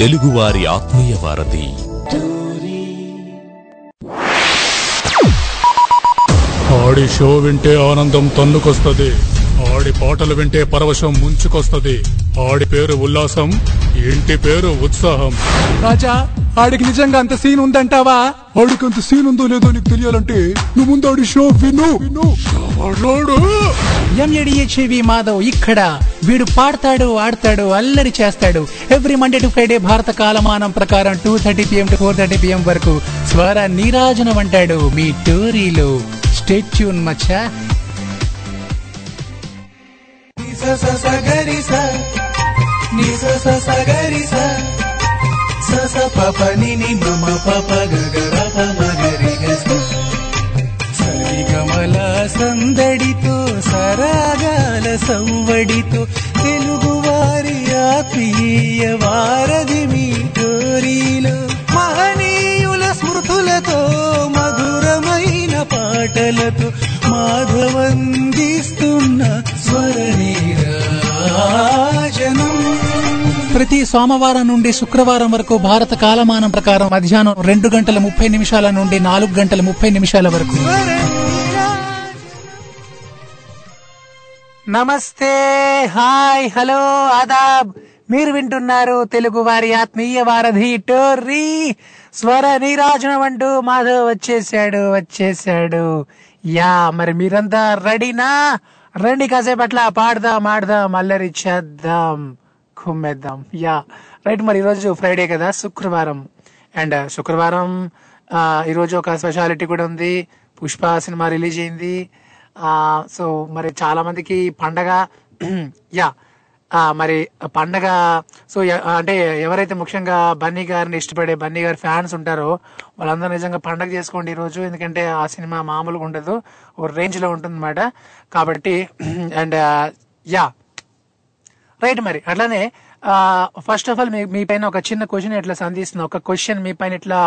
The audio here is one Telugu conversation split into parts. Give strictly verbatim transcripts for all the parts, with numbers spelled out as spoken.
తెలుగువారి ఆత్మీయ వారధి. ఆడి షో వింటే ఆనందం తన్నుకొస్తుంది, ఆడి పాటలు వింటే పరవశం ముంచుకొస్తుంది. ఆడి పేరు ఉల్లాసం, ఇంటి పేరు ఉత్సాహం. రాజా, ఆడికి నిజంగా అంత సీన్ ఉందంటావా? ఆడికి అంత సీన్ ఉందో లేదో నీకు తెలియాలంటే నువ్వు ముందు ఆడి షో విను. ఎంఏడిహెచ్వి మాధవ్ ఇక్కడ వీడు పాడతాడు, ఆడతాడు, అల్లరి చేస్తాడు. ఎవ్రీ మండే టు ఫ్రైడే భారత కాలమానం ప్రకారం two thirty PM to four thirty PM వరకు స్వర నీరాజనం అంటాడు మీ టోరీలో. స్టేట్ ట్యూన్ మచ్చా. సరిగమల సందడితో సరాగాల సంవడితో తెలుగువారి ఆత్మీయ వారధి మీ టోరీలో. మహనీయుల స్మృతులతో మధురమైన పాటలతో మాధవందిస్తున్న స్వరనీరాజనం. ప్రతి సోమవారం నుండి శుక్రవారం వరకు భారత కాలమానం ప్రకారం మధ్యాహ్నం రెండు గంటల ముప్పై నిమిషాల నుండి నాలుగు గంటల ముప్పై నిమిషాల వరకు. నమస్తే, హాయ్, హలో, ఆదాబ్. మీరు వింటున్నారు తెలుగు వారి ఆత్మీయ వారధి టోర్రీ స్వర నీరాజనం అంటూ మాధవ్ వచ్చేసాడు వచ్చేసాడు యా. మరి మీరంతా రెడీనా? రండి, కాసేపు అట్లా పాడదాం, ఆడదాం, అల్లరి చేద్దాం, కుమ్మేద్దాం. Yeah right. మరి ఈరోజు ఫ్రైడే కదా, శుక్రవారం. అండ్ శుక్రవారం ఈరోజు ఒక స్పెషాలిటీ కూడా ఉంది. పుష్ప సినిమా రిలీజ్ అయింది. సో మరి చాలా మందికి పండగ. యా మరి పండగ. సో అంటే ఎవరైతే ముఖ్యంగా బన్నీ గారిని ఇష్టపడే బన్నీ గారి ఫ్యాన్స్ ఉంటారో వాళ్ళందరూ నిజంగా పండగ చేసుకోండి ఈరోజు. ఎందుకంటే ఆ సినిమా మామూలుగా ఉండదు, ఓ రేంజ్లో ఉంటుందన్నమాట. కాబట్టి అండ్ యా రైట్. మరి అట్లానే ఫస్ట్ ఆఫ్ ఆల్ మీ మీ పైన ఒక చిన్న క్వశ్చన్ ఇట్లా సంధిస్తున్నా. ఒక క్వశ్చన్ మీ పైన ఇట్లా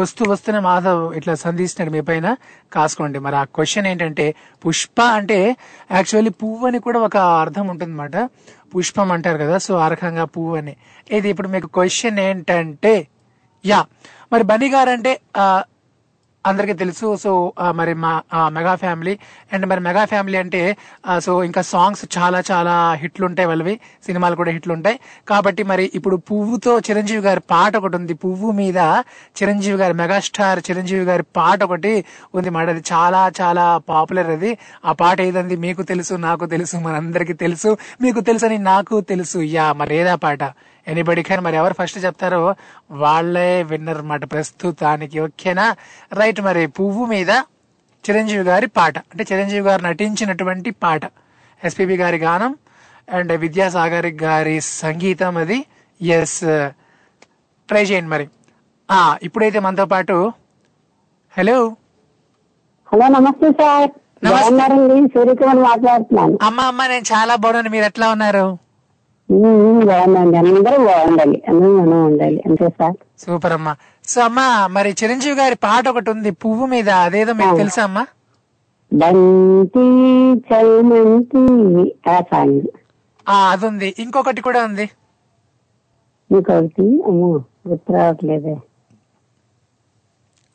వస్తూ వస్తూనే మాధవ్ ఇట్లా సంధిస్తున్నాడు మీ పైన, కాసుకోండి. మరి ఆ క్వశ్చన్ ఏంటంటే, పుష్ప అంటే యాక్చువల్లీ పువ్వు అని కూడా ఒక అర్థం ఉంటుందన్నమాట. పుష్పం అంటారు కదా, సో ఆ రకంగా పువ్వు అని. ఇది ఇప్పుడు మీకు క్వశ్చన్ ఏంటంటే, యా మరి బన్నీ గారు అంటే అందరికీ తెలుసు. సో మరి మా మెగా ఫ్యామిలీ. అండ్ మరి మెగా ఫ్యామిలీ అంటే సో ఇంకా సాంగ్స్ చాలా చాలా హిట్లు ఉంటాయి వాళ్ళవి, సినిమాలు కూడా హిట్లు ఉంటాయి. కాబట్టి మరి ఇప్పుడు పువ్వుతో చిరంజీవి గారి పాట ఒకటి ఉంది. పువ్వు మీద చిరంజీవి గారి, మెగాస్టార్ చిరంజీవి గారి పాట ఒకటి ఉంది మాట. అది చాలా చాలా పాపులర్. అది ఆ పాట ఏదంది మీకు తెలుసు, నాకు తెలుసు, మనందరికీ తెలుసు, మీకు తెలుసు అని నాకు తెలుసు. యా మరి ఏదా పాట? ఎనీబడి కానీ మరి ఎవరు ఫస్ట్ చెప్తారో వాళ్ళే విన్నర్ మాట ప్రస్తుతానికి. ఓకేనా రైట్. మరి పువ్వు మీద చిరంజీవి గారి పాట అంటే చిరంజీవి గారు నటించినటువంటి పాట, ఎస్పీబి గారి గానం అండ్ విద్యాసాగర్ గారి సంగీతం అది. ఎస్, ట్రై చేయండి. మరి ఇప్పుడైతే మనతో పాటు హలో హలో నమస్తే సార్. సూర్యకుమారి మాట్లాడుతున్నాను. అమ్మ అమ్మ నేను చాలా బాగున్నాను, మీరు ఎట్లా ఉన్నారు? సూపర్ అమ్మా. సో అమ్మా మరి చిరంజీవి గారి పాట ఒకటి ఉంది పువ్వు మీద, అదేదో మీకు తెలుసా అమ్మా? అదుంది. ఇంకొకటి కూడా ఉంది. ఇంకొకటి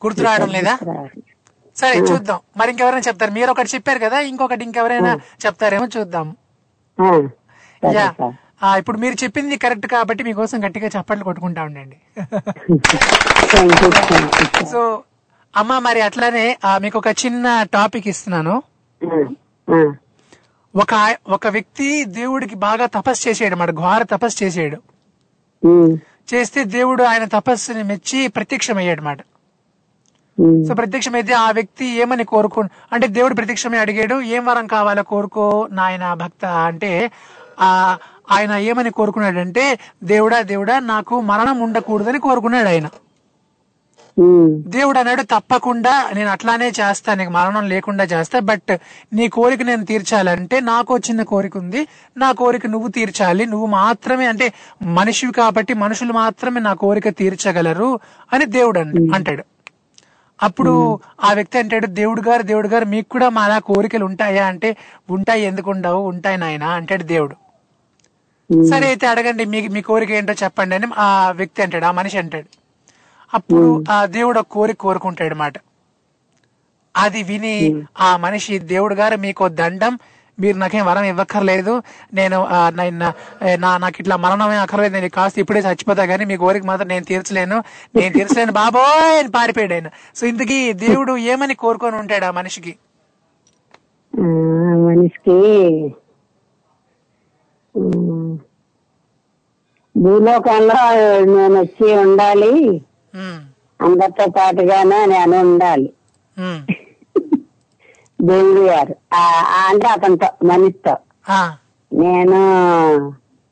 గుర్తు రావడం లేదా? సరే చూద్దాం. మరి ఇంకెవరైనా చెప్తారు. మీరు ఒకటి చెప్పారు కదా, ఇంకొకటి ఇంకెవరైనా చెప్తారేమో చూద్దాం. యా ఇప్పుడు మీరు చెప్పింది కరెక్ట్ కాబట్టి మీకోసం గట్టిగా చప్పట్లు కొట్టుకుంటా ఉండండి. సో అమ్మ మరి అట్లానే మీకు ఒక చిన్న టాపిక్ ఇస్తున్నాను. ఒక ఒక వ్యక్తి దేవుడికి బాగా తపస్సు చేసాడు అన్నమాట, ఘోర తపస్సు చేసాడు. చేస్తే దేవుడు ఆయన తపస్సుని మెచ్చి ప్రత్యక్షమయ్యాడు అన్నమాట. సో ప్రత్యక్షమైతే ఆ వ్యక్తి ఏమని కోరుకో అంటే దేవుడు ప్రత్యక్షమై అడిగాడు, ఏం వరం కావాలో కోరుకో నాయన భక్త అంటే ఆ ఆయన ఏమని కోరుకున్నాడంటే, దేవుడా దేవుడా నాకు మరణం ఉండకూడదని కోరుకున్నాడు ఆయన. దేవుడు అన్నాడు తప్పకుండా నేను అట్లానే చేస్తా, నీకు మరణం లేకుండా చేస్తా, బట్ నీ కోరిక నేను తీర్చాలంటే నాకు చిన్న కోరిక ఉంది, నా కోరిక నువ్వు తీర్చాలి, నువ్వు మాత్రమే అంటే మనిషివి కాబట్టి మనుషులు మాత్రమే నా కోరిక తీర్చగలరు అని దేవుడు అంటాడు. అప్పుడు ఆ వ్యక్తి అంటాడు, దేవుడు గారు దేవుడు గారు మీకు కూడా మా కోరికలు ఉంటాయా అంటే, ఉంటాయి ఎందుకు ఉండవు, ఉంటాయి నాయన అంటాడు దేవుడు. సరే అయితే అడగండి, మీకు మీ కోరిక ఏంటో చెప్పండి అని ఆ వ్యక్తి అంటాడు, ఆ మనిషి అంటాడు. అప్పుడు ఆ దేవుడు ఒక కోరిక కోరుకుంటాడు మాట. అది విని ఆ మనిషి, దేవుడు గారు మీకు దండం, మీరు నాకేం వరం ఇవ్వక్కర్లేదు, నేను నాకు ఇట్లా మరణమే అక్కర్లేదు, నేను కాస్త ఇప్పుడే చచ్చిపోతా గానీ మీ కోరిక మాత్రం నేను తీర్చలేను నేను తీర్చలేను బాబోయ్ అని పారిపోయాడు ఆయన. సో ఇంతకీ దేవుడు ఏమని కోరుకొని ఉంటాడు ఆ మనిషికి? మనిషికి భూలోకంలో నేను వచ్చి ఉండాలి, అందరితో పాటుగానే నేను ఉండాలి దేవుడు గారు అంటే అతనితో, మనిషితో. నేను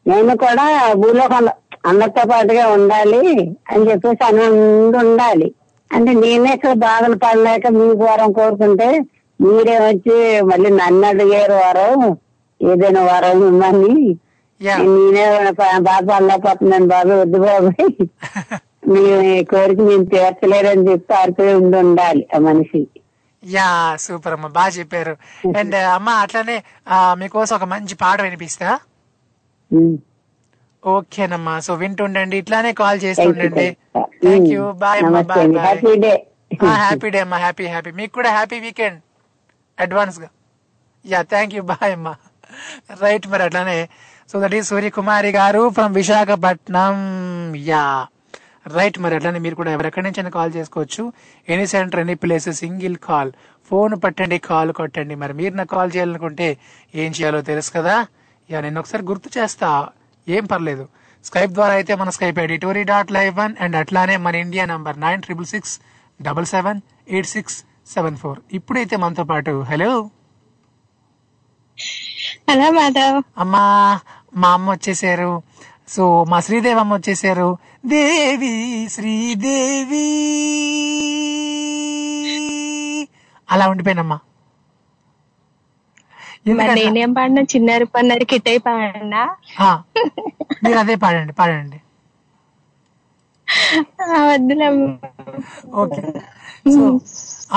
నేను కూడా భూలోకంలో అందరితో పాటుగా ఉండాలి అని చెప్పేసి అని ఉండాలి అంటే, నేనే బాధలు పడలేక మీ వారం కోరుకుంటే మీరేమొచ్చి మళ్ళీ నన్ను అడిగారు వరం, ఏదైనా వరం ఇవ్వని, నేనే బాధపడలేకపోతున్నాను బాబు, వద్దు బాబాయ్ మీ కోరిక నేను తీర్చలేరని చెప్పి ఆరిపోయి ఉండి ఉండాలి ఆ మనిషి. యా సూపర్ అమ్మ, బాగా చెప్పారు. అండ్ అమ్మ అట్లానే మీకోసం ఒక మంచి పాట వినిపిస్తా. ఓకేనమ్మా, సో వింటుండండి, ఇట్లానే కాల్ చేస్తుండండి. థ్యాంక్ యూ, బాయ్ అమ్మా, బాయ్. హ్యాపీ డే అమ్మా, హ్యాపీ హ్యాపీ మీకు కూడా హ్యాపీ వీకెండ్ అడ్వాన్స్ గా. యా థ్యాంక్ యూ, బాయ్ అమ్మా. రైట్, మరి అట్లానే సో దట్ ఈస్ సూర్యకుమారి గారు ఫ్రమ్ విశాఖపట్నం. యా రైట్, మరి అట్లానే మీరు కూడా ఎవరెక్కడి నుంచి కాల్ చేసుకోవచ్చు, any centre any place, single call, phone పట్టండి, కాల్ కొట్టండి. మరి మీరు నాకు కాల్ చేయాలనుకుంటే ఏం చేయాలో తెలుసు కదా, యా నేను ఒకసారి గుర్తు చేస్తా, ఏం పర్లేదు. స్కైప్ ద్వారా అయితే మన Skype ID Tori dot live one and అట్లానే మన India number nine triple six double seven eight six seven four. ఇప్పుడైతే మనతో పాటు హలో హలో మాధవ్ అమ్మా, మా అమ్మ వచ్చేసారు, సో మా శ్రీదేవి అమ్మ వచ్చేసారు. దేవి శ్రీదేవి అలా ఉండిపోయినమ్మా. నేనేం పాడినా చిన్నారు పన్నారు కిట్టై పాడినా, మీరు అదే పాడండి పాడండి. ఓకే సో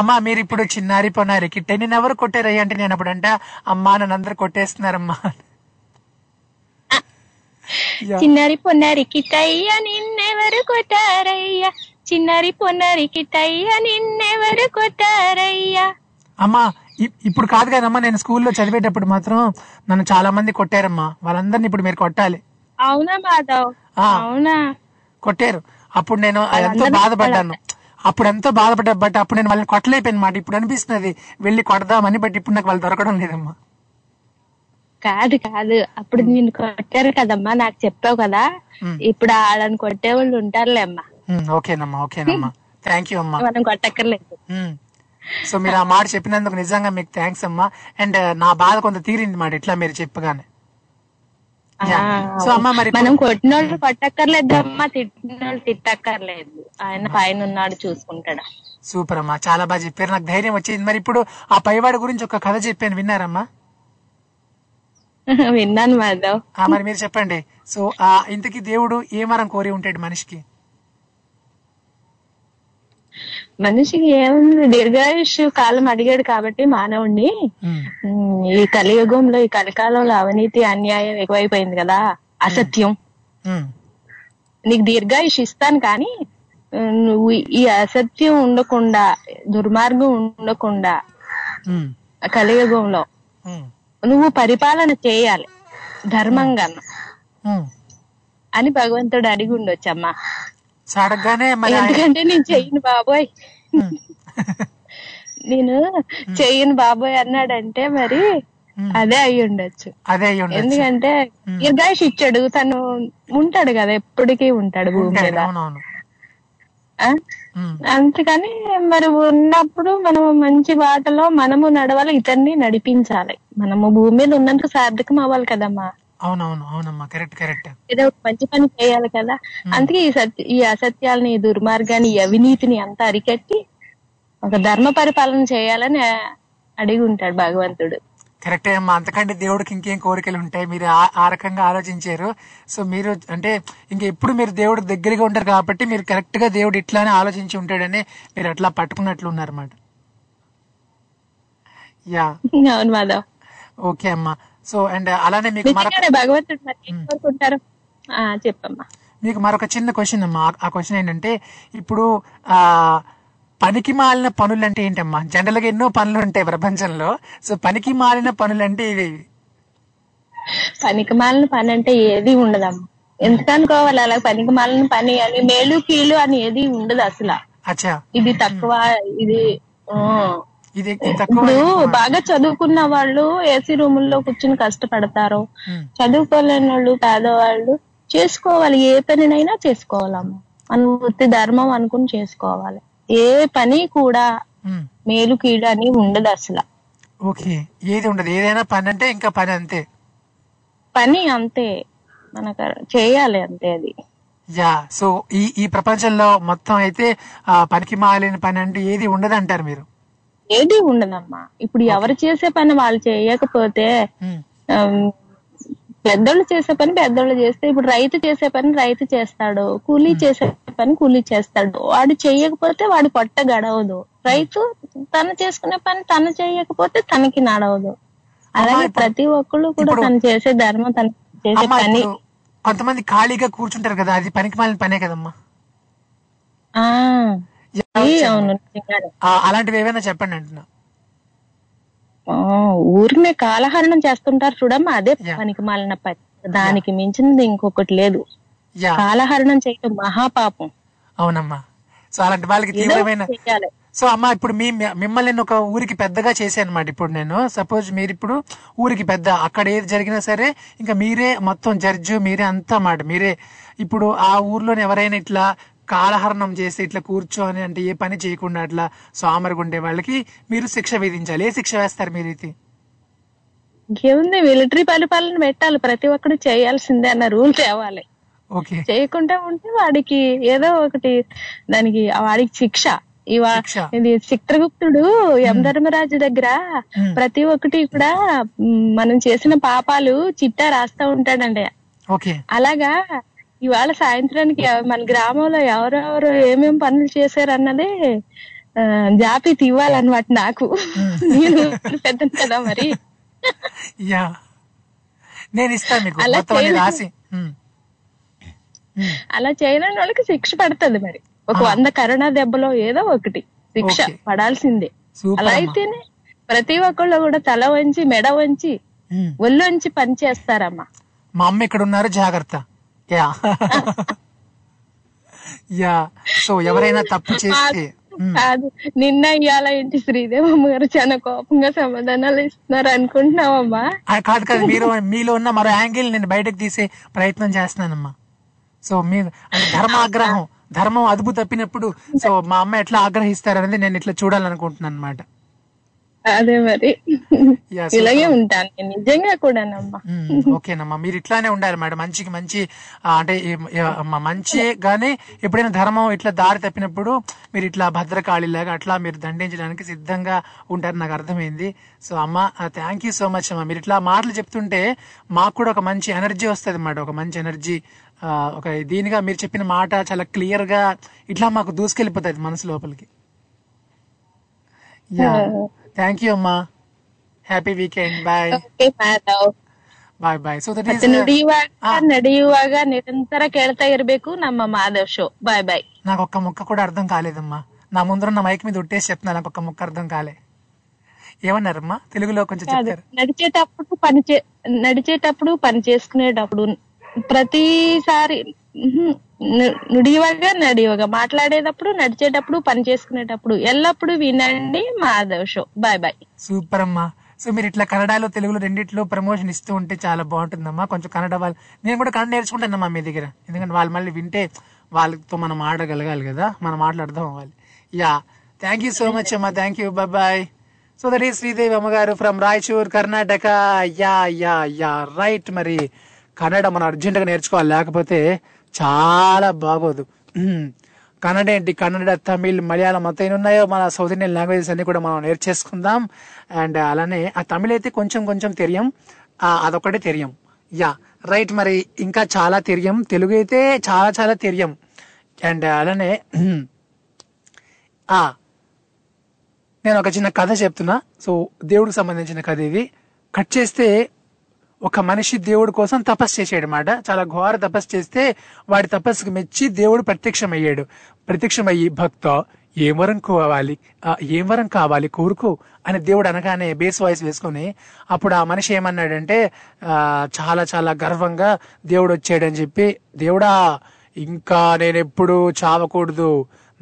అమ్మా, మీరు ఇప్పుడు చిన్నారి పొన్నారి కిట్టై నేను ఎవరు కొట్టారయ్యా అంటే, నేను అప్పుడంట అమ్మా నన్ను అందరు కొట్టేస్తున్నారమ్మా. చిన్నారి పొన్నారి కిట్టయ్య నిన్నెవరు కొట్టారయ్యా, చిన్నారి పొన్నారి కిట్టయ్య నిన్నెవరు కొట్టారయ్యా. అమ్మా ఇప్పుడు కాదు కదమ్మా, నేను స్కూల్లో చదివేటప్పుడు మాత్రం నన్ను చాలా మంది కొట్టారమ్మా, వాళ్ళందరినీ ఇప్పుడు మీరు కొట్టాలి. అవునా మాధవ్? అవునా కొట్టారు. అప్పుడు నేను ఎంతో బాధపడ్డాను, అప్పుడు ఎంతో బాధపడ్డా, బట్ అప్పుడు నేను వాళ్ళని కొట్టలేకపోయాను మాట. ఇప్పుడు అనిపిస్తున్నది వెళ్ళి కొడదామని, బట్ ఇప్పుడు నాకు వాళ్ళు దొరకడం లేదమ్మా. కాదు కాదు, అప్పుడు నేను కొట్టారు కదమ్మా, నాకు చెప్పావు కదా, ఇప్పుడు వాళ్ళని కొట్టే వాళ్ళు ఉంటారులే అమ్మా. ఓకేనమ్మా, ఓకేనమ్మా, థ్యాంక్ యూ అమ్మా, మనం కొట్టక్కర్లేదు. సో మీరు ఆ మాట చెప్పినందుకు నిజంగా మీకు థ్యాంక్స్ అమ్మా. అండ్ నా బాధ కొంత తీరింది మాట ఇట్లా మీరు చెప్పగానే. సో అమ్మా మరి మనం కొట్టిన వాళ్ళు కొట్టక్కర్లేదు అమ్మా, తిట్టిన వాళ్ళు తిట్టక్కర్లేదు, ఆయన పైన ఉన్నాడు చూసుకుంటాడా. సూపర్ అమ్మా, చాలా బాగా చెప్పారు, నాకు ధైర్యం వచ్చింది. మరి ఇప్పుడు ఆ పైవాడి గురించి ఒక కథ చెప్పాను, విన్నారమ్మా? విన్నాను మాధవ్. మరి మీరు చెప్పండి, సో ఇంతకి దేవుడు ఏ వరం కోరి ఉంటాడు మనిషికి? మనిషికి ఏముంది, దీర్ఘాయుష్యు కాలం అడిగాడు కాబట్టి మానవుణ్ణి. ఈ కలియుగంలో ఈ కలికాలంలో అవినీతి అన్యాయం ఎక్కువైపోయింది కదా, అసత్యం. నీకు దీర్ఘాయుష్ ఇస్తాను కానీ నువ్వు ఈ అసత్యం ఉండకుండా, దుర్మార్గం ఉండకుండా కలియుగంలో నువ్వు పరిపాలన చేయాలి ధర్మంగా అని భగవంతుడు అడిగి ఉండొచ్చమ్మా. ఎందుకంటే నేను చెయ్యను బాబోయ్, నేను చెయ్యను బాబోయ్ అన్నాడంటే మరి అదే అయి ఉండొచ్చు. ఎందుకంటే దీర్ఘాయుష్ ఇచ్చాడు, తను ఉంటాడు కదా, ఎప్పటికీ ఉంటాడు భూమి మీద. అంతేకాని మరి ఉన్నప్పుడు మనం మంచి బాటలో మనము నడవాలి, ఇతన్ని నడిపించాలి, మనము భూమి మీద ఉన్నందుకు సార్థకం అవ్వాలి కదమ్మా. అవునవును, అవునమ్మా, కరెక్ట్ కరెక్ట్, ఏదో మంచి పని చేయాలి కదా. అందుకే ఈ సత్య ఈ అసత్యాలని, ఈ దుర్మార్గాన్ని, ఈ అవినీతిని అంతా అరికట్టి ఒక ధర్మ పరిపాలన చేయాలని అడిగి ఉంటాడు భగవంతుడు. కరెక్టే అమ్మా, అంతకంటే దేవుడికి ఇంకేం కోరికలు ఉంటాయి. మీరు ఆ రకంగా ఆలోచించారు, సో మీరు అంటే ఇంకా ఎప్పుడు మీరు దేవుడు దగ్గరగా ఉంటారు కాబట్టి మీరు కరెక్ట్ గా దేవుడు ఇట్లానే ఆలోచించి ఉంటాడని మీరు అట్లా పట్టుకున్నట్లు ఉన్నారన్నమాట. యా, అవును మాధవ్. ఓకే అమ్మా, సో అండ్ అలానే మీకు చెప్పమ్మా, మీకు మరొక చిన్న క్వశ్చన్ అమ్మా. ఆ క్వశ్చన్ ఏంటంటే ఇప్పుడు ఆ పనికి మాలిన పనులు అంటే ఏంటమ్మా? జనరల్ గా ఎన్నో పనులు ఉంటాయి ప్రపంచంలో, సో పనికి మాలిన పనులు అంటే ఇవి. పనికి మాలిన పని అంటే ఏది ఉండదమ్మా, ఎందుకనుకోవాలి అలా పనికి మాలిన పని అని, మేలు కీలు అని ఏది ఉండదు అసలు. అచ్చా, ఇది తక్కువ, ఇది ఇప్పుడు బాగా చదువుకున్న వాళ్ళు ఏసీ రూముల్లో కూర్చుని కష్టపడతారు, చదువుకోలేని వాళ్ళు పేదవాళ్ళు చేసుకోవాలి, ఏ పనినైనా చేసుకోవాలమ్మా, మనం వృత్తి ధర్మం అనుకుని చేసుకోవాలి, ఏ పని కూడా మేలు కీడు అని ఉండదు అసలు. ఓకే, ఏది ఉండదు, ఏదైనా పని అంటే ఇంకా పని అంతే, పని అంతే, మనకు చేయాలి అంతే అది. యా, సో ఈ ఈ ప్రపంచంలో మొత్తం అయితే పనికి మాలిన పని అంటే ఏది ఉండదు అంటారు మీరు? ఏది ఉండదమ్మా. ఇప్పుడు ఎవరు చేసే పని వాళ్ళు చేయకపోతే, పెద్దోళ్ళు చేసే పని పెద్దోళ్ళు చేస్తే, ఇప్పుడు రైతు చేసే పని రైతు చేస్తాడు, కూలీ చేసే పని కూలీ చేస్తాడు, వాడు చేయకపోతే వాడు పొట్ట గడవదు, రైతు తను చేసుకునే పని తను చేయకపోతే తనకి నడవదు. అలాగే ప్రతి ఒక్కళ్ళు కూడా తను చేసే ధర్మం తను చేసే పని. కొంతమంది ఖాళీగా కూర్చుంటారు కదా, అది పనికి మాలిన పనే కదమ్మా. అలాంటివి ఏమైనా చెప్పండి అంటున్నా. ఊరినే కాలహరణం చేస్తుంటారు చూడమ్మా, అదే పనికి మాలిన పని, దానికి మించింది ఇంకొకటి లేదు. కాలహరణం చేయడం మహాపాపం. అవునమ్మా, సో అలాంటి వాళ్ళకి తీవ్రమైన. సో అమ్మా, ఇప్పుడు మీ మిమ్మల్ని నేను ఒక ఊరికి పెద్దగా చేశాను అనమాట. ఇప్పుడు నేను సపోజ్ మీరు ఇప్పుడు ఊరికి పెద్ద, అక్కడ ఏది జరిగినా సరే ఇంకా మీరే మొత్తం జడ్జి, మీరే అంతా మాట మీరే. ఇప్పుడు ఆ ఊర్లోని ఎవరైనా ఇట్లా కాలహరణం చేసి ఇట్లా కూర్చోని అంటే ఏ పని చేయకుండా అట్లా సోమరిగా ఉండే వాళ్ళకి మీరు శిక్ష విధించాలి. ఏ శిక్ష వేస్తారు మీరైతే? ఇంకేముంది, మిలిటరీ పరిపాలన పెట్టాలి, ప్రతి ఒక్కరు చేయాల్సిందే అన్న రూల్ తేవాలి. చేయకుండా ఉంటే వాడికి ఏదో ఒకటి, దానికి వాడికి శిక్ష. ఇవా ఇది చిత్రగుప్తుడు యమ ధర్మరాజు దగ్గర ప్రతి ఒక్కటి కూడా మనం చేసిన పాపాలు చిట్టా రాస్తా ఉంటాడండి. అలాగా ఇవాళ సాయంత్రానికి మన గ్రామంలో ఎవరెవరు ఏమేమి పనులు చేశారు అన్నదే జాబితా ఇవ్వాలన్నమాట నాకు. నేను పెద్ద కదా మరి, అలా చేయలేని వాళ్ళకి శిక్ష పడుతుంది మరి. ఒక వంద కరోనా దెబ్బలో ఏదో ఒకటి శిక్ష పడాల్సిందే. అలా అయితేనే ప్రతి ఒక్కళ్ళు కూడా తల వంచి మెడ వంచి ఒళ్ళు వంచి పని చేస్తారమ్మా. మా అమ్మ ఇక్కడ ఉన్నారు జాగ్రత్త. యా, సో ఎవరైనా తప్పు చేస్తే కాదు. నిన్న ఇవాళ ఏంటి శ్రీదేవి అమ్మ గారు చాలా కోపంగా సమాధానాలు ఇస్తున్నారు అనుకుంటున్నావమ్మా? కాదు కాదు, మీరు మీలో ఉన్న మరో యాంగిల్ నేను బయటకు తీసే ప్రయత్నం చేస్తున్నానమ్మా. సో మీ ధర్మ ఆగ్రహం, ధర్మం అదుపు తప్పినప్పుడు సో మా అమ్మ ఎట్లా ఆగ్రహిస్తారనేది నేను ఇట్లా చూడాలనుకుంటున్నాను అనమాట. అదే మరి, ఇలాగే ఉంటాను నిజంగా కూడానమ్మా. ఓకేనమ్మా, మీరు ఇట్లానే ఉండాలి మేడం, మంచికి మంచి అంటే మంచి గానీ ఎప్పుడైనా ధర్మం ఇట్లా దారి తప్పినప్పుడు మీరు ఇట్లా భద్రకాళిలాగా అట్లా మీరు దండించడానికి సిద్ధంగా ఉంటారు, నాకు అర్థమైంది. సో అమ్మ థ్యాంక్ యూ సో మచ్ అమ్మా, మీరు ఇట్లా మాటలు చెప్తుంటే మాకు కూడా ఒక మంచి ఎనర్జీ వస్తుంది అన్నమాట, ఒక మంచి ఎనర్జీ, ఒక దీనిగా మీరు చెప్పిన మాట చాలా క్లియర్ గా ఇట్లా మాకు దూసుకెళ్ళిపోతుంది మనసు లోపలికి. యా, థ్యాంక్ యూ అమ్మా, happy weekend, bye bye bye. So that is నడియువాగా నిరంతర ಕೇಳ್ತಾ ಇರಬೇಕು ನಮ್ಮ ಮಾಧವ್ ಶೋ. Bye bye. నాకు ఒక్క ముక్క కూడా అర్థం కాలేదమ్మా, నా ముందర ఉన్న మైక్ మీద ఒట్టేసి చెప్తున్నా, నాకు ఒక్క ముక్క అర్థం కాలే. ఏమన్నారమ్మా తెలుగులో కొంచెం చెప్తారు? నడిచేటప్పుడు పని చే నడిచేటప్పుడు పని చేసుకునేటప్పుడు ప్రతిసారి నుడివగా నడివగా మాట్లాడేటప్పుడు, నడిచేటప్పుడు, పని చేసుకునేటప్పుడు ఎల్లప్పుడూ వినండి Madhav show. Bye bye. Super అమ్మా. సో మీరు ఇట్లా కన్నడలో తెలుగులో రెండిట్లో ప్రమోషన్ ఇస్తూ ఉంటే చాలా బాగుంటుందమ్మా. కొంచెం కన్నడ వాళ్ళు, నేను కూడా కన్నడ నేర్చుకుంటానమ్మా మీ దగ్గర, ఎందుకంటే వాళ్ళు మళ్ళీ వింటే వాళ్ళతో మనం ఆడగలగాలి కదా, మనం మాట్లాడదాం అవ్వాలి. Yeah, thank you so much అమ్మా, thank you, bye bye. So that is Sridevi అమ్మగారు from Raichur, Karnataka. Yeah yeah yeah right. మరి కన్నడ మనం అర్జెంటుగా నేర్చుకోవాలి, లేకపోతే చాలా బాగోదు. కన్నడ ఏంటి, కన్నడ, తమిళ్, మలయాళం మొత్తం ఏమి ఉన్నాయో మన సౌత్ ఇండియన్ లాంగ్వేజెస్ అన్ని కూడా మనం నేర్చేసుకుందాం. అండ్ అలానే ఆ తమిళ్ అయితే కొంచెం కొంచెం తెలియం, అదొక్కటే తెలియం. Yeah right. మరి ఇంకా చాలా తెలియం, తెలుగు అయితే చాలా చాలా తెలియం. అండ్ అలానే నేను ఒక చిన్న కథ చెప్తున్నా, సో దేవుడికి సంబంధించిన కథ ఇది. కట్ చేస్తే ఒక మనిషి దేవుడి కోసం తపస్సు చేసాడు మాట. చాలా ఘోర తపస్సు చేస్తే వాడి తపస్సుకు మెచ్చి దేవుడు ప్రత్యక్షమయ్యాడు. ప్రత్యక్షమయ్యి భక్తో ఏం వరం కావాలి ఏం వరం కావాలి కోరుకు అని దేవుడు అనగానే బేస్ వాయిస్ వేసుకుని అప్పుడు ఆ మనిషి ఏమన్నాడంటే చాలా చాలా గర్వంగా దేవుడు వచ్చాడని చెప్పి, దేవుడా ఇంకా నేను ఎప్పుడు చావకూడదు,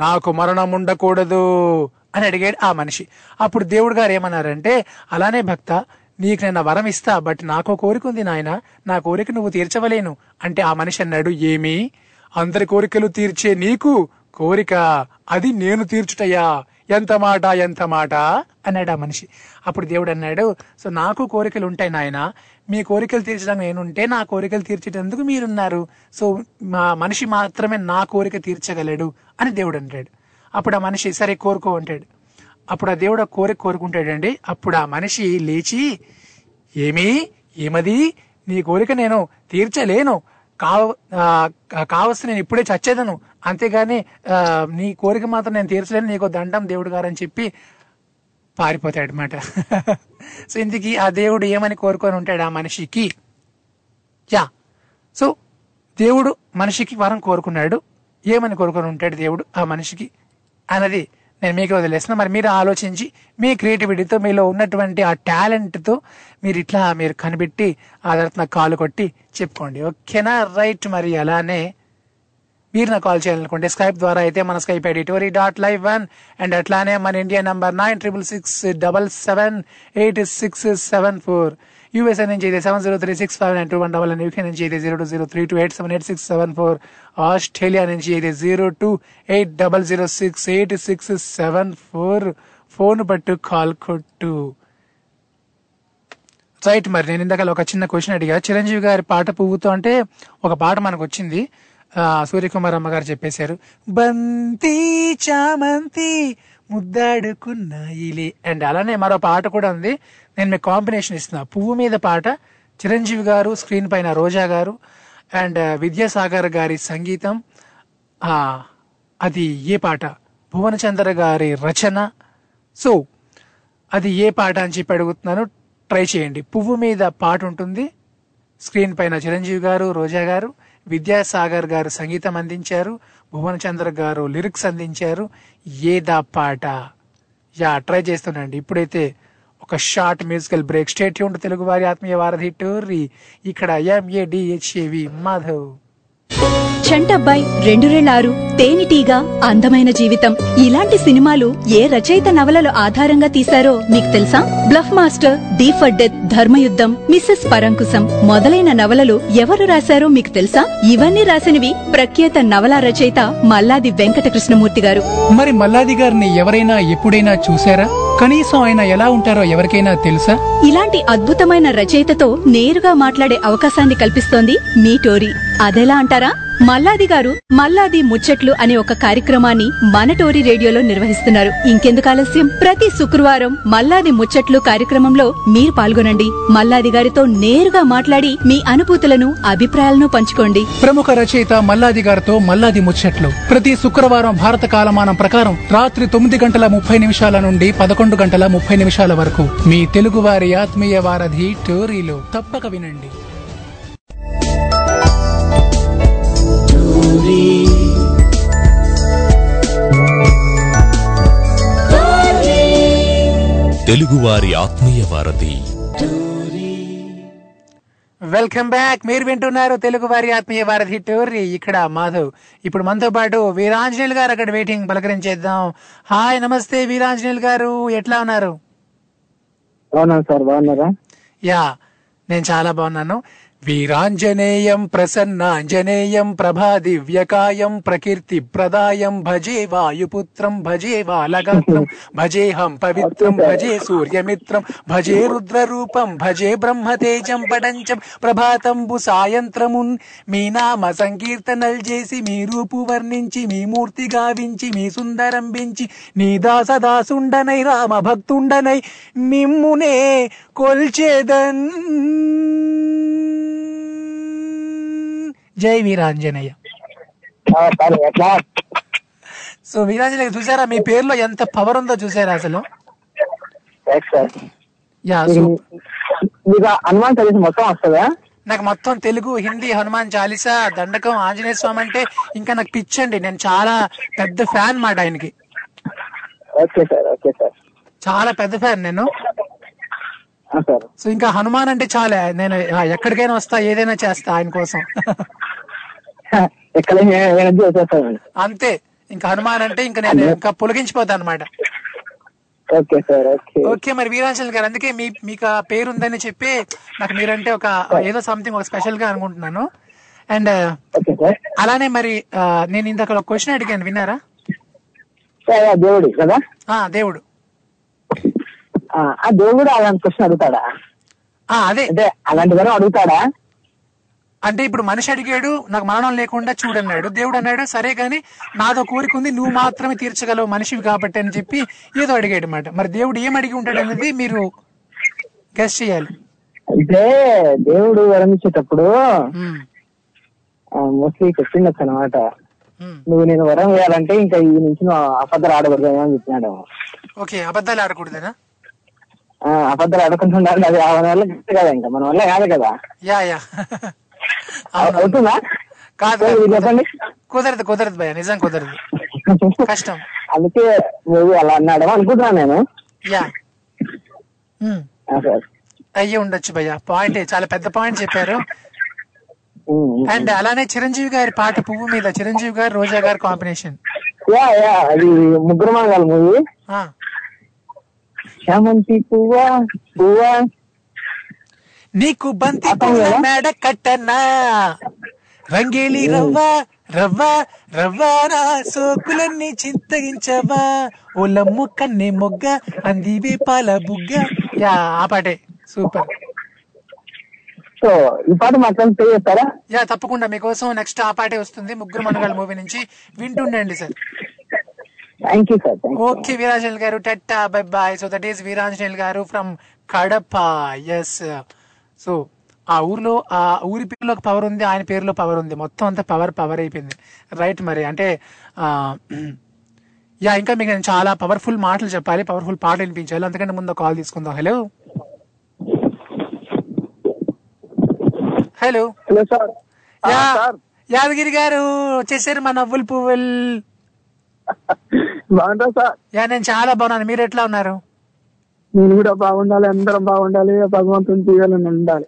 నాకు మరణం ఉండకూడదు అని అడిగాడు ఆ మనిషి. అప్పుడు దేవుడు గారు ఏమన్నారంటే, అలానే భక్త నీకు నేను వరం ఇస్తా, బట్ నాకో కోరిక ఉంది నాయన, నా కోరిక నువ్వు తీర్చవలేను అంటే ఆ మనిషి అన్నాడు, ఏమి అందరి కోరికలు తీర్చే నీకు కోరిక అది నేను తీర్చుటయ్యా, ఎంత మాట ఎంత మాట అన్నాడు ఆ మనిషి. అప్పుడు దేవుడు అన్నాడు, సో నాకు కోరికలు ఉంటాయి నాయన, మీ కోరికలు తీర్చడానికి నేనుంటే నా కోరికలు తీర్చేటందుకు మీరున్నారు, సో మా మనిషి మాత్రమే నా కోరిక తీర్చగలడు అని దేవుడు అంటాడు. అప్పుడు ఆ మనిషి సరే కోరుకో అంటాడు. అప్పుడు ఆ దేవుడు కోరిక కోరుకుంటాడండి. అప్పుడు ఆ మనిషి లేచి, ఏమి ఏమది నీ కోరిక నేను తీర్చలేను, కావ కావస్తే నేను ఇప్పుడే చచ్చేదను, అంతేగాని నీ కోరిక మాత్రం నేను తీర్చలేను, నీకు దండం దేవుడు గారు అని చెప్పి పారిపోతాడు మాట. సో ఇందుకీ ఆ దేవుడు ఏమని కోరుకొని ఉంటాడు ఆ మనిషికి? యా సో దేవుడు మనిషికి వరం కోరుకున్నాడు, ఏమని కోరుకొని ఉంటాడు దేవుడు ఆ మనిషికి అన్నది నేను మీకు వదిలేస్తున్నా. మరి మీరు ఆలోచించి మీ క్రియేటివిటీతో మీలో ఉన్నటువంటి ఆ టాలెంట్తో మీరు ఇట్లా మీరు కనిపెట్టి ఆ తర్వాత నాకు కాల్ కొట్టి చెప్పుకోండి, ఓకేనా? రైట్. మరి అలానే మీరు నాకు కాల్ చేయాలనుకుంటే స్కైప్ ద్వారా అయితే మన Skype ID Tori dot live one and అట్లానే మన India number nine triple six double seven eight six seven four USA నుంచి అయితే seven zero three six five nine two one double nine, UK నుంచి అయితే zero two zero three two eight seven eight six seven four, Australia నుంచి అయితే zero two eight double zero six eight six seven four phone పట్టు కాల్ కొట్టు. రైట్. మరి నేను ఇందాక ఒక చిన్న క్వశ్చన్ అడిగా, చిరంజీవి గారి పాట పువ్వుతో అంటే ఒక పాట మనకు వచ్చింది, సూర్యకుమారి అమ్మగారు చెప్పేశారు, బంతి చామంతి ముద్దాడుకున్నాయిలే. అండ్ అలానే మరో పాట కూడా ఉంది, నేను మీకు కాంబినేషన్ ఇస్తున్నా. పువ్వు మీద పాట చిరంజీవి గారు, స్క్రీన్ పైన రోజా గారు అండ్ విద్యాసాగర్ గారి సంగీతం. అది ఏ పాట? భువన చంద్ర గారి రచన. సో అది ఏ పాట అని చెప్పి అడుగుతున్నాను, ట్రై చేయండి. పువ్వు మీద పాట ఉంటుంది, స్క్రీన్ పైన చిరంజీవి గారు, రోజా గారు, విద్యాసాగర్ గారు సంగీతం అందించారు, భువన చంద్ర గారు లిరిక్స్ అందించారు. ఏదా పాట? యా ట్రై చేస్తున్నాండి. ఇప్పుడైతే ఒక short musical break. Stay tuned Telugu వారి ఆత్మీయ వారధి టోర్రీ ఇక్కడ ఎంఏ డిహెచ్ఏవి మాధవ్. చంటబ్బాయి, రెండురెళ్ళారు, తేనిటీగా, అందమైన జీవితం ఇలాంటి సినిమాలు ఏ రచయిత నవలలు ఆధారంగా తీశారో మీకు తెలుసా? Bluff master, D for death, Dharmayuddham, Mrs Parankusam మొదలైన నవలలు ఎవరు రాశారో మీకు తెలుసా? ఇవన్నీ రాసినవి ప్రఖ్యాత నవలా రచయిత మల్లాది వెంకట కృష్ణమూర్తి గారు. మరి మల్లాది గారిని ఎవరైనా ఎప్పుడైనా చూసారా? కనీసం ఆయన ఎలా ఉంటారో ఎవరికైనా తెలుసా? ఇలాంటి అద్భుతమైన రచయితతో నేరుగా మాట్లాడే అవకాశాన్ని కల్పిస్తోంది మీ టోరీ. అదెలా అంటారా? మల్లాది గారు మల్లాది ముచ్చట్లు అనే ఒక కార్యక్రమాన్ని మన టోరీ రేడియోలో నిర్వహిస్తున్నారు. ఇంకెందుకు ఆలస్యం, ప్రతి శుక్రవారం మల్లాది ముచ్చట్లు కార్యక్రమంలో మీరు పాల్గొనండి. మల్లాది గారితో నేరుగా మాట్లాడి మీ అనుభూతులను, అభిప్రాయాలను పంచుకోండి. ప్రముఖ రచయిత మల్లాది గారితో మల్లాది ముచ్చట్లు ప్రతి శుక్రవారం భారత కాలమానం ప్రకారం రాత్రి తొమ్మిది గంటల ముప్పై నిమిషాల నుండి పదకొండు గంటల ముప్పై నిమిషాల వరకు మీ తెలుగు వారి ఆత్మీయ వారధి టోరీలో తప్పక వినండి. తెలుగువారి ఆత్మీయ వారధి. Welcome back. మీరు వింటున్నారు తెలుగువారి ఆత్మీయ వారధి టోర్రీ ఇక్కడ మాధవ్. ఇప్పుడు మనతో పాటు వీరాంజనేల్ గారు అక్కడ వెయిటింగ్, పలకరించేద్దాం. హాయ్, నమస్తే వీరాంజనేల్ గారు, ఎట్లా ఉన్నారు? యా నేను చాలా బాగున్నాను. వీరాంజనేయం ప్రసన్నాంజనేయం ప్రభా దివ్యకాయం ప్రకీర్తి ప్రదాయం భజే వాయుపుత్రం భజే వాలగాత్రం భజేహం పవిత్రం భజే సూర్యమిత్రం భజే రుద్రరూపం భజే బ్రహ్మతేజం పడంచం ప్రభాతంబు సాయంత్రమున్. మీ నామ సంకీర్తనలు చేసి, మీ రూపు వర్ణించి, మీ మూర్తి గావించి, మీ సుందరం పెంచి, నీ దాసదాసుండనై రామ భక్తుండనై మిమ్మునే కొల్చేదన్. జై వీరాంజనేయ. సో వీరాంజనేయ చూసారా, మీ పేరులో ఎంత పవర్ ఉందో చూసారా అసలు? మీకు హనుమాన్ చాలీసా మొత్తం వస్తుందా? నాకు మొత్తం తెలుగు, హిందీ, హనుమాన్ చాలీసా, దండకం, ఆంజనేయ స్వామి అంటే ఇంకా నాకు పిచ్చండి. నేను చాలా పెద్ద ఫ్యాన్ మాట ఆయనకి. ఓకే సార్, ఓకే సార్, చాలా పెద్ద ఫ్యాన్ నేను. సో ఇంకా హనుమాన్ అంటే చాలా, నేను ఎక్కడికైనా వస్తా, ఏదైనా చేస్తా ఆయన కోసం. అంతే, ఇంకా హనుమాన్ అంటే ఇంకా నేను ఇంకా పొలగించిపోతా అనమాట. ఓకే, మరి వీరాంజనేల్ గారు, అందుకే మీ మీకు ఆ పేరు ఉందని చెప్పి నాకు మీరంటే ఒక ఏదో సంథింగ్ ఒక స్పెషల్ గా అనుకుంటున్నాను. అండ్ అలానే మరి నేను ఇంతక ఒక క్వశ్చన్ అడిగాను, విన్నారా? దేవుడు కదా, దేవుడు దేవుడు అలాంటి క్వశ్చన్ అడుగుతాడా? అదే అదే అలాంటి వారు అడుగుతాడా అంటే, ఇప్పుడు మనిషి అడిగాడు నాకు మరణం లేకుండా చూడన్నాడు, దేవుడు అన్నాడు సరే గాని నాదో కోరిక ఉంది, నువ్వు మాత్రమే తీర్చగలవు మనిషివి కాబట్టి అని చెప్పి ఏదో అడిగాడు అనమాట. మరి దేవుడు ఏం అడిగి ఉంటాడు అనేది మీరు గెస్ చేయాలి. అంటే దేవుడు వరమిచ్చేటప్పుడు మోస్ట్లీ క్వశ్చన్ వచ్చు అనమాట, నువ్వు నేను వరం వేయాలంటే ఇంకా ఈ నుంచి అబద్ధాలు ఆడకూడదు అని చెప్పినాడు. ఓకే, అబద్ధాలు ఆడకూడదేనా? అబద్ధాలు ఆడకుంటుండాలి, అది వల్ల కదా, ఇంకా మన వల్ల కాదు కదా. యా యా అవుతుందా? కాదు, చెప్పండి, కుదరదు కుదరదు భయ, నిజం కుదరదు, కష్టం. అందుకే నువ్వు అలా అన్నాడు అనుకుంటున్నాను నేను. యా అయ్యే ఉండొచ్చు భయ్య, పాయింట్ చాలా పెద్ద పాయింట్ చెప్పారు. అండ్ అలానే చిరంజీవి గారి పాట పువ్వు మీద, చిరంజీవి గారు రోజా గారి కాంబినేషన్, యా యా అది ముగ్గురు మంగళ మూవీ, చామంతి పువ్వా పువ్వా నీకు బంతి పువ్వు మేడ కట్టనా, రంగేలి రవ్వ రవ్వ రవ్వారా, సోకులన్నీ చింతగించవా, ఓలమ్ము కన్నే మొగ్గ అందివే పాల బుగ్గ. యా ఆ పాటే సూపర్. సో ఈ పాట మాత్రం ప్లే చేస్తారా? యా తప్పకుండా, మీకోసం నెక్స్ట్ ఆ పాటే వస్తుంది ముగ్గురు మనగాళ్ళ మూవీ నుంచి, వింటుండండి sir. Thank you sir. Okay Veeranjaneyulu గారు, tata bye bye. So that is Veeranjaneyulu గారు ఫ్రమ్ కడప. ఎస్, సో ఆ ఊర్లో ఆ ఊరి పేరులో పవర్ ఉంది, ఆయన పేరులో పవర్ ఉంది, మొత్తం అంతా పవర్ పవర్ అయిపోయింది. రైట్, మరి అంటే యా ఇంకా మీకు నేను చాలా పవర్ఫుల్ మాటలు చెప్పాలి, పవర్ఫుల్ పాటలు వినిపించాలి, అందుకంటే ముందు కాల్ తీసుకుందాం. Hello hello hello sir, Yadagiri గారు వచ్చేసారు మా నవ్వులు పువ్వుల్. బాగుంటా సార్? యా నేను చాలా బాగున్నాను, మీరు ఎట్లా ఉన్నారు? నేను కూడా బాగుండాలి, అందరం బాగుండాలి, భగవంతుని దీవెనలు ఉండాలి.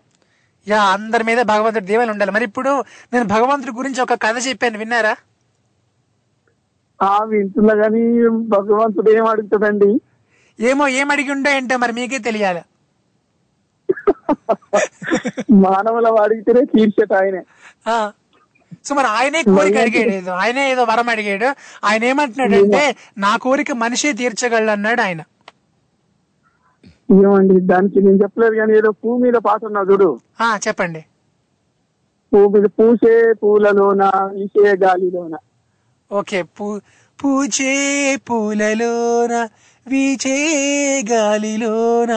యా అందరి మీద భగవంతుడి దీవెనలు ఉండాలి. మరి ఇప్పుడు నేను భగవంతుడి గురించి ఒక కథ చెప్పాను, విన్నారా? వింటున్నా కానీ భగవంతుడు ఏం అడుగుతాడండి? ఏమో ఏం అడిగి ఉంటాయంటే మరి మీకే తెలియాలి. మానవుల అడిగితేనే తీర్చేట ఆయనే. సో మరి ఆయనే కోరిక అడిగాడు, ఆయనే ఏదో వరం అడిగాడు, ఆయన ఏమంటున్నాడు అంటే నా కోరిక మనిషే తీర్చగలడు అన్నాడు ఆయన. ఏమండి దానికి నేను చెప్పలేదు కానీ ఏదో పువ్వు మీద పాట ఉన్నా చూడు, చెప్పండి. పువ్వు మీద పూసే పూలలోన వీసే గాలిలోన. ఓకే, పూచే పూలలోన వీచే గాలిలోన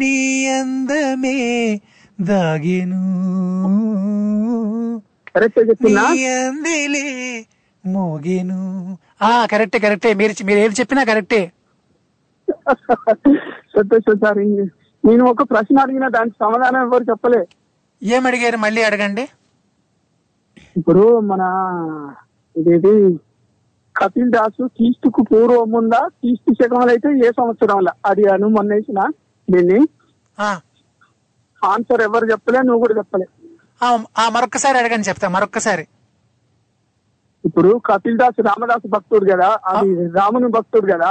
నీ అందమే దాగెను, అందలే మోగెను. ఆ కరెక్టే కరెక్టే, మీరు మీరు ఏది చెప్పినా కరెక్టే. సార్ నేను ఒక ప్రశ్న అడిగిన దానికి సమాధానం ఎవరు చెప్పలే. ఏమడిగారు మళ్ళీ అడగండి. ఇప్పుడు మన ఇదేది కపిల్ దాస్ క్రీస్తుకు పూర్వం ఉందా, క్రీస్తు శకం అయితే ఏ సంవత్సరంలో అది అను మొన్న వేసిన దీన్ని ఆన్సర్ ఎవరు చెప్పలే, నువ్వు కూడా చెప్పలే. మరొకసారి అడగండి చెప్తా మరొకసారి. ఇప్పుడు కపిల్ దాస్ రామదాసు భక్తుడు కదా, అది రాముని భక్తుడు కదా,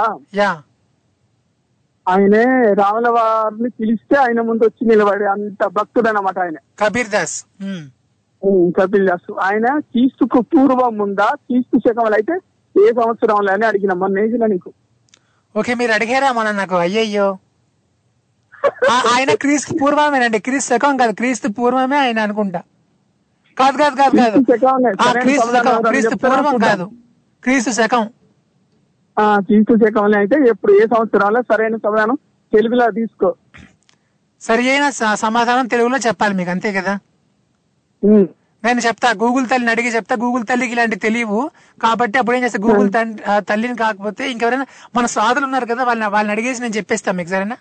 ఆయనే రాముల వారిని పిలిస్తే ఆయన ముందు వచ్చి నిలబడి అంత భక్తుడు అనమాట ఆయన కబీర్ దాస్. కపిల్ దాస్ ఆయన క్రీస్తుకు పూర్వం ఉందా, క్రీస్తు శకములు అయితే ఏ సంవత్సరంలో అని అడిగిన మొన్న వేసిన నీకు. ఓకే మీరు అడిగారా మన నాకు? అయ్యయ్యో, ఆయన క్రీస్తు పూర్వమేనండి, క్రీస్తు శకం కాదు, క్రీస్తు పూర్వమే ఆయన అనుకుంటా. కాదు కాదు కాదు కాదు క్రీస్తు పూర్వం కాదు, క్రీస్తు శకం. క్రీస్తు శకంలో అయితే ఎప్పుడు ఏ సంవత్సరాల్లో సరైన సమాధానం తెలుగులో తీసుకో. సరి అయిన సమాధానం తెలుగులో చెప్పాలి మీకు, అంతే కదా. నేను చెప్తా, గూగుల్ తల్లిని అడిగి చెప్తా. గూగుల్ తల్లికి ఇలాంటి తెలియవు కాబట్టి అప్పుడు ఏం చేస్తా, గూగుల్ తల్లిని కాకపోతే ఇంకెవరైనా మన సాధులు ఉన్నారు కదా వాళ్ళని వాళ్ళని అడిగేసి నేను చెప్పేస్తాను మీకు, సరేనా?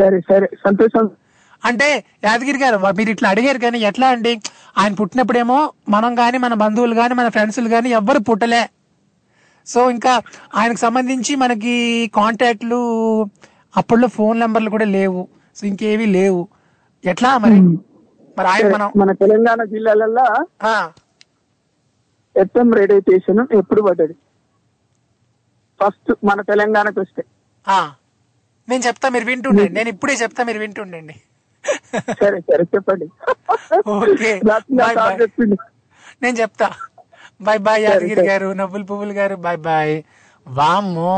సరే సరే సంతోషం. అంటే యాదగిరి గారు మీరు ఇట్లా అడిగారు కానీ ఎట్లా అండి, ఆయన పుట్టినప్పుడేమో మనం కానీ మన బంధువులు కానీ మన ఫ్రెండ్స్లు కానీ ఎవ్వరు పుట్టలే. సో ఇంకా ఆయనకు సంబంధించి మనకి కాంటాక్ట్లు అప్పట్లో ఫోన్ నెంబర్లు కూడా లేవు, సో ఇంకేవి లేవు. ఎట్లా మరి మరి ఆయన మనం మన తెలంగాణ జిల్లాలలో ఎఫ్ఎం రేడియో స్టేషన్ ఎప్పుడు పడ్డది ఫస్ట్ మన తెలంగాణకు వస్తే? నేను చెప్తా మీరు వింటుండండి, నేను ఇప్పుడే చెప్తా మీరు వింటుండండి. సరే సరే చెప్పండి. ఓకే నేను చెప్తా. బాయ్ బాయ్ యాదగిరి గారు, నవ్వుల పువ్వులు గారు బాయ్ బాయ్. వామ్మో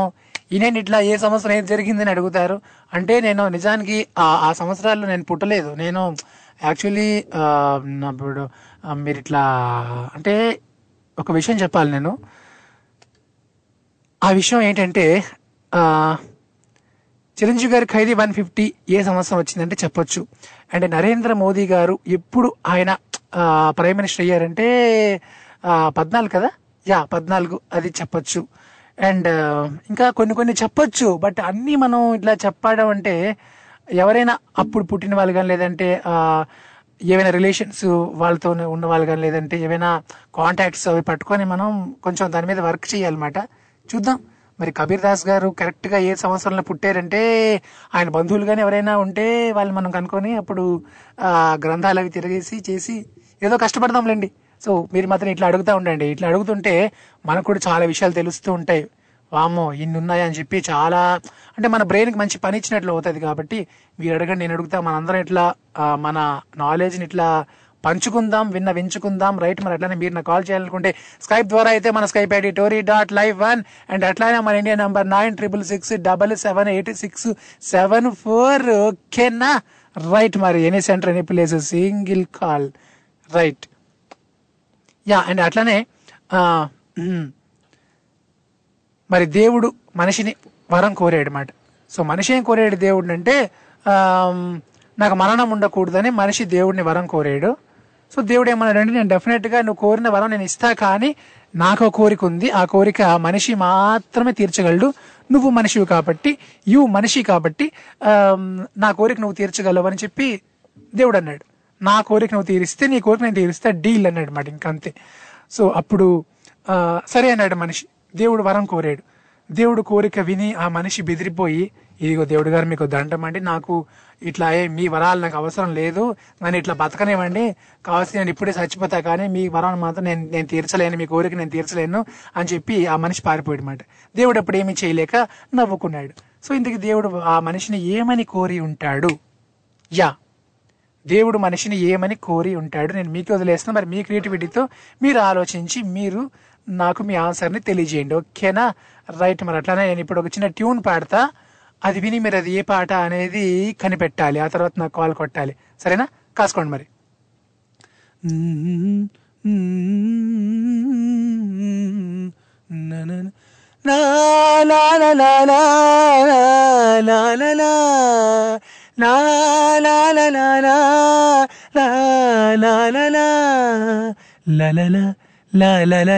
ఈయన ఇట్లా ఏ సంవత్సరం ఏది జరిగిందని అడుగుతారు అంటే నేను నిజానికి ఆ సంవత్సరాల్లో నేను పుట్టలేదు. నేను యాక్చువల్లీ ఇప్పుడు మీరు ఇట్లా అంటే ఒక విషయం చెప్పాలి నేను. ఆ విషయం ఏంటంటే చిరంజీవి గారి ఖైదీ వన్ ఫిఫ్టీ ఏ సంవత్సరం వచ్చిందంటే చెప్పొచ్చు. అండ్ నరేంద్ర మోదీ గారు ఎప్పుడు ఆయన ప్రైమ్ మినిస్టర్ అయ్యారంటే పద్నాలుగు కదా, యా పద్నాలుగు, అది చెప్పొచ్చు. అండ్ ఇంకా కొన్ని కొన్ని చెప్పొచ్చు, బట్ అన్నీ మనం ఇట్లా చెప్పడం అంటే ఎవరైనా అప్పుడు పుట్టిన వాళ్ళు కానీ లేదంటే ఏవైనా రిలేషన్స్ వాళ్ళతో ఉన్న వాళ్ళు కానీ లేదంటే ఏవైనా కాంటాక్ట్స్ అవి పట్టుకొని మనం కొంచెం దాని మీద వర్క్ చేయాలన్నమాట. చూద్దాం మరి కబీర్ దాస్ గారు కరెక్ట్గా ఏ సంవత్సరంలో పుట్టారంటే ఆయన బంధువులు కానీ ఎవరైనా ఉంటే వాళ్ళు మనం కనుక్కొని అప్పుడు గ్రంథాలు అవి తిరిగేసి చేసి ఏదో కష్టపడదాంలేండి. సో మీరు మాత్రం ఇట్లా అడుగుతూ ఉండండి, ఇట్లా అడుగుతుంటే మనకు కూడా చాలా విషయాలు తెలుస్తూ ఉంటాయి. వామ్మో ఇన్ని ఉన్నాయని చెప్పి చాలా అంటే మన బ్రెయిన్కి మంచి పని ఇచ్చినట్లు అవుతుంది. కాబట్టి మీరు అడగండి, నేను అడుగుతా, మనందరం ఇట్లా మన నాలెడ్జ్ని ఇట్లా పంచుకుందాం, విన్న వించుకుందాం. రైట్, మరి అట్లానే మీరు నా కాల్ చేయాలనుకుంటే స్కైప్ ద్వారా అయితే మన Skype ID Tori dot live one and అట్లానే మన India number nine triple six double seven eight six seven four ఓకేనా? రైట్, మరి any centre any place single call. Right, yeah. And అట్లానే మరి దేవుడు మనిషిని వరం కోరాడు అన్నమాట. సో మనిషి ఏం కోరాడు దేవుడిని అంటే నాకు మరణం ఉండకూడదని మనిషి దేవుడిని వరం కోరాడు. సో దేవుడు ఏమన్నాడంటే నేను డెఫినెట్గా నువ్వు కోరిన వరం నేను ఇస్తా, కానీ నాకు కోరిక ఉంది, ఆ కోరిక మనిషి మాత్రమే తీర్చగలడు. నువ్వు మనిషివి కాబట్టి, యు మనిషి కాబట్టి నా కోరిక నువ్వు తీర్చగలవు అని చెప్పి దేవుడు అన్నాడు. నా కోరిక నువ్వు తీరిస్తే నీ కోరిక నేను తీరిస్తా, డీల్ అన్నాడు మాట, ఇంకంతే. సో అప్పుడు సరే అన్నాడు మనిషి. దేవుడు వరం కోరాడు, దేవుడు కోరిక విని ఆ మనిషి బెదిరిపోయి ఇదిగో దేవుడు గారు మీకు దండం అండి, నాకు ఇట్లా ఏ మీ వరాలు నాకు అవసరం లేదు, నన్ను ఇట్లా బతకనివ్వండి, కావాల్సి నేను ఇప్పుడే చచ్చిపోతా, కానీ మీ వరాన్ని మాత్రం నేను నేను తీర్చలేను, మీ కోరిక నేను తీర్చలేను అని చెప్పి ఆ మనిషి పారిపోయాడు మాట. దేవుడు అప్పుడు ఏమీ చేయలేక నవ్వుకున్నాడు. సో ఇంతకీ దేవుడు ఆ మనిషిని ఏమని కోరి ఉంటాడు? యా, దేవుడు మనిషిని ఏమని కోరి ఉంటాడు నేను మీకు వదిలేస్తున్నా. మరి మీ క్రియేటివిటీతో మీరు ఆలోచించి మీరు నాకు మీ ఆన్సర్ని తెలియజేయండి, ఓకేనా? రైట్, మరి అట్లానే నేను ఇప్పుడు ఒక చిన్న ట్యూన్ పాడతా, అది విని మీరు అది ఏ పాట అనేది కనిపెట్టాలి, ఆ తర్వాత నాకు కాల్ కొట్టాలి, సరేనా? కాసుకోండి మరి. La la la la la la la la la la la la la la la la la la la la la la la la la la la la la la la la la la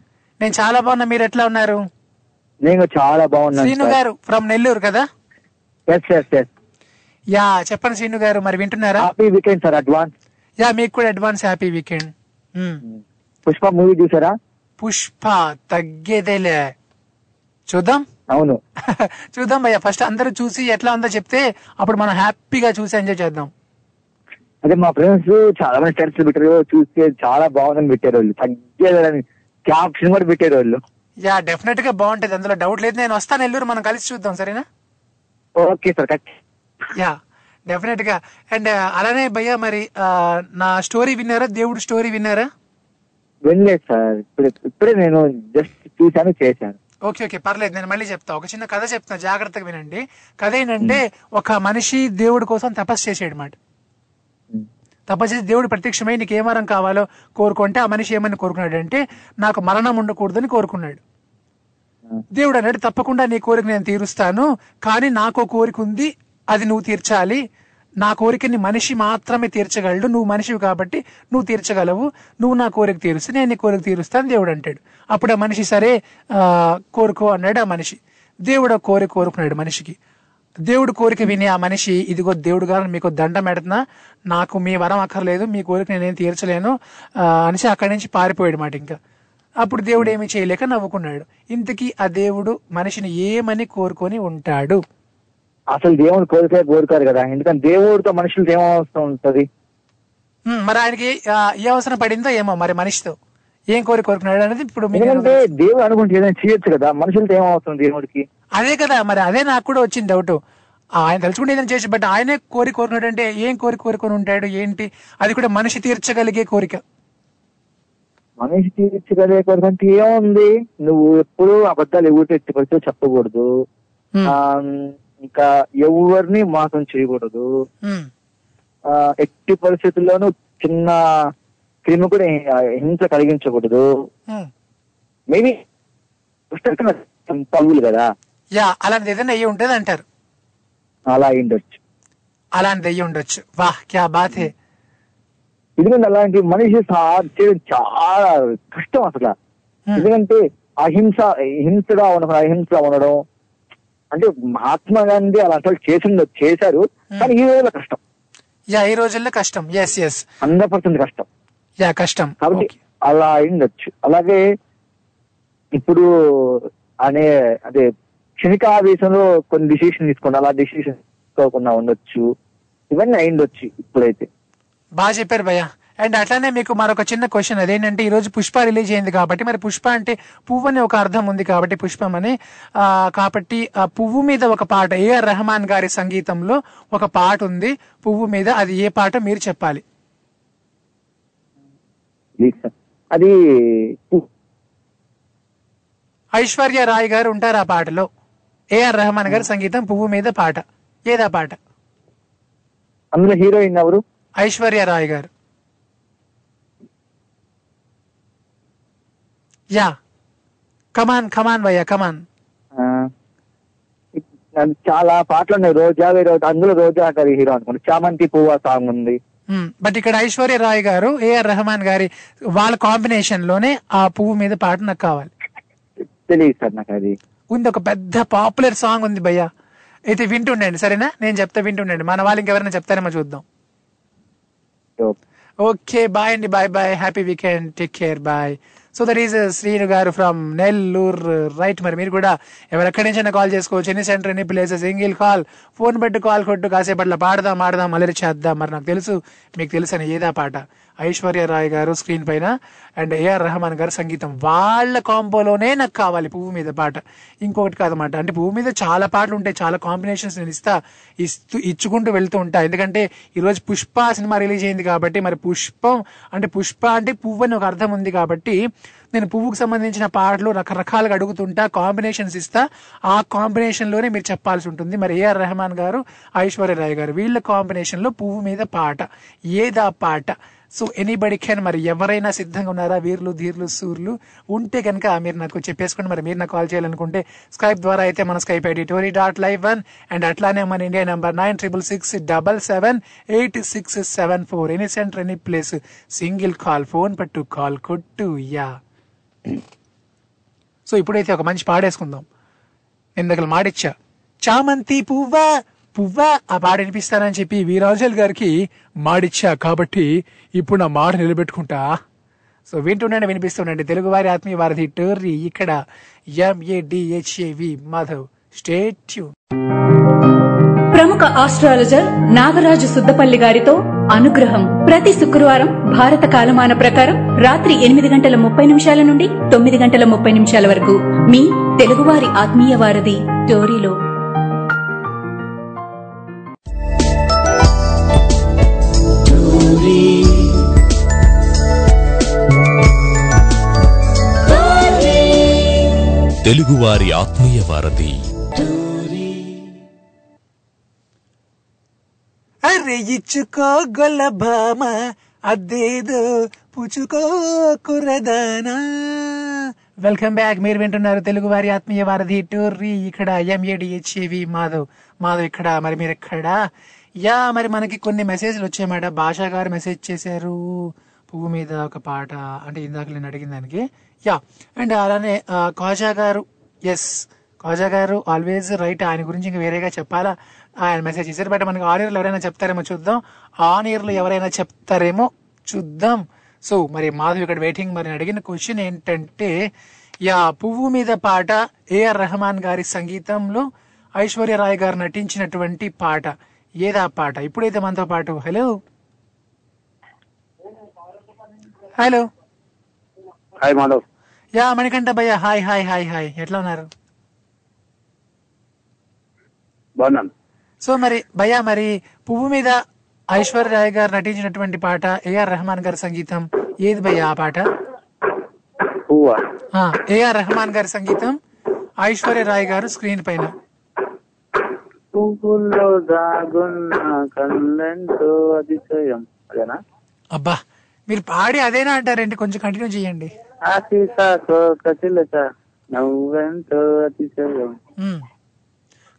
నేను చాలా బాగున్నా, మీరు ఎట్లా ఉన్నారు? నేను చాలా బాగున్నా. శ్రీను గారు ఫ్రమ్ నెల్లూరు కదా? యా, చెప్పండి శ్రీను గారు, మరి వింటున్నారా? Happy weekend sir, advance. Yeah, మీకు కూడా advance happy weekend. Pushpa movie చూసారా? పుష్ప తగ్గేదేలే, చూద్దాం. అవును చూద్దాం భయ్యా, ఫస్ట్ అందరూ చూసి ఎట్లా ఉందో చెప్తే అప్పుడు మనం హ్యాపీగా చూసి ఎంజాయ్ చేద్దాం. అదే మా ఫ్రెండ్స్ చాలా మంది స్టేటస్ పెట్టారు, చూస్తే చాలా బాగుందని పెట్టారు వాళ్ళు, తగ్గేదని క్యాప్షన్ కూడా పెట్టారు వాళ్ళు. యా, డెఫినెట్ గా బాగుంటది, అందులో డౌట్ లేదు. నేను వస్తాను నెల్లూరు, మనం కలిసి చూద్దాం, సరేనా? ఓకే సార్, యా డెఫినెట్ గా. అండ్ అలానే భయ్యా, మరి నా స్టోరీ విన్నారా? దేవుడు స్టోరీ విన్నారా? వినలేదు సార్, ఇప్పుడే నేను జస్ట్ చూసాను, చేశాను. ఓకే ఓకే పర్లేదు, నేను మళ్ళీ చెప్తా. ఒక చిన్న కథ చెప్తున్నా, జాగ్రత్తగా వినండి. కథ ఏంటంటే, ఒక మనిషి దేవుడి కోసం తపస్సు చేసాడు మాట. తపస్సు చేసి దేవుడు ప్రత్యక్షమై నీకు ఏ వరం కావాలో కోరుకుంటే ఆ మనిషి ఏమని కోరుకున్నాడు అంటే, నాకు మరణం ఉండకూడదని కోరుకున్నాడు. దేవుడు అన్నాడు, తప్పకుండా నీ కోరిక నేను తీరుస్తాను, కానీ నాకు కోరిక ఉంది, అది నువ్వు తీర్చాలి. నా కోరికని మనిషి మాత్రమే తీర్చగలడు, నువ్వు మనిషివి కాబట్టి నువ్వు తీర్చగలవు, నువ్వు నా కోరిక తీరుస్తే నేను నీ కోరిక తీరుస్తాను దేవుడు అంటాడు. అప్పుడు ఆ మనిషి సరే కోరుకో అన్నాడు. ఆ మనిషి దేవుడు కోరిక కోరుకున్నాడు. మనిషికి దేవుడు కోరిక విని ఆ మనిషి, ఇదిగో దేవుడు గారు మీకు దండం పెడుతున్నా, నాకు మీ వరం అక్కర్లేదు, మీ కోరిక నేనేం తీర్చలేను అనేసి అక్కడి నుంచి పారిపోయాడు మాట. ఇంకా అప్పుడు దేవుడు ఏమి చేయలేక నవ్వుకున్నాడు. ఇంతకీ ఆ దేవుడు మనిషిని ఏమని కోరుకొని ఉంటాడు? అసలు దేవుడు కోరిక కోరుతారు కదా, ఎందుకంటే దేవుడితో మనుషులతో ఏం అవసరం ఉంటుంది? మరి ఆయనకి ఏ అవసరం పడిందో ఏమో, మరి మనిషితో ఏం కోరిక కోరుకున్నాడు అనేది ఇప్పుడు దేవుడు అనుకుంటే ఏదైనా చేయొచ్చు కదా, మనుషులతో ఏం అవసరం దేవుడికి? అదే కదా, మరి అదే నాకు కూడా వచ్చింది డౌట్. ఆయన తలుచుకుంటే ఏదైనా చేసి, బట్ ఆయనే కోరిక కోరుకున్నాడు అంటే ఏం కోరిక కోరుకొని ఉంటాడు ఏంటి? అది కూడా మనిషి తీర్చగలిగే కోరిక. మనిషి తీర్చగలిగే కోరిక అంటే ఏముంది, నువ్వు ఎప్పుడు అబద్ధాలు ఎవరితో ఎట్టి పరిస్థితులు చెప్పకూడదు, ఇంకా ఎవరిని మోసం చేయకూడదు, ఎట్టి పరిస్థితుల్లోనూ చిన్న క్రిమి కూడా హింస కలిగించకూడదు. మేబీ పగులు కదా, యా అలాంటిది ఏదైనా అయ్యి ఉంటుంది అంటారు. అలా అయ్యుండొచ్చు, అలాంటిది అయ్యి ఉండొచ్చు. వాహ్ క్యా బాతే. ఎందుకంటే అలాంటి మనిషి సాధ్యం చాలా కష్టం అసలు. ఎందుకంటే అహింస హింసగా ఉండడం, అహింసగా ఉండడం అంటే మహాత్మా గాంధీ అలాంటి చేసిందో చేశారు, కానీ ఈ రోజుల్లో కష్టం. యా ఈ రోజుల్లో కష్టం, ఎస్ ఎస్ హండ్రెడ్ పర్సెంట్ కష్టం. యా కష్టం, కాబట్టి అలా అయిండొచ్చు. అలాగే ఇప్పుడు అనే అదే క్షణికావేశంలో కొన్ని డిసిషన్ తీసుకున్నా, అలా డిసిషన్ తీసుకోకుండా ఉండొచ్చు, ఇవన్నీ అయిండొచ్చు ఇప్పుడైతే. బాగా చెప్పారు భయ్యా. అండ్ అట్లానే మీకు మరొక చిన్న క్వశ్చన్, అదేంటంటే, ఈ రోజు పుష్ప రిలీజ్ అయింది కాబట్టి, మరి పుష్ప అంటే పువ్వు అని ఒక అర్థం ఉంది కాబట్టి పుష్పం అని, కాబట్టి ఆ పువ్వు మీద ఒక పాట, ఏఆర్ రెహమాన్ గారి సంగీతంలో ఒక పాట ఉంది పువ్వు మీద, అది ఏ పాట మీరు చెప్పాలి. అది ఐశ్వర్య రాయ్ గారు ఉంటారు ఆ పాటలో, ఏఆర్ రెహమాన్ గారి సంగీతం, పువ్వు మీద పాట, ఏదా పాట? అందులో హీరోయిన్ ఎవరు? ఐశ్వర్య రాయ్ గారు. యా కమాన్ కమాన్ భయ్యా కమాన్. చాలా పాటలు ఉన్నాయి, రోజా రోజా, అందులో రోజా గారి హీరో అనుకుంటా, చామంతి పువ్వా సాంగ్ ఉంది. బట్ ఇక్కడ ఐశ్వర్య రాయ్ గారు ఏఆర్ రెహమాన్ గారి వాళ్ళ కాంబినేషన్ లోనే ఆ పువ్వు మీద పాట నాకు కావాలి. తెలియదు సార్ నాకు అది. ఉంది ఒక పెద్ద పాపులర్ సాంగ్ ఉంది భయ్యా, అయితే వింటుండండి సరేనా, నేను చెప్తా వింటుండండి, మన వాళ్ళు ఇంకెవరైనా చెప్తారేమో చూద్దాం. ఓకే బాయ్ అండి, bye bye, happy weekend, take care, bye. So that is Srinu గారు ఫ్రమ్ నెల్లూరు, రైట్. మరి మీరు కూడా ఎవరెక్కడి నుంచైనా కాల్ చేసుకోవచ్చు, any centre any places, single call, phone పెట్టి కాల్ కొట్టు, కాసేపట్ల పాడదాం ఆడదాం అలరి చేద్దాం. మరి నాకు తెలుసు మీకు తెలుసు అని, ఏదా పాట? ఐశ్వర్య రాయ్ గారు స్క్రీన్ పైన అండ్ ఏఆర్ రెహమాన్ గారు సంగీతం, వాళ్ళ కాంబోలోనే నాకు కావాలి పువ్వు మీద పాట, ఇంకొకటి కాదన్నమాట. అంటే పువ్వు మీద చాలా పాటలు ఉంటాయి, చాలా కాంబినేషన్స్ నేను ఇస్తా ఇస్తూ ఇచ్చుకుంటూ వెళ్తూ ఉంటా, ఎందుకంటే ఈరోజు పుష్ప సినిమా రిలీజ్ అయింది కాబట్టి, మరి పుష్పం అంటే పుష్ప అంటే పువ్వు అని ఒక అర్థం ఉంది కాబట్టి, నేను పువ్వుకు సంబంధించిన పాటలు రకరకాలుగా అడుగుతుంటా, కాంబినేషన్స్ ఇస్తా, ఆ కాంబినేషన్లోనే మీరు చెప్పాల్సి ఉంటుంది. మరి ఏఆర్ రెహమాన్ గారు ఐశ్వర్య రాయ్ గారు వీళ్ళ కాంబినేషన్లో పువ్వు మీద పాట, ఏదా పాట? So anybody can. మరి ఎవరైనా సిద్ధంగా ఉన్నారా, వీర్లు ధీర్లు సూర్లు ఉంటే కనుక మీరు నాకు చెప్పేసుకోండి. మరి మీరు నాకు కాల్ చేయాలనుకుంటే స్కైప్ ద్వారా అయితే మన Skype ID Tori dot live one, and అట్లానే మన India number nine triple six double seven eight six seven four, any centre any place, single call, phone పట్టు కాల్ కొట్టు. యా సో ఇప్పుడైతే ఒక మంచి పాడేసుకుందాం. నేను దగ్గర మాడిచ్చా, చామంతి పువ్వా పువ్వా ఆ పాట వినిపిస్తానని చెప్పి వీరాంజనేల్ గారికి మాడిచ్చా కాబట్టి ఇప్పుడు నా మాట నిలబెట్టుకుంటా. సో వింటుండండి, వినిపిస్తుండండి, తెలుగు వారి ఆత్మీయ వారధి టోర్రీ ఇక్కడ ఎంఏడిహెచ్ఏవి మాధవ్ స్టేట్ ట్యూన్. ప్రముఖ ఆస్ట్రాలజర్ నాగరాజు సుద్దపల్లి గారితో అనుగ్రహం ప్రతి శుక్రవారం భారత కాలమాన ప్రకారం రాత్రి ఎనిమిది గంటల ముప్పై నిమిషాల నుండి తొమ్మిది గంటల ముప్పై నిమిషాల వరకు మీ తెలుగువారి ఆత్మీయ వారధి టోరీలో. తెలుగువారి ఆత్మీయ వారధి. అరే ఇచ్చుకోగల భామ అదేదో పుచ్చుకోకురదానా. Welcome back. మీరు వింటున్నారు తెలుగు వారి ఆత్మీయ వారధి టోర్రీ. ఇక్కడ ఎంఏడిహెచ్ఏవి మాధవ్ మాధవ్ ఇక్కడ. మరి మీరు ఎక్కడ యా? మరి మనకి కొన్ని మెసేజ్లు వచ్చాయి మేడ. భాషా గారు మెసేజ్ చేశారు పువ్వు మీద ఒక పాట అంటే ఇందాక నేను అడిగిన దానికి. యా అండ్ అలానే కాజా గారు, ఎస్ కాజా గారు ఆల్వేజ్ రైట్. ఆయన గురించి ఇంకా వేరేగా చెప్పాలా? ఆయన మెసేజ్ చేశారు. బట్ మనకి ఆన్ ఇయర్లు ఎవరైనా చెప్తారేమో చూద్దాం. ఆన్ ఇయర్లు ఎవరైనా చెప్తారేమో చూద్దాం. సో మరి మాధవ్ ఇక్కడ వెయిటింగ్. మరి అడిగిన క్వశ్చన్ ఏంటంటే యా పువ్వు మీద పాట ఏఆర్ రెహమాన్ గారి సంగీతంలో ఐశ్వర్య రాయ్ గారు నటించినటువంటి పాట, ఏదా పాట? ఇప్పుడైతే మనతో పాటు hello hello hi Madhav. Yeah Manikanta భయ్య హాయ్ హాయ్ హాయ్ హాయ్. ఎట్లా ఉన్నారు? బాగున్నాను. సో మరి భయ్యా మరి పువ్వు మీద ఐశ్వర్య రాయ్ గారు నటించినటువంటి పాట ఏఆర్ రెహమాన్ గారి సంగీతం ఏది భయ్యా? ఆ పాట ఏఆర్ రెహమాన్ గారి సంగీతం, ఐశ్వర్య రాయ్ గారు స్క్రీన్ పైన. అబ్బా మీరు పాడి అదేనా అంటారండి, కొంచెం కంటిన్యూ చేయండి.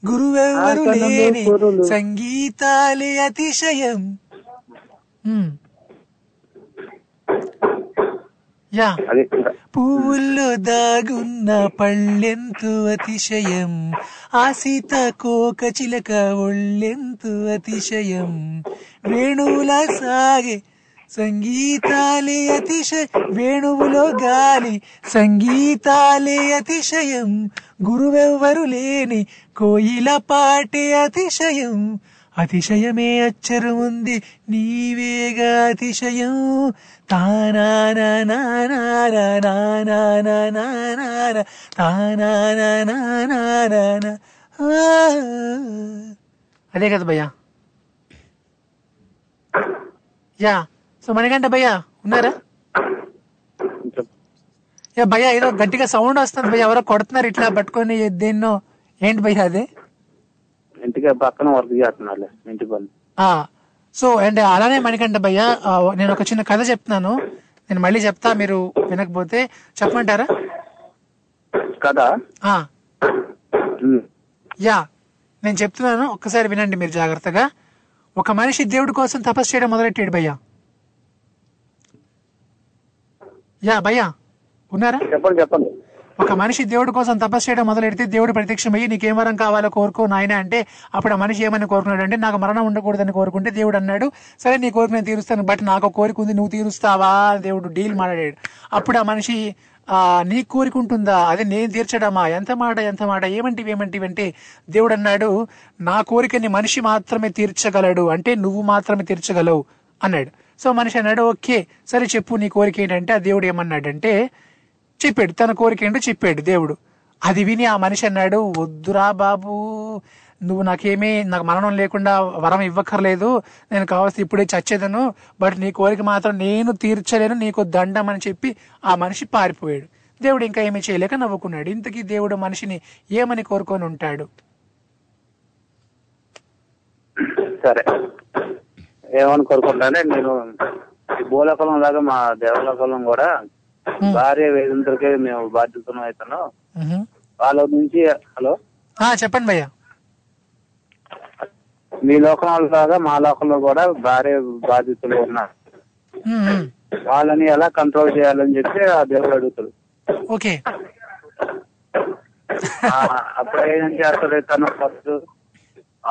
గురువెవరు లేని సంగీతాలే అతిశయం. యా పువ్వుల్లో దాగున్న పళ్ళెంతు అతిశయం, ఆసిత కోక చిలక ఒళ్ళెంతు అతిశయం, వేణువుల సాగే సంగీతాలే అతిశయం, వేణువులో గాలి సంగీతాలే అతిశయం, గురువెవ్వరు లేని కోయిల పాటే అతిశయం, అతిశయమే అచ్చరముంది నీవేగా అతిశయం, తానా నానా తానా. అదే కదా భయ్యా. యా సో మణికంఠ భయ్యా ఉన్నారా? యా భయ్యా ఏదో గట్టిగా సౌండ్ వస్తుంది భయ్యా, ఎవరో కొడుతున్నారు ఇట్లా పట్టుకొని దేన్నో. ఏంటి భయ్యా అదే? సో అండ్ అలానే మణికంఠ భయ్యా నేను ఒక చిన్న కథ చెప్తున్నాను, నేను మళ్ళీ చెప్తా మీరు వినకపోతే. చెప్పమంటారా కదా? యా నేను చెప్తున్నాను, ఒక్కసారి వినండి మీరు జాగ్రత్తగా. ఒక మనిషి దేవుడి కోసం తపస్సు చేయడం మొదలెట్టాడు భయ్యా. యా భయ్యా ఉన్నారా? చెప్పండి చెప్పండి. ఒక మనిషి దేవుడి కోసం తపస్సు చేయడం మొదలెడితే దేవుడు ప్రత్యక్షమయ్యి నీకేం వరం కావాలో కోరుకో నాయన అంటే, అప్పుడు ఆ మనిషి ఏమని కోరుకున్నాడు అంటే నాకు మరణం ఉండకూడదని కోరుకుంటే దేవుడు అన్నాడు సరే నీ కోరిక నేను తీరుస్తాను, బట్ నాకు కోరిక ఉంది నువ్వు తీరుస్తావా దేవుడు డీల్ మాట్లాడాడు. అప్పుడు ఆ మనిషి ఆ నీ కోరిక ఉంటుందా అదే నేను తీర్చడమా, ఎంత మాట ఎంత మాట, ఏమంటివి ఏమంటివి అంటే దేవుడు అన్నాడు నా కోరికని మనిషి మాత్రమే తీర్చగలడు అంటే నువ్వు మాత్రమే తీర్చగలవు అన్నాడు. సో మనిషి అన్నాడు ఓకే సరే చెప్పు నీ కోరిక ఏంటంటే, ఆ దేవుడు ఏమన్నాడంటే చెప్పాడు తన కోరిక ఏంటో చెప్పాడు దేవుడు. అది విని ఆ మనిషి అన్నాడు వద్దురా బాబు నువ్వు నాకేమీ నాకు మరణం లేకుండా వరం ఇవ్వక్కర్లేదు, నేను కావాల్సి ఇప్పుడే చచ్చేదను, బట్ నీ కోరిక మాత్రం నేను తీర్చలేను నీకు దండం అని చెప్పి ఆ మనిషి పారిపోయాడు. దేవుడు ఇంకా ఏమీ చేయలేక నవ్వుకున్నాడు. ఇంతకీ దేవుడు మనిషిని ఏమని కోరుకొని ఉంటాడు? సరే ఏమని కోరుకుంటానే నేను భూలోకంలో లాగా మా దేవలోకంలో కూడా భార్య వేదంతరికే మేము బాధ్యతను అవుతున్నాం వాళ్ళ నుంచి. హలో చెప్పండి భయ్యా. మీ లోకం లాగా మా లోకంలో కూడా భార్య బాధితులు ఉన్నారు, వాళ్ళని ఎలా కంట్రోల్ చేయాలని చెప్పి ఆ దేవుడు అడుగుతాడు. ఓకే అప్పుడు ఏం చేస్తాడు తను? ఫస్ట్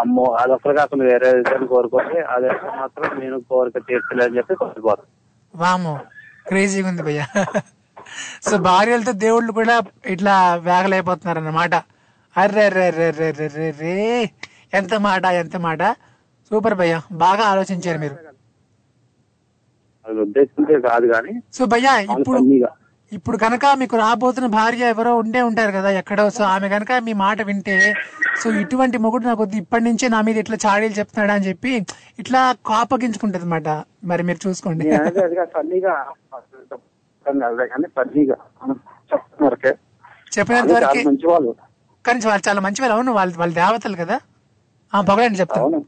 అమ్మో అదొక్కరు కాకుండా వేరే విధంగా కోరుకోండి, అదే మాత్రం నేను కోరిక తీర్చలేదని చెప్పి కోల్పోతాను. వామో క్రేజీగా ఉంది భయ్యా. సో భార్యలతో దేవుళ్ళు కూడా ఇట్లా వేగలైపోతున్నారు అన్నమాట. అర్రే రే రే రే రే రే ఎంత మాట ఎంత మాట. సూపర్ భయ్యా, బాగా ఆలోచించారు మీరు. సో భయ్యా ఇప్పుడు ఇప్పుడు కనుక మీకు రాబోతున్న భార్య ఎవరో ఉండే ఉంటారు కదా ఎక్కడో, సో ఆమె కనుక మీ మాట వింటే సో ఇటువంటి మొగుడు నాకు వద్దు ఇప్పటి నుంచే నా మీద ఇట్లా చాడీలు చెప్తున్నాడు అని చెప్పి ఇట్లా కాపగించుకుంటది అనమాట. మరి మీరు చూసుకోండి. చెప్పినంత వరకు కానీ వాళ్ళు చాలా మంచి వాళ్ళు. అవును, వాళ్ళు వాళ్ళ దేవతలు కదా. పొగడండి, చెప్తాను.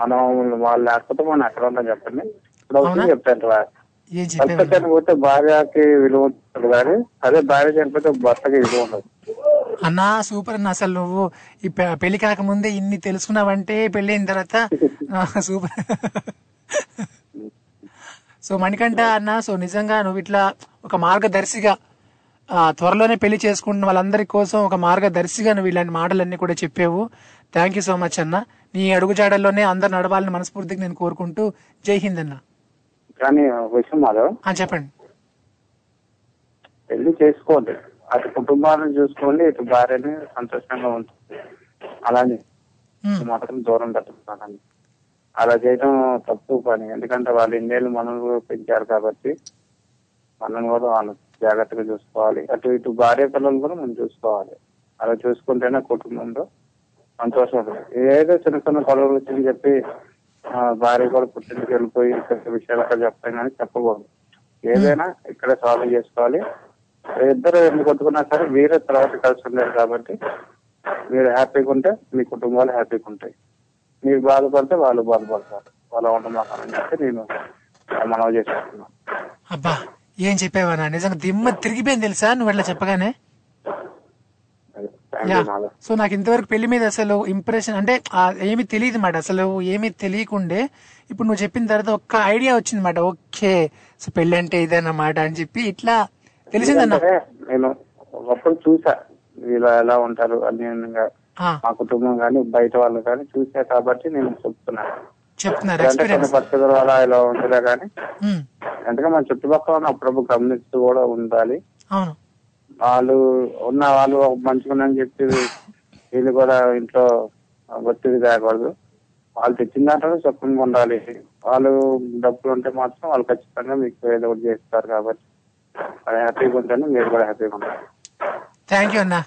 మనం వాళ్ళు లేకపోతే మనం ఎక్కడ ఉన్నాం చెప్పండి. చెప్తాను, భార్యకి విలువ ఉంటుంది కానీ అదే భార్య చనిపోతే భర్తకి విలువ ఉండదు అన్నా. సూపర్ అన్న, అసలు నువ్వు ఈ పెళ్లి కాకముందే ఇన్ని తెలుసుకున్నావంటే పెళ్లి అయిన తర్వాత సూపర్. సో మణికంఠ అన్న, సో నిజంగా నువ్వు ఇట్లా ఒక మార్గదర్శిగా, త్వరలోనే పెళ్లి చేసుకుంటున్న వాళ్ళందరి కోసం ఒక మార్గదర్శిగా నువ్వు ఇలాంటి మాటలన్నీ కూడా చెప్పావు. థ్యాంక్ యూ సో మచ్ అన్న. నీ అడుగుజాడల్లోనే అందరు నడవాలని మనస్ఫూర్తిగా నేను కోరుకుంటూ, జై హింద్ అన్న. కానీ చెప్పండి, పెళ్లి చేసుకోండి, అటు కుటుంబాలను చూసుకోండి, ఇటు భార్యని సంతోషంగా ఉంటుంది. అలానే మొత్తం దూరం పెట్టాలని అలా చేయడం తప్పు పని. ఎందుకంటే వాళ్ళు ఇన్నేళ్ళు మనల్ని పెంచారు కాబట్టి మనల్ని కూడా వాళ్ళు జాగ్రత్తగా చూసుకోవాలి. అటు ఇటు భార్య పిల్లలు కూడా మనం చూసుకోవాలి. అలా చూసుకుంటేనే కుటుంబంలో సంతోషం ఉంటుంది. ఏదో చిన్న చిన్న పొలం వచ్చింది చెప్పి భార్య కూడా పుట్టింటికి వెళ్ళిపోయి ఇక్కడ విషయాలు అక్కడ చెప్పాను అని చెప్పకూడదు. ఏదైనా ఇక్కడ సాల్వ్ చేసుకోవాలి. ఇద్దరు ఎందుకు కొట్టుకున్నా సరే వీరే తర్వాత కలిసి ఉండేది కాబట్టి మీరు హ్యాపీగా ఉంటే మీ కుటుంబాలు హ్యాపీగా ఉంటాయి. మీరు బాధపడితే వాళ్ళు బాధపడతారు. వాళ్ళు ఉండమని చెప్పి నేను మనవి చేసుకుంటున్నాను. అబ్బా, ఏం చెప్పేవా, నిజంగా దిమ్మ తిరిగిపోయింది తెలుసా నువ్వు అట్లా చెప్పగానే. సో నాకు ఇంతవరకు పెళ్లి మీద అసలు ఇంప్రెషన్ అంటే ఏమీ తెలియదు మాట. అసలు ఏమీ తెలియకుండే ఇప్పుడు నువ్వు చెప్పిన తర్వాత ఒక్క ఐడియా వచ్చింది మాట. ఓకే, సో పెళ్లి అంటే ఇదేనమాట అని చెప్పి ఇట్లా తెలిసిందన్న. నేను ఒకప్పుడు చూసా ఇలా ఎలా ఉంటారు అన్యోన్యంగా మా కుటుంబం కానీ బయట వాళ్ళు కానీ చూసా కాబట్టి నేను చెప్తున్నాను. పరిస్థితులు అలా ఇలా ఉంటుందా కానీ ఎందుకంటే మన చుట్టుపక్కల ఉన్న అప్పుడప్పుడు గమనిస్తూ కూడా ఉండాలి. వాళ్ళు ఉన్న వాళ్ళు మంచిగున్నారని చెప్పి వీళ్ళు కూడా ఇంట్లో ఒత్తిడి తేకూడదు. వాళ్ళు తెచ్చిన దాంట్లో చక్కగా ఉండాలి. వాళ్ళు డబ్బులు ఉంటే మాత్రం వాళ్ళు ఖచ్చితంగా మీకు ఏదో ఒకటి చేస్తారు కాబట్టి హ్యాపీగా ఉంటాను, మీరు కూడా హ్యాపీగా ఉంటాను. థ్యాంక్ యూ అన్న.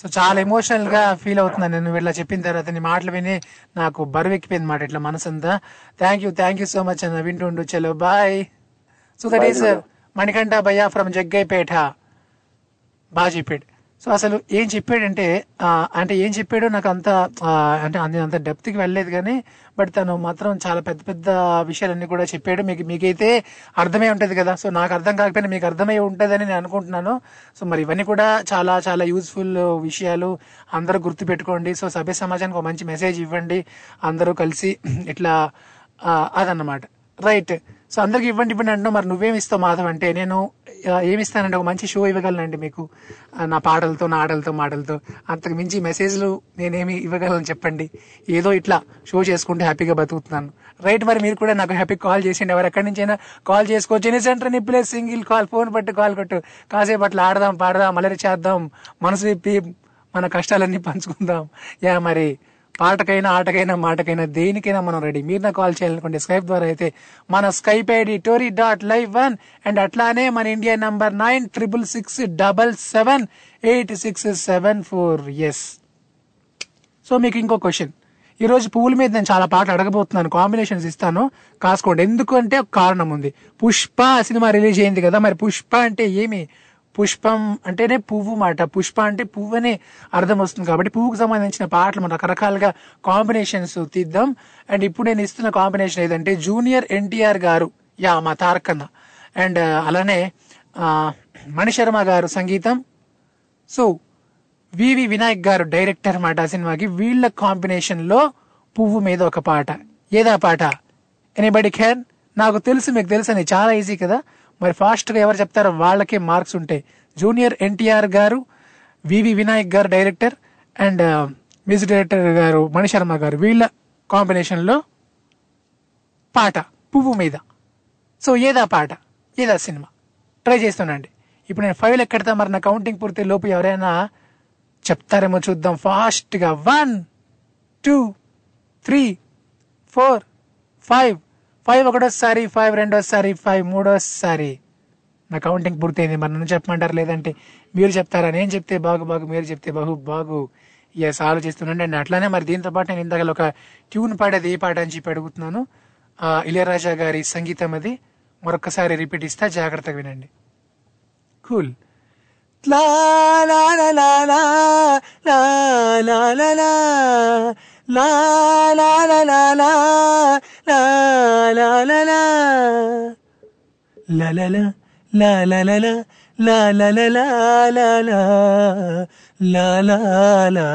సో చాలా ఎమోషనల్ గా ఫీల్ అవుతున్నాను నేను ఇట్లా చెప్పిన తర్వాత. నీ మాటలు విని నాకు బరువు ఎక్కిపోయింది మాట ఇట్లా మనసంతా. Thank you thank you so much అన్న. వింటుండు, చలో bye. So that is Manikantha భయ్యా ఫ్రమ్ జగ్గైపేట. బాగా చెప్పాడు. సో అసలు ఏం చెప్పాడంటే అంటే ఏం చెప్పాడో నాకు అంత అంటే అంత డెప్త్కి వెళ్ళలేదు కానీ బట్ తను మాత్రం చాలా పెద్ద పెద్ద విషయాలన్నీ కూడా చెప్పాడు. మీకు మీకైతే అర్థమై ఉంటుంది కదా. సో నాకు అర్థం కాకపోయినా మీకు అర్థమై ఉంటుందని నేను అనుకుంటున్నాను. సో మరి ఇవన్నీ కూడా చాలా చాలా యూజ్ఫుల్ విషయాలు. అందరూ గుర్తుపెట్టుకోండి. సో సభ్య సమాజానికి ఒక మంచి మెసేజ్ ఇవ్వండి అందరూ కలిసి ఇట్లా అదన్నమాట. రైట్. సో అందరికి ఇవ్వండి ఇవ్వండి అంటున్నావు, మరి నువ్వేమి ఇస్తావు మాధవ్ అంటే, నేను ఏమిస్తానంటే ఒక మంచి షో ఇవ్వగలనండి మీకు, నా పాటలతో నా ఆటలతో మాటలతో. అంతకు మించి మెసేజ్లు నేనేమి ఇవ్వగలను చెప్పండి. ఏదో ఇట్లా షో చేసుకుంటే హ్యాపీగా బతుకుతున్నాను. రైట్. మరి మీరు కూడా నాకు హ్యాపీ కాల్ చేసేయండి. ఎవరు ఎక్కడి నుంచైనా కాల్ చేసుకోవచ్చు. ఎన్ని సెంటర్ ని ప్లేస్ సింగిల్ కాల్, ఫోన్ పట్టు కాల్ కొట్టు. కాసేపు అట్లా ఆడదాం పాడదాం అలరి చేద్దాం, మనసు విప్పి మన కష్టాలన్నీ పంచుకుందాం. యా మరి పాటకైనా ఆటకైనా మాటకైనా దేనికైనా మనం రెడీ. మీరు నా కాల్ చేయాలనుకోండి స్కైప్ ద్వారా అయితే మన Skype ID Tori dot live one and అట్లానే మన India number nine triple six double seven eight six seven four yes. So మీకు ఇంకో క్వశ్చన్, ఈరోజు పువ్వుల మీద నేను చాలా పాటలు అడగబోతున్నాను, కాంబినేషన్స్ ఇస్తాను కాసుకోండి. ఎందుకంటే ఒక కారణం ఉంది. పుష్ప సినిమా రిలీజ్ అయింది కదా. మరి పుష్ప అంటే ఏమి? పుష్పం అంటేనే పువ్వు మాట. పుష్ప అంటే పువ్వు అనే అర్థం వస్తుంది కాబట్టి పువ్వుకు సంబంధించిన పాటలు మనం రకరకాలుగా కాంబినేషన్స్ తీద్దాం. అండ్ ఇప్పుడు నేను ఇస్తున్న కాంబినేషన్ ఏదంటే జూనియర్ ఎన్టీఆర్ గారు, యా మా తారకన్న, అండ్ అలానే మణిశర్మ గారు సంగీతం, సో వివి వినాయక్ గారు డైరెక్టర్ మాట ఆ సినిమాకి. వీళ్ళ కాంబినేషన్లో పువ్వు మీద ఒక పాట. ఏదా పాట? Anybody can? నాకు తెలుసు మీకు తెలుసు అని, చాలా ఈజీ కదా. మరి ఫాస్ట్గా ఎవరు చెప్తారో వాళ్ళకే మార్క్స్ ఉంటాయి. జూనియర్ ఎన్టీఆర్ గారు, వివి వినాయక్ గారు డైరెక్టర్, అండ్ మ్యూజిక్ డైరెక్టర్ గారు మణిశర్మ గారు, వీళ్ళ కాంబినేషన్లో పాట పువ్వు మీద. సో ఏదా పాట, ఏదా సినిమా? ట్రై చేస్తున్నాండి. ఇప్పుడు నేను ఫైవ్ ఎక్కడతా, మరి నా కౌంటింగ్ పూర్తి లోపు ఎవరైనా చెప్తారేమో చూద్దాం ఫాస్ట్గా. One two three four five five ఒకటోసారి, ఫైవ్ రెండోసారి, ఫైవ్ మూడోసారి. నా కౌంటింగ్ పూర్తయింది. మరి నన్ను చెప్పమంటారు లేదంటే మీరు చెప్తారా? నేను చెప్తే బాగు బాగు, మీరు చెప్తే బాగు బాగు. ఎస్, ఆలోచిస్తున్నాను. అండ్ అట్లానే మరి దీంతో పాటు నేను ఇందాక ఒక ట్యూన్ పాడేది ఏ పాట అని చెప్పి అడుగుతున్నాను. ఇలియరాజా గారి సంగీతం అది. మరొకసారి రిపీట్ ఇస్తా, జాగ్రత్తగా వినండి. కూల్. లా లా లా లా లా లా లా లా లా లా లా లా లా లా లా లా లా లా లా లా లా లా లా లా లా లా లా లా లా లా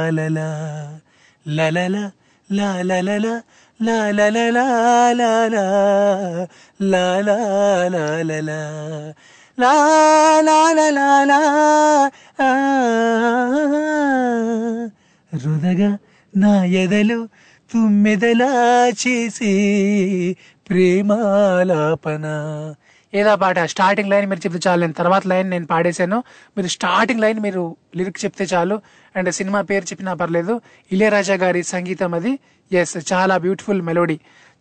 లా లా la la la la la la la la la la la la la la la la la la la la la la la రుదగా నా ఎదలో తుమ్మెదలా చేసి ప్రేమాలాపన. ఏదో పాట స్టార్టింగ్ లైన్ మీరు చెప్తే చాలు, నేను తర్వాత లైన్ నేను పాడేశాను, మీరు స్టార్టింగ్ లైన్ మీరు లిరిక్ చెప్తే చాలు. అండ్ సినిమా పేరు చెప్పినా పర్లేదు, ఇలియరాజా గారి సంగీతం అది. ఎస్, చాలా బ్యూటిఫుల్ మెలోడీ,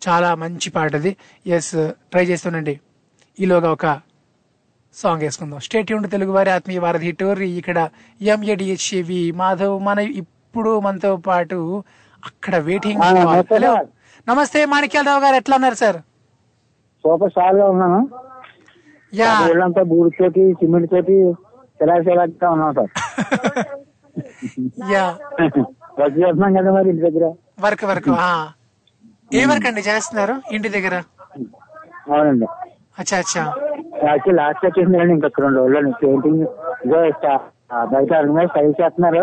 చాలా మంచి పాట అది. ఎస్, ట్రై చేస్తుండండి. ఈలోగా ఒక సాంగ్ వేసుకుందాం. స్టే ట్యూన్డ్ తెలుగు వారి ఆత్మీయ వారధి టోర్రీ. ఇక్కడ ఎంఏడిహెచ్వి మాధవ్ మన ఇప్పుడు మనతో పాటు అక్కడ వెయిటింగ్. హలో, నమస్తే మాణిక్యాలరావు గారు, ఎట్లా ఉన్నారు సార్? సూపర్ స్టార్ గా ఉన్నాను, ఊళ్ళంతా బూడితోటి సిమెంట్ తోటి శిలాశిలాగా ఉన్నాం సార్. వర్క్ చేస్తున్నాం కదా మరి ఇంటి దగ్గర. వర్క్ వర్క్ ఏ వర్క్ అండి చేస్తున్నారు ఇంటి దగ్గర? అవునండి. అచ్చా అచ్చా. లాస్ట్ వచ్చేసిందండి, ఇంకా రెండు రోజులు పెయింటింగ్ బయట సైజ్ చేస్తున్నారు,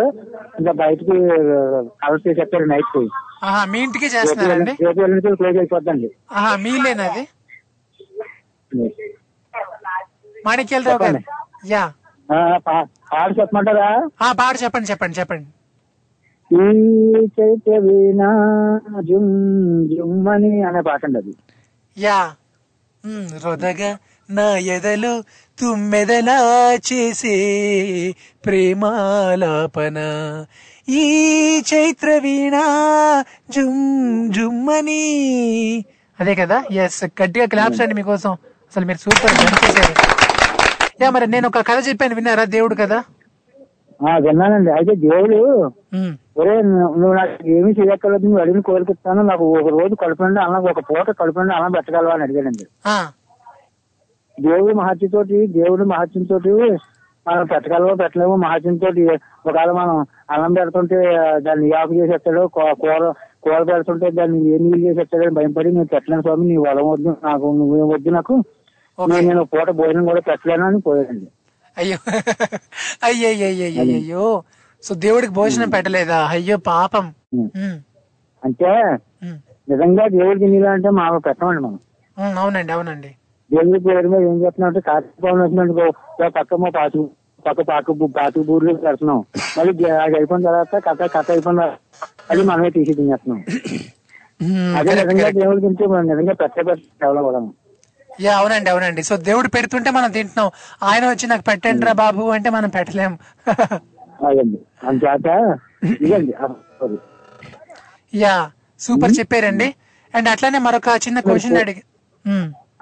ఇంకా బయటకి కవర్ చేసేస్తారు. నైట్ కి మీ ఇంటికి చేస్తున్నారండి? క్లోజ్ అయిపోద్దండి. మీలేనది మాణిక్యాలరావు గారు. యా పాట చెప్పమంటారా? పాట చెప్పండి చెప్పండి చెప్పండి. ఈ చైత్య వీణా జుమ్ జుమ్మని అనే పాట అండి అది. యా రొదగా నా ఎదలో తుమ్మెదలా చేసే ప్రేమాలాపన, ఈ చైత్ర వీణా జుమ్ జుమ్మని, అదే కదా? ఎస్, గట్టిగా క్లాప్స్ అండి మీకోసం. అసలు మీరు సూపర్ చేశారు. యా, మరి నేను ఒక కథ చెప్పాను, విన్నారా? దేవుడు కదా. విన్నానండి. అయితే దేవుడు ఒరే నువ్వు నాకు ఏమి చేయక్కర్లేదు, నువ్వు అడిగిన కోరికిస్తాను, నాకు ఒక రోజు కడుపునండి అలా, ఒక పూట కడుపునండి అలా పెట్టగలవా అని అడిగాడండి. దేవుడు మహత్యంతోటి దేవుడు మహత్యంతో మనం పెట్టగలవో పెట్టలేమో. మహత్యంతో ఒకవేళ మనం అన్నం పెడుతుంటే దాన్ని యాపు చేసేస్తాడు, కూర కూర పెడుతుంటే దాన్ని ఏ నీళ్ళు చేసేస్తాడని భయపడి నేను పెట్టలేను స్వామి, నీ వలం వద్దు నాకు, నువ్వేం వద్దు నాకు, నేను పూట భోజనం కూడా పెట్టలేను అని పోయానండి. అయ్యో అయ్యో, సో దేవుడికి భోజనం పెట్టలేదా? అయ్యో పాపం. అంటే నిజంగా దేవుడికి నీళ్ళు అంటే మాకు పెట్టమండి మనం. అవునండి అవునండి. దేవుడి పేరు మీద ఏం చేస్తున్నాం అంటే కార్తీక పౌర్ణమి వచ్చినట్టు పక్కమో పాటు పక్క పాకు పాటు బూర్లు పెడుతున్నాం, మళ్ళీ అది అయిపోయిన తర్వాత కథ కథ అయిపోయిన అది మనమే తీసి తినేస్తున్నాం. అదే నిజంగా దేవుడికి నిజంగా పెట్టబెట్టడం. యా అవునండి అవునండి. సో దేవుడు పెడుతుంటే మనం తింటున్నాం, ఆయన వచ్చి నాకు పెట్టండి రా బాబు అంటే మనం పెట్టలేము. యా సూపర్ చెప్పారండి. అండ్ అట్లానే మరొక చిన్న క్వశ్చన్ అడిగి,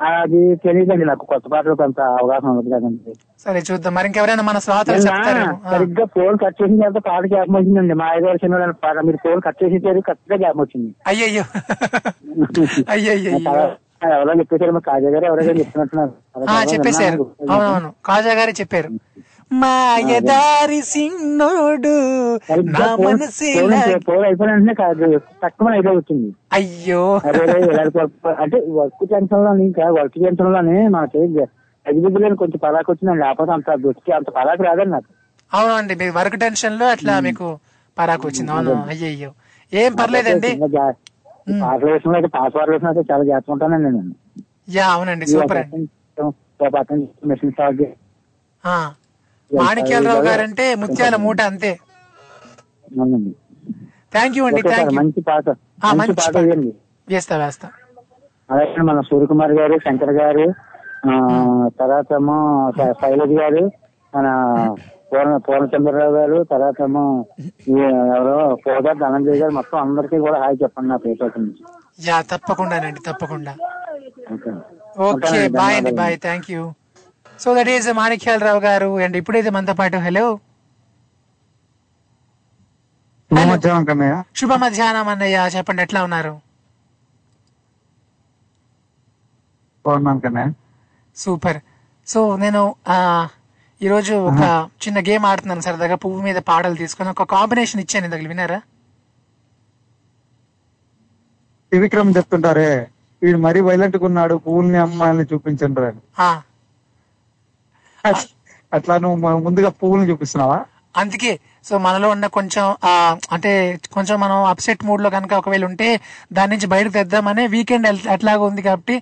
అది తెలియదండి నాకు, కొత్త పాటలు కొంత అవగాహన ఉంది కదండి. సరే చూద్దాం మరి. ఇంకెవరైనా మన స్వాతంత్రం చెప్తారు. సరిగ్గా ఫోన్ కట్ చేసిన తర్వాత పాట జ్ఞాపం వచ్చిందండి, మా ఐదు వచ్చిన పాట. మీరు ఫోన్ కట్ చేసి కరెక్ట్గా జ్ఞాపం వచ్చింది. అయ్యయ్యో అయ్యయ్యో, ఎవరో చెప్పేశారు మా కాజా గారు, ఎవరైనా చెప్తున్నట్టున్నారు. చెప్పేశారు, అవునవును కాజా గారే చెప్పారు. మాయదారి సిన్నోడు నా మనసే అయిపోయిన తక్కువ ఐడియా వచ్చింది. అయ్యో అంటే వర్క్ టెన్షన్ లోని, ఇంకా వర్క్ టెన్షన్ లోనే మనకి అజిబిద్దులేని కొంచెం పలాకి వచ్చిందండి. లేకపోతే అంత దృష్టి అంత పలాకి రాదండి నాకు. అవునండి, మీకు వర్క్ టెన్షన్ లో అట్లా మీకు పరాకు వచ్చింది. అవును, అయ్యో ఏం పర్లేదండి. పాటలు వేసిన పాట పాటలు వేసిన చాలా జాగ్రత్త ఉంటానండి నేను. యా అవునండి, సూపర్ అండి. మాణిక్యాలరావు గారు అంటే ముత్యాల మూట, అంతే. థ్యాంక్ యూ అండి, థ్యాంక్ యూ. మంచి పాట మంచి పాట వేస్తా వేస్తా. అలాగే మన సూర్యకుమారి గారు, శంకర్ గారు, తర్వాత శైలజ్ గారు, మన పూర్ణ పూర్ణచంద్రరావు గారు, తర్వాత ఎవరో పోదా ధనంజయ్ గారు, మొత్తం అందరికీ కూడా హాయ్ చెప్పండి నా పేరు నుంచి. యా తప్పకుండానండి, తప్పకుండా. ఓకే బాయ్ అండి, bye, thank you. So that is Manikyalarao గారు. అండ్ ఇప్పుడైతే మనతో పాటు హలో శుభ మధ్యాహ్నం అన్నయ్య, చెప్పండి ఎట్లా ఉన్నారు? సూపర్. సో నేను ఈ ఈరోజు ఒక చిన్న గేమ్ ఆడుతున్నాను సరదాగా. పువ్వు మీద పాటలు తీసుకొని ఒక కాంబినేషన్ ఇచ్చాను ఇందాక, విన్నారా? త్రివిక్రమ్ చెప్తుంటారే వీడు మరీ వైలెంట్ గా ఉన్నాడు, పువ్వుల్ని అమ్మాయిని చూపించండి అని. అట్లా నువ్వు ముందుగా పువ్వుల్ని చూపిస్తున్నావా? అందుకే సో మనలో ఉన్న కొంచెం అంటే కొంచెం మనం అప్సెట్ మూడ్ లో కనుక ఒకవేళ ఉంటే దాని నుంచి బయటకు తెద్దామనే వీకెండ్ అట్లాగా ఉంది కాబట్టి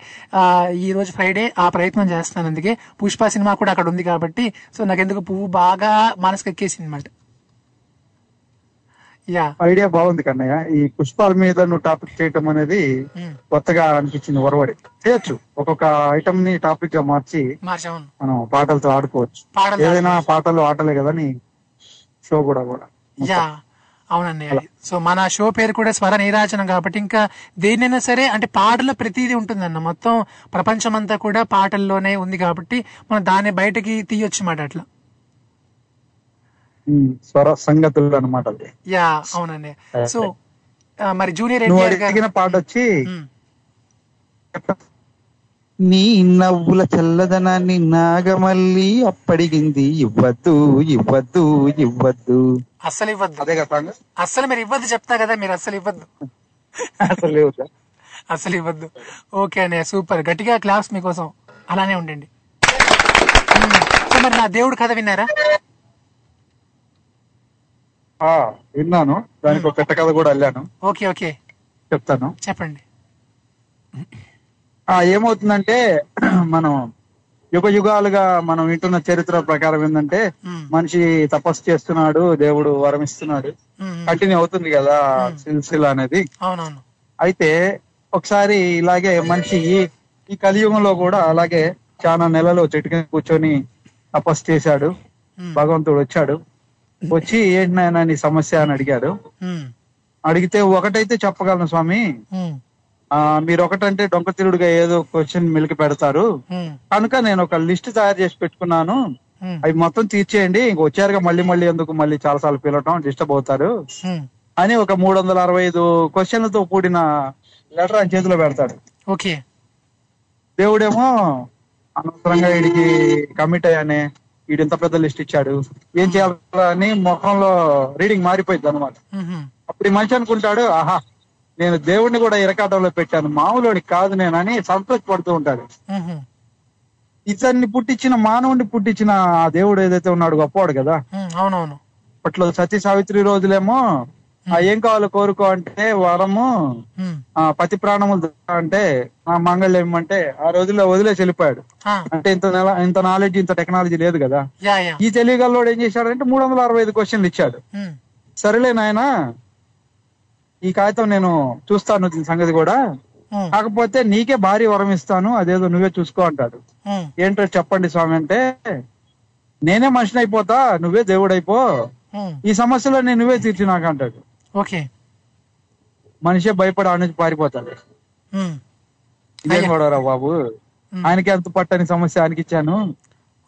ఈ రోజు ఫ్రైడే ఆ ప్రయత్నం చేస్తాను. అందుకే పుష్ప సినిమా కూడా అక్కడ ఉంది కాబట్టి సో నాకు ఎందుకు పువ్వు బాగా మనసుకు ఎక్కేసింది అనమాట. యా ఐడియా బాగుంది కన్నయ్య. ఈ పుష్పాల మీద నువ్వు టాపిక్ చేయటం అనేది కొత్తగా అనిపించింది. ఒరవడి చేయొచ్చు, ఒక్కొక్క ఐటమ్ ని టాపిక్ గా మార్చి మనం పాటలతో ఆడుకోవచ్చు. ఏదైనా పాటలు ఆటలే కదా నీ షో కూడా కూడా. యా అవునన్నయ్య. సో మన షో పేరు కూడా స్వర నీరాజనం కాబట్టి ఇంకా దేన్నైనా సరే అంటే పాటలో ప్రతిదీ ఉంటుందన్న, మొత్తం ప్రపంచం అంతా కూడా పాటల్లోనే ఉంది కాబట్టి మనం దాన్ని బయటకి తీయొచ్చు మాట. అట్లా స్వర సంగతులు అన్నమాట. యా అవునన్నయ్య. సో మరి జూనియర్ ఎన్టీఆర్ పాట వచ్చి నీ నవ్వుల చల్లదనాన్ని నాగమల్లి అప్పడిగింది ఇవ్వద్దు ఇవ్వద్దు ఇవ్వద్దు అస్సలు ఇవ్వద్దు. అదే కదా అస్సలు మీరు ఇవ్వద్దు చెప్తా కదా, మీరు అస్సలు ఇవ్వద్దు అసలు అసలు ఇవ్వద్దు. ఓకే అనే సూపర్, గట్టిగా క్లాప్స్ మీకోసం. అలానే ఉండండి. మరి నా దేవుడు కథ విన్నారా? విన్నాను, దానికి ఒక పెద్ద కథ కూడా అల్లాను. ఓకే ఓకే చెప్తాను, చెప్పండి. ఏమవుతుందంటే మనం యుగ యుగాలుగా మనం వింటున్న చరిత్ర ప్రకారం ఏంటంటే మనిషి తపస్సు చేస్తున్నాడు, దేవుడు వరమిస్తున్నాడు, కంటిన్యూ అవుతుంది కదా సిల్సిలా అనేది. అయితే ఒకసారి ఇలాగే మనిషి ఈ కలియుగంలో కూడా అలాగే చాలా నెలలో చెట్టు కింద కూర్చొని తపస్సు చేశాడు. భగవంతుడు వచ్చాడు, వచ్చి ఏంటి నాయనా నీ సమస్య అని అడిగాడు. అడిగితే ఒకటైతే చెప్పగలను స్వామి, ఆ మీరు ఒకటంటే డొంక తిరుడుగా ఏదో క్వశ్చన్ మిలికి పెడతారు కనుక నేను ఒక లిస్ట్ తయారు చేసి పెట్టుకున్నాను, అవి మొత్తం తీర్చేయండి, ఇంక వచ్చారుగా మళ్ళీ మళ్ళీ ఎందుకు మళ్ళీ చాలా సార్లు పిలవటం డిస్టర్బ్ అవుతారు అని ఒక మూడు వందల అరవై ఐదు క్వశ్చన్లతో కూడిన లెటర్ ఆయన చేతిలో పెడతాడు. ఓకే దేవుడేమో అనవసరంగా వీడికి కమిట్ అయ్యానే, వీడు ఇంత పెద్ద లిస్ట్ ఇచ్చాడు ఏం చేయాలని ముఖంలో రీడింగ్ మారిపోయింది అనమాట. అప్పుడు మంచి అనుకుంటాడు, ఆహా నేను దేవుడిని కూడా ఇరకాటంలో పెట్టాను, మామూలుడికి కాదు నేనని సంతోషపడుతూ ఉంటాడు. ఇతన్ని పుట్టించిన మానవుడిని పుట్టించిన ఆ దేవుడు ఏదైతే ఉన్నాడు గొప్పవాడు కదా. అవునవును. అప్పట్లో సతీ సావిత్రి రోజులేమో ఏం కావాలో కోరుకో అంటే వరము, ఆ పతి ప్రాణములు అంటే ఆ మంగళం ఏమంటే ఆ రోజుల్లో వదిలేసి వెళ్ళిపోయాడు. అంటే ఇంత ఇంత నాలెడ్జ్ ఇంత టెక్నాలజీ లేదు కదా. ఈ తెలివిగల్లోడు ఏం చేశాడు అంటే మూడు వందల అరవై ఐదు క్వశ్చన్లు ఇచ్చాడు. సరేలే నాయనా ఈ కాగితం నేను చూస్తాను దీని సంగతి కూడా, కాకపోతే నీకే భారీ వరం ఇస్తాను అదేదో నువ్వే చూసుకో అంటాడు. ఏంటో చెప్పండి స్వామి అంటే, నేనే మనిషిని అయిపోతా నువ్వే దేవుడు అయిపో, ఈ సమస్యలో నేను నువ్వే తీర్చి నాకు అంటాడు. ఓకే మనిషే భయపడి ఆడి నుంచి పారిపోతాడు. ఇదేం గొడవరా బాబు, ఆయనకి అంత పట్టని సమస్య ఆయనకి ఇచ్చాను,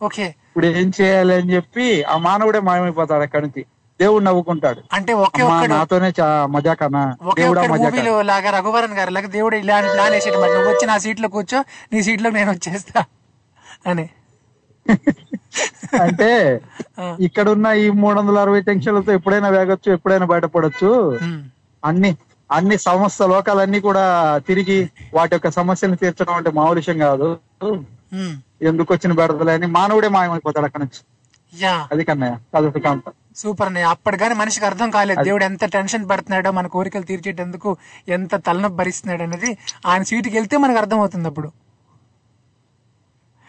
ఓకే ఇప్పుడు ఏం చేయాలి అని చెప్పి ఆ మానవుడే మాయమైపోతాడు అక్కడి నుంచి. దేవుడు నవ్వుకుంటాడు, అంటే నాతోనే మజా కన్నా దేవుడు లాగా రఘువరన్ గారు లాగా దేవుడు ఇలా ప్లాన్ వేసేట, నువ్వు వచ్చి నా సీట్లో కూర్చో నీ సీట్లో నేను వచ్చేస్తా అని. అంటే ఇక్కడ ఉన్న ఈ మూడు వందల అరవై టెన్షన్లతో ఎప్పుడైనా వేగొచ్చు, ఎప్పుడైనా బయటపడొచ్చు, అన్ని అన్ని సమస్త లోకాలన్నీ కూడా తిరిగి వాటి యొక్క సమస్యలను తీర్చడం అంటే మామూలు విషయం కాదు, ఎందుకు వచ్చిన బెడతలే అని మానవుడే మాయమైపోతాడు అక్కడ నుంచి. అది కన్నయ్య కలుపు కాంత సూపర్ అన్నయ్య. అప్పటి కానీ మనిషికి అర్థం కాలేదు దేవుడు ఎంత టెన్షన్ పడుతున్నాడో, మన కోరికలు తీర్చేటందుకు ఎంత తలనొప్పి భరిస్తున్నాడు అనేది ఆయన సీటుకి వెళ్తే మనకు అర్థం అవుతుంది అప్పుడు.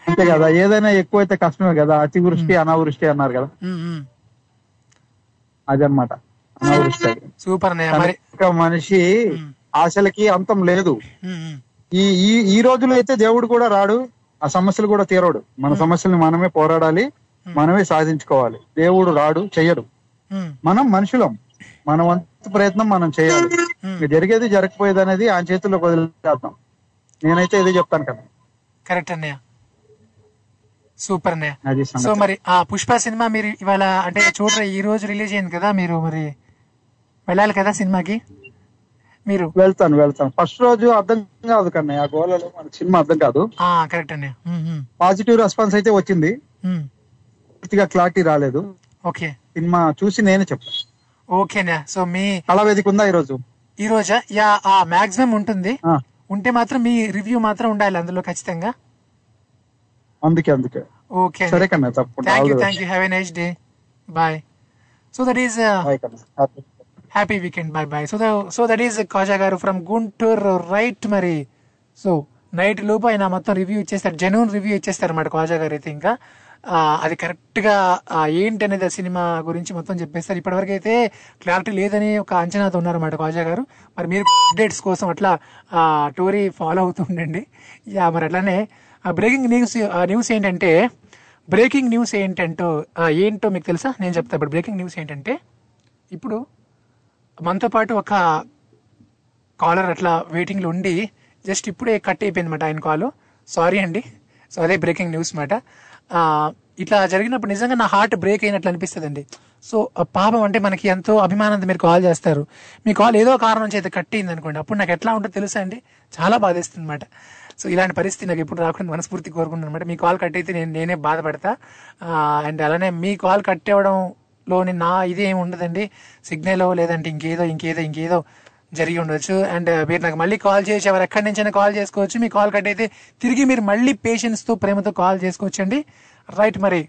అంతే కదా, ఏదైనా ఎక్కువైతే కష్టమే కదా, అతివృష్టి అనావృష్టి అన్నారు కదా అదనమాట అనావృష్టి. సూపర్ అన్నయ్య. మరి మనిషి ఆశలకి అంతం లేదు. ఈ ఈ రోజులో అయితే దేవుడు కూడా రాడు, ఆ సమస్యలు కూడా తీరడు, మన సమస్యల్ని మనమే పోరాడాలి, మనమే సాధించుకోవాలి. దేవుడు రాడు, చెయ్యడు, మనం మనుషులం, మనం అంత ప్రయత్నం మనం చేయాలి, జరిగేది జరగకపోయేది అనేది ఆయన చేతుల్లో వదిలేద్దాం. నేనైతే ఇదే చెప్తాను కదా. కరెక్ట్ అన్నయ్య, సూపర్ అన్నయ్య. సో మరి ఆ పుష్ప సినిమా మీరు ఇవాళ అంటే చూడరా, ఈ రోజు రిలీజ్ అయింది కదా, మీరు మరి వెళ్ళాలి కదా సినిమాకి? మీరు వెళ్తాను వెళ్తాను. ఫస్ట్ రోజు అర్థం కాదు కన్నా ఆ గోలలో మనకు సినిమా అర్థం కాదు. కరెక్ట్ అన్నయ్య. పాజిటివ్ రెస్పాన్స్ అయితే వచ్చింది, పూర్తిగా క్లారిటీ రాలేదు. ఓకే, సినిమా చూసి నేనే చెప్తాను. ఓకేనా, సో మీ కళావేదిక ఉందా ఈ రోజు? ఈ రోజా? యా, మాక్సిమం ఉంటుంది. ఉంటే మాత్రం మీ రివ్యూ మాత్రం ఉండాలి అందులో ఖచ్చితంగా. అందుకే అందుకే ఓకే, సరే కన్నా, తప్పకుండా. Thank you thank you have a nice day, bye. So that is happy weekend, bye bye. So so that is Kaja గారు ఫ్రమ్ గుంటూరు, రైట్. మరి సో నైట్ లోపు ఆయన మొత్తం రివ్యూ ఇచ్చేస్తారు, జెన్యూన్ రివ్యూ ఇచ్చేస్తారు అన్నమాట కాజా గారు అయితే. ఇంకా అది కరెక్ట్గా ఏంటి అనేది ఆ సినిమా గురించి మొత్తం చెప్పేస్తారు. ఇప్పటివరకు అయితే క్లారిటీ లేదని ఒక అంచనాతో ఉన్నారన్నమాట కాజా గారు. మరి మీరు అప్డేట్స్ కోసం అట్లా టోరీ ఫాలో అవుతూ ఉండండి. యా, మరి అట్లానే బ్రేకింగ్ న్యూస్ న్యూస్ ఏంటంటే బ్రేకింగ్ న్యూస్ ఏంటంటో ఏంటో మీకు తెలుసా? నేను చెప్తా ఇప్పుడు. బ్రేకింగ్ న్యూస్ ఏంటంటే, ఇప్పుడు మనతో పాటు ఒక కాలర్ అట్లా వెయిటింగ్లో ఉండి జస్ట్ ఇప్పుడే కట్ అయిపోయింది అనమాట ఆయన కాల్. సారీ అండి. సో అదే బ్రేకింగ్ న్యూస్ అనమాట. ఇట్లా జరిగినప్పుడు నిజంగా నా హార్ట్ బ్రేక్ అయినట్లు అనిపిస్తుంది అండి. సో పాపం, అంటే మనకి ఎంతో అభిమానంతో మీరు కాల్ చేస్తారు, మీ కాల్ ఏదో కారణం చేత కట్ అయింది అనుకోండి, అప్పుడు నాకు ఎట్లా ఉంటుందో తెలుసా అండి, చాలా బాధేస్తుంది అనమాట. సో ఇలాంటి పరిస్థితి నాకు ఎప్పుడు రాకుండా మనస్ఫూర్తి కోరుకుంటున్నాను అనమాట. మీ కాల్ కట్ అయితే నేను నేనే బాధపడతా. అండ్ అలానే మీ కాల్ కట్ అవ్వడంలోని నా ఇదే ఏమి ఉండదండి, సిగ్నల్ లేదంటే ఇంకేదో ఇంకేదో ఇంకేదో జరిగి ఉండొచ్చు. అండ్ మీరు నాకు మళ్ళీ కాల్ చేసి ఎవరు ఎక్కడి నుంచైనా కాల్ చేసుకోవచ్చు. మీ కాల్ కట్ అయితే తిరిగి మీరు మళ్ళీ పేషెన్స్తో ప్రేమతో కాల్ చేసుకోవచ్చండి, రైట్. మరి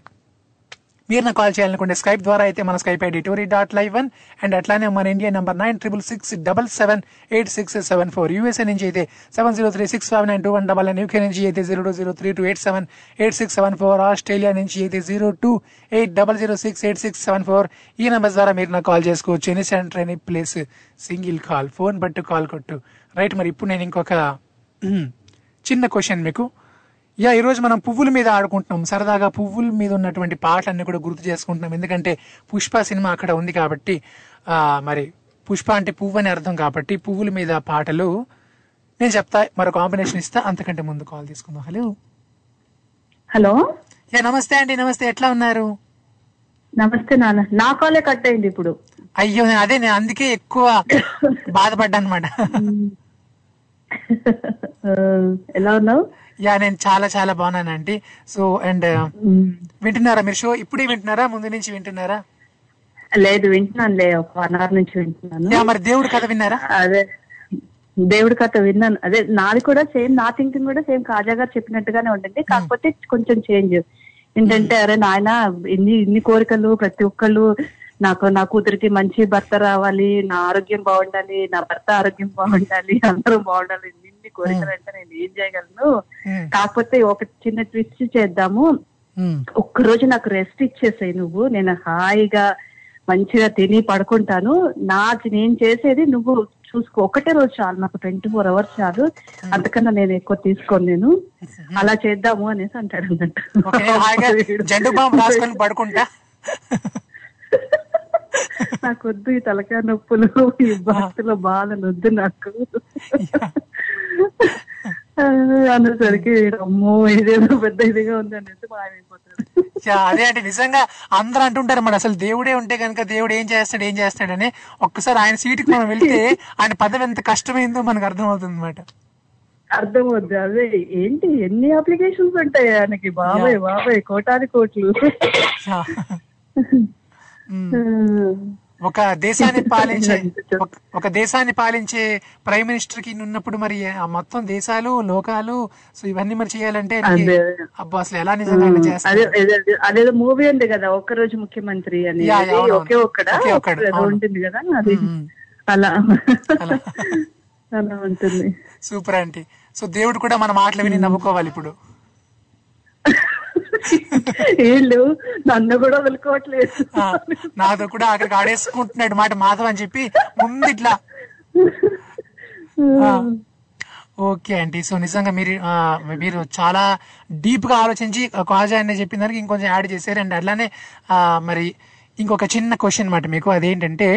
మీరు నాకు కాల్ చేయాలనుకుంటే స్కైప్ ద్వారా అయితే మన Skype ID Tori dot live one and అట్లానే మన India number nine triple six double seven eight six seven four. USA నుంచి అయితే seven zero three six five nine two one double nine. UK నుంచి అయితే zero two zero three two eight seven eight six seven four. Australia నుంచి అయితే zero two eight double zero six eight six seven four. ఈ నెంబర్ ద్వారా మీరు నాకు కాల్ చేసుకోవచ్చు. Any centre any place, single call, phone బట్టు కాల్ కొట్టు, రైట్. మరి ఇప్పుడు నేను ఇంకొక చిన్న క్వశ్చన్ మీకు. యా, ఈరోజు మనం పువ్వుల మీద ఆడుకుంటున్నాం సరదాగా. పువ్వుల మీద ఉన్నటువంటి పాటలన్నీ కూడా గుర్తు చేసుకుంటున్నాం, ఎందుకంటే పుష్ప సినిమా అక్కడ ఉంది కాబట్టి. మరి పుష్ప అంటే పువ్వు అని అర్థం కాబట్టి పువ్వుల మీద పాటలు నేను చెప్తా, మరో కాంబినేషన్ ఇస్తా. అంతకంటే ముందు కాల్ తీసుకుందాం. Hello hello. యా, నమస్తే అండి. నమస్తే, ఎట్లా ఉన్నారు? నమస్తే నాన్న. నా కాలే కట్ అయింది ఇప్పుడు. అయ్యో, అదే నేను అందుకే ఎక్కువ బాధపడ్డా అనమాట. ఎలా ఉన్నావు? యా, నేను చాలా చాలా బాగున్నానండి. సో అండ్ వింటున్నారా మీరు షో? ఇప్పుడే వింటున్నారా, ముందు నుంచి వింటున్నారా? లేదు, వింటున్నాను. లేదు, ఒక వన్ అవర్ నుంచి వింటున్నాను. మరి దేవుడి కథ విన్నారా? అదే దేవుడి కథ విన్నాను. అదే నాది కూడా సేమ్, నా థింకింగ్ కూడా సేమ్ కాజా గారు చెప్పినట్టుగానే ఉంటుంది. కాకపోతే కొంచెం చేంజ్ ఏంటంటే, అరే నాయన ఇన్ని ఇన్ని కోరికలు, ప్రతి ఒక్కళ్ళు నాకు నా కూతురికి మంచి భర్త రావాలి, నా ఆరోగ్యం బాగుండాలి, నా భర్త ఆరోగ్యం బాగుండాలి, అందరూ బాగుండాలి, నిన్ని కోరికలు అంటే నేను ఏం చేయగలను. కాకపోతే ఒక చిన్న ట్విస్ట్ చేద్దాము, ఒక్కరోజు నాకు రెస్ట్ ఇచ్చేసాయి నువ్వు, నేను హాయిగా మంచిగా తిని పడుకుంటాను, నాకు నేను చేసేది నువ్వు చూసుకో, ఒకటే రోజు చాలు నాకు, ట్వంటీ ఫోర్ అవర్స్ చాలు, అందుకన్నా నేను ఎక్కువ తీసుకోను, నేను అలా చేద్దాము అనేసి అంటాడు అన్నట్టు. పడుకుంటా నాకు వద్దు ఈ తలకాయ నొప్పులు, ఈ భక్తుల బాధలు వద్దు నాకు అనేసరికి అమ్మో ఇదేదో పెద్ద ఇదిగా ఉంది అనేసి మాయమైపోతాడు. అదే అంటే నిజంగా అందరూ అంటుంటారు అన్నమాట, అసలు దేవుడే ఉంటే కనుక దేవుడు ఏం చేస్తాడు ఏం చేస్తాడని. ఒక్కసారి ఆయన సీటుకి మనం వెళ్తే ఆయన పదం ఎంత కష్టమైందో మనకు అర్థం అవుతుంది అనమాట. అర్థం అవుద్ది. అదే ఏంటి ఎన్ని అప్లికేషన్స్ ఉంటాయి ఆయనకి, బాబాయ్ బాబాయ్ కోటాది కోట్లు. ఒక దేశాన్ని పాలించే ఒక దేశాన్ని పాలించే ప్రైమ్ మినిస్టర్ కి ఉన్నప్పుడు మరి మొత్తం దేశాలు లోకాలు, సో ఇవన్నీ మరి చేయాలంటే అబ్బా అసలు ఎలా నిజంగా చేస్తారు. అదేదో మూవీ ఉంది కదా, ఒక్క రోజు ముఖ్యమంత్రి అని, ఒకే ఒక్కడా ఉంటుంది కదా, అది అలా అలా ఉంటుంది. Super aunty. సో దేవుడు కూడా మన మాటలు విని నవ్వుకోవాలి ఇప్పుడు. వీళ్ళు నన్ను కూడా వదులుకోవట్లేదు, నాతో కూడా అక్కడికి ఆడేసుకుంటున్నాడు మాట మాధవ్ అని చెప్పి ముందు ఇట్లా. ఓకే అండి. సో నిజంగా మీరు మీరు చాలా డీప్ గా ఆలోచించి కాజా అని చెప్పిన దానికి ఇంకొంచెం యాడ్ చేశారు. అండ్ అట్లానే మరి ఇంకొక చిన్న క్వశ్చన్ మాట మీకు, అదేంటంటే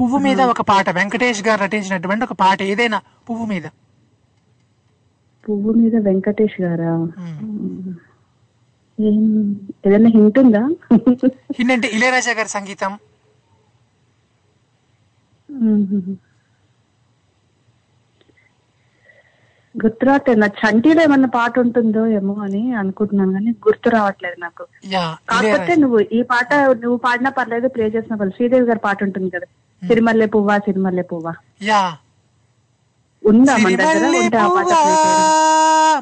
పువ్వు మీద ఒక పాట, వెంకటేష్ గారు నటించినటువంటి ఒక పాట ఏదైనా పువ్వు మీద. పువ్వు మీద వెంకటేష్ గారా? ఏదైనా హింట్ ఉందా? హింట్ అంటే ఇలియరాజా గారి సంగీతం. గుర్తు రావట్లేదు నాకు. చంటిలో ఏమన్నా పాట ఉంటుందో ఏమో అని అనుకుంటున్నాను కానీ గుర్తు రావట్లేదు నాకు. కాకపోతే నువ్వు ఈ పాట నువ్వు పాడినా పర్లేదు, ప్లే చేసిన పర్లేదు. శ్రీదేవి గారి పాట ఉంటుంది కదా, సిరిమల్లె పువ్వా సిరిమల్లె పువ్వా ఉందా మన దగ్గర? ఉంటే ఆ పాట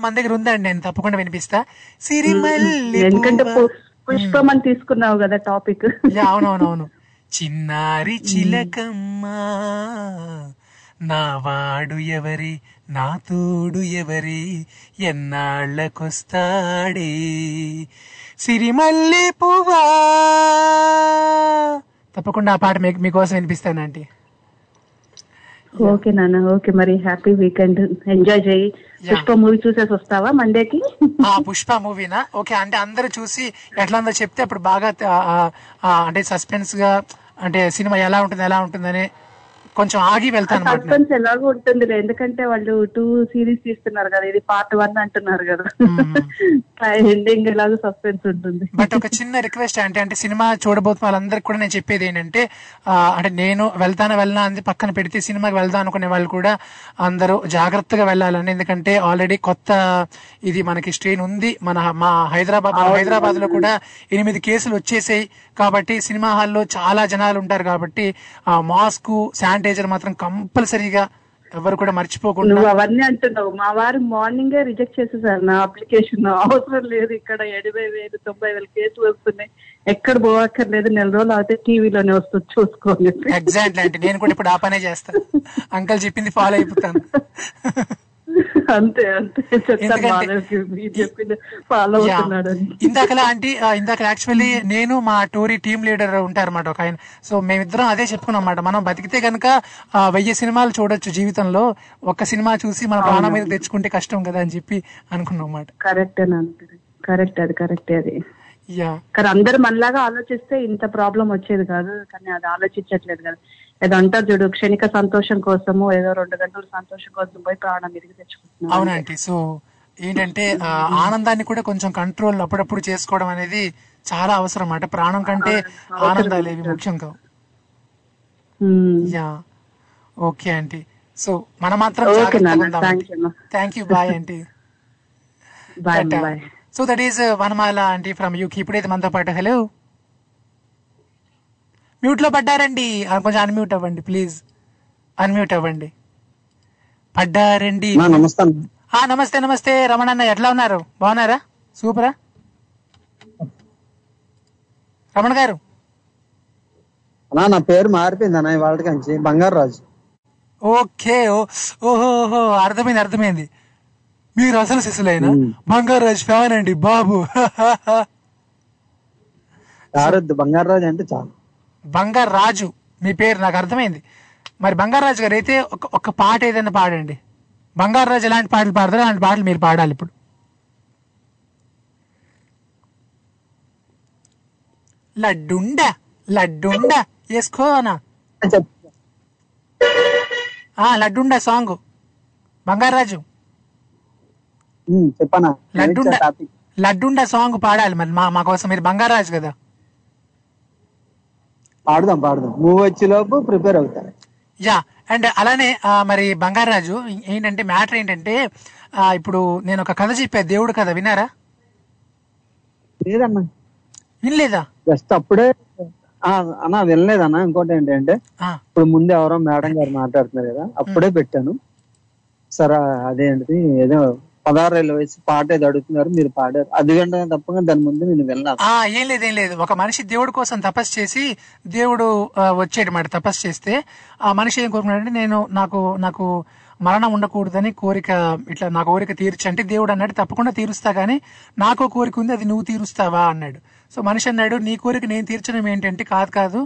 మన దగ్గర ఉందండి, నేను తప్పకుండా వినిపిస్తా. సిరిమల్లె, ఎందుకంటే పుష్పం అని తీసుకున్నావు కదా టాపిక్. అవునవునవును. చిన్నారి చిలకమ్మా నా వాడు ఎవరి నా తోడు ఎవరి ఎన్నాళ్ళకొస్తాడే సిరిమల్లె పువ్వా. తప్పకుండా ఆ పాట మీకు మీకోసం వినిపిస్తానండి. ఓకే నాన్న, ఓకే. మరి హ్యాపీ వీకెండ్, ఎంజాయ్ చేయి. పుష్ప మూవీ చూసేసి వస్తావా మండేకి? ఆ పుష్ప మూవీనా? ఓకే. అంటే అందరూ చూసి ఎట్లా అందరూ చెప్తే అప్పుడు బాగా అంటే సస్పెన్స్ గా, అంటే సినిమా ఎలా ఉంటుంది ఎలా ఉంటుందని కొంచెం ఆగి వెళ్తాను. సస్పెన్స్ ఎలాగో ఉంటుంది, ఎందుకంటే వాళ్ళు టూ సిరీస్ తీస్తున్నారు కదా, ఇది పార్ట్ వన్ అంటున్నారు కదా, ఎండింగ్ ఎలాగో సస్పెన్స్ ఉంటుంది. బట్ ఒక చిన్న రిక్వెస్ట్ అంటే అంటే సినిమా చూడబోతున్న వాళ్ళందరికి కూడా నేను చెప్పేది ఏంటంటే, అంటే నేను వెళ్తాను వెళ్ళనా అని పక్కన పెడితే సినిమాకి వెళ్దాం అనుకునే వాళ్ళు కూడా అందరూ జాగ్రత్తగా వెళ్ళాలని. ఎందుకంటే ఆల్రెడీ కొత్త ఇది మనకి స్ట్రెయిన్ ఉంది. మన మా హైదరాబాద్ మన హైదరాబాద్ లో కూడా ఎనిమిది కేసులు వచ్చేసాయి కాబట్టి సినిమా హాల్లో చాలా జనాలు ఉంటారు కాబట్టి మాస్క్ శానిటైజర్ మాత్రం కంపల్సరీగా ఎవరు కూడా మర్చిపోకుండా. నువ్వు అవన్నీ అంటున్నావు, మా వారు మార్నింగ్ రిజెక్ట్ చేసేసారు నా అప్లికేషన్. అవసరం లేదు, ఇక్కడ ఎనభై వేలు తొంభై వేలు కేసులు వస్తున్నాయి, ఎక్కడ పోవక్కర్లేదు, నెల రోజులు అయితే టీవీలోనే వస్తుంది చూసుకోండి. ఎగ్జాక్ట్లీ, అంటే నేను కూడా ఇప్పుడు ఆ పనే చేస్తాను, అంకల్ చెప్పింది ఫాలో అయిపోతాను. అంతే అంతే, ఇందాకలా ఆంటీ ఇందాక యాక్చువల్లీ నేను మా టోరీ టీమ్ లీడర్ ఉంటారన్నమాట ఒక ఆయన, సో మేమిద్దరం అదే చెప్పుకున్నాం అన్నమాట. మనం బతికితే కనుక వెయ్యి సినిమాలు చూడొచ్చు జీవితంలో, ఒక్క సినిమా చూసి మన ప్రాణం మీద తెచ్చుకుంటే కష్టం కదా అని చెప్పి అనుకున్నాం అన్నమాట. కరెక్ట్ కరెక్ట్ అది కరెక్ట్ అది. కానీ అందరు మనలాగా ఆలోచిస్తే ఇంత ప్రాబ్లం వచ్చేది కాదు, కానీ అది ఆలోచించట్లేదు కదా. ఏదో అంటారు చూడు, క్షణిక సంతోషం కోసము ఏదో రెండు గంటల సంతోషం కోసం పోయి ప్రాణం ఎదిగి తెచ్చుకుంటున్నాం. అవునండి. సో ఏంటంటే ఆనందాన్ని కూడా కొంచెం కంట్రోల్ అప్పుడప్పుడు చేసుకోవడం అనేది చాలా అవసరం అన్నమాట. ప్రాణం కంటే ఆనందాలు ఏవి ముఖ్యం కావు. Yeah, okay aunty. సో మనం మాత్రం thank you, bye aunty. So that is Vanamala aunty from UK ఇప్పుడైతే మనతో పాటు. హలో, మ్యూట్లో పడ్డారండి, కొంచెం అన్మ్యూట్ అవ్వండి ప్లీజ్, అన్మ్యూట్ అవ్వండి. పడ్డారండి. నమస్తే నమస్తే రమణన్న, ఎట్లా ఉన్నారు? బాగున్నారా? సూపరా రమణ గారు? నా పేరు మారిపోయింది వాళ్ళ నుంచి, బంగారు రాజు. ఓకే, ఓహో, అర్థమైంది అర్థమైంది. మీరు అసలు శిశులైనా బంగారు రాజు ఫ్యాన్ అండి బాబు. బంగారు రాజు అంటే చాలా. బంగారు రాజు మీ పేరు నాకు అర్థమైంది. మరి బంగారు రాజు గారు అయితే ఒక ఒక పాట ఏదైనా పాడండి. బంగారు రాజు ఎలాంటి పాటలు పాడతారో అలాంటి పాటలు మీరు పాడాలి ఇప్పుడు. లడ్డుండా లడ్డుండా వేసుకోనా, లడ్డుండా సాంగ్ బంగారు రాజు. చెప్పనా, లడ్డుండా లడ్డుండా సాంగ్ పాడాలి మరి మా మా కోసం. మీరు బంగారు రాజు కదా, పాడదాం పాడదాం, మూవ్ వచ్చే లోపు ప్రిపేర్ అవుతాను. యా, అండ్ అలానే మరి బంగారాజు ఏంటంటే మ్యాటర్ ఏంటంటే ఇప్పుడు నేను ఒక కథ చెప్పా, దేవుడు కథ వినారా? లేదన్నా. వినలేదా? జస్ట్ అప్పుడే అన్నా, వినలేదన్నా. ఇంకోటి ఏంటంటే ఇప్పుడు ముందు ఎవరో మేడం గారు మాట్లాడుతున్నారు కదా, అప్పుడే పెట్టాను. సరే అదేంటి ఏదో పదహారు ఏళ్ళ వయసు పాట ఏదో అడుగుతున్నారు, మీరు పాడారు అది గంట తప్పగా, దాని ముందు నేను వెళ్ళాను. ఏం లేదు ఏం లేదు, ఒక మనిషి దేవుడి కోసం తపస్సు చేసి దేవుడు వచ్చేటమాట. తపస్సు చేస్తే ఆ మనిషి ఏం కోరుకున్నాడంటే, నేను నాకు నాకు మరణం ఉండకూడదని కోరిక, ఇట్లా నా కోరిక తీర్చంటే దేవుడు అన్నాడు తప్పకుండా తీరుస్తా, కానీ నాకు కోరిక ఉంది అది నువ్వు తీరుస్తావా అన్నాడు. సో మనిషి అన్నాడు నీ కోరిక నేను తీర్చడం ఏంటంటే కాదు కాదు,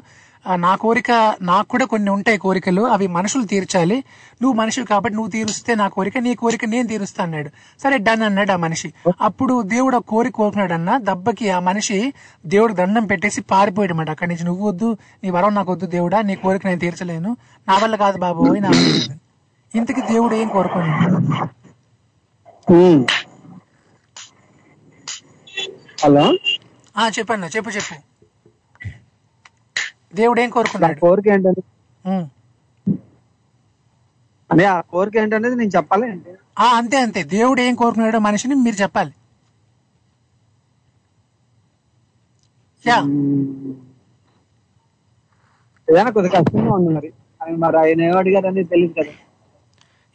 నా కోరిక నాకు కూడా కొన్ని ఉంటాయి కోరికలు, అవి మనుషులు తీర్చాలి, నువ్వు మనిషివి కాబట్టి నువ్వు తీరుస్తే నా కోరిక, నీ కోరిక నేను తీరుస్తా అన్నాడు. సరే డన్ అన్నాడు ఆ మనిషి. అప్పుడు దేవుడు కోరిక కోరుకున్నాడు అన్న దెబ్బకి ఆ మనిషి దేవుడికి దండం పెట్టేసి పారిపోయాడమాట అక్కడి నుంచి. నువ్వు వద్దు, నీ వరం నాకు వద్దు దేవుడా, నీ కోరిక నేను తీర్చలేను, నా వల్ల కాదు బాబోయ్ నా. ఇంతకీ దేవుడు ఏం కోరుకున్నాడు? హలో, చెప్పండి. చెప్పు చెప్పు, దేవుడు ఏం కోరుకున్నాడు? కోరిక ఏంటంటే అదే ఆ కోరిక ఏంటనేది నేను చెప్పాలి. అంతే అంతే, దేవుడు ఏం కోరుకున్నాడో మనిషిని మీరు చెప్పాలి. ఏదైనా కొద్దిగా కష్టంగా ఉంది మరి, మరి ఆయన ఏమడిగారు అనేది తెలియదు కదా.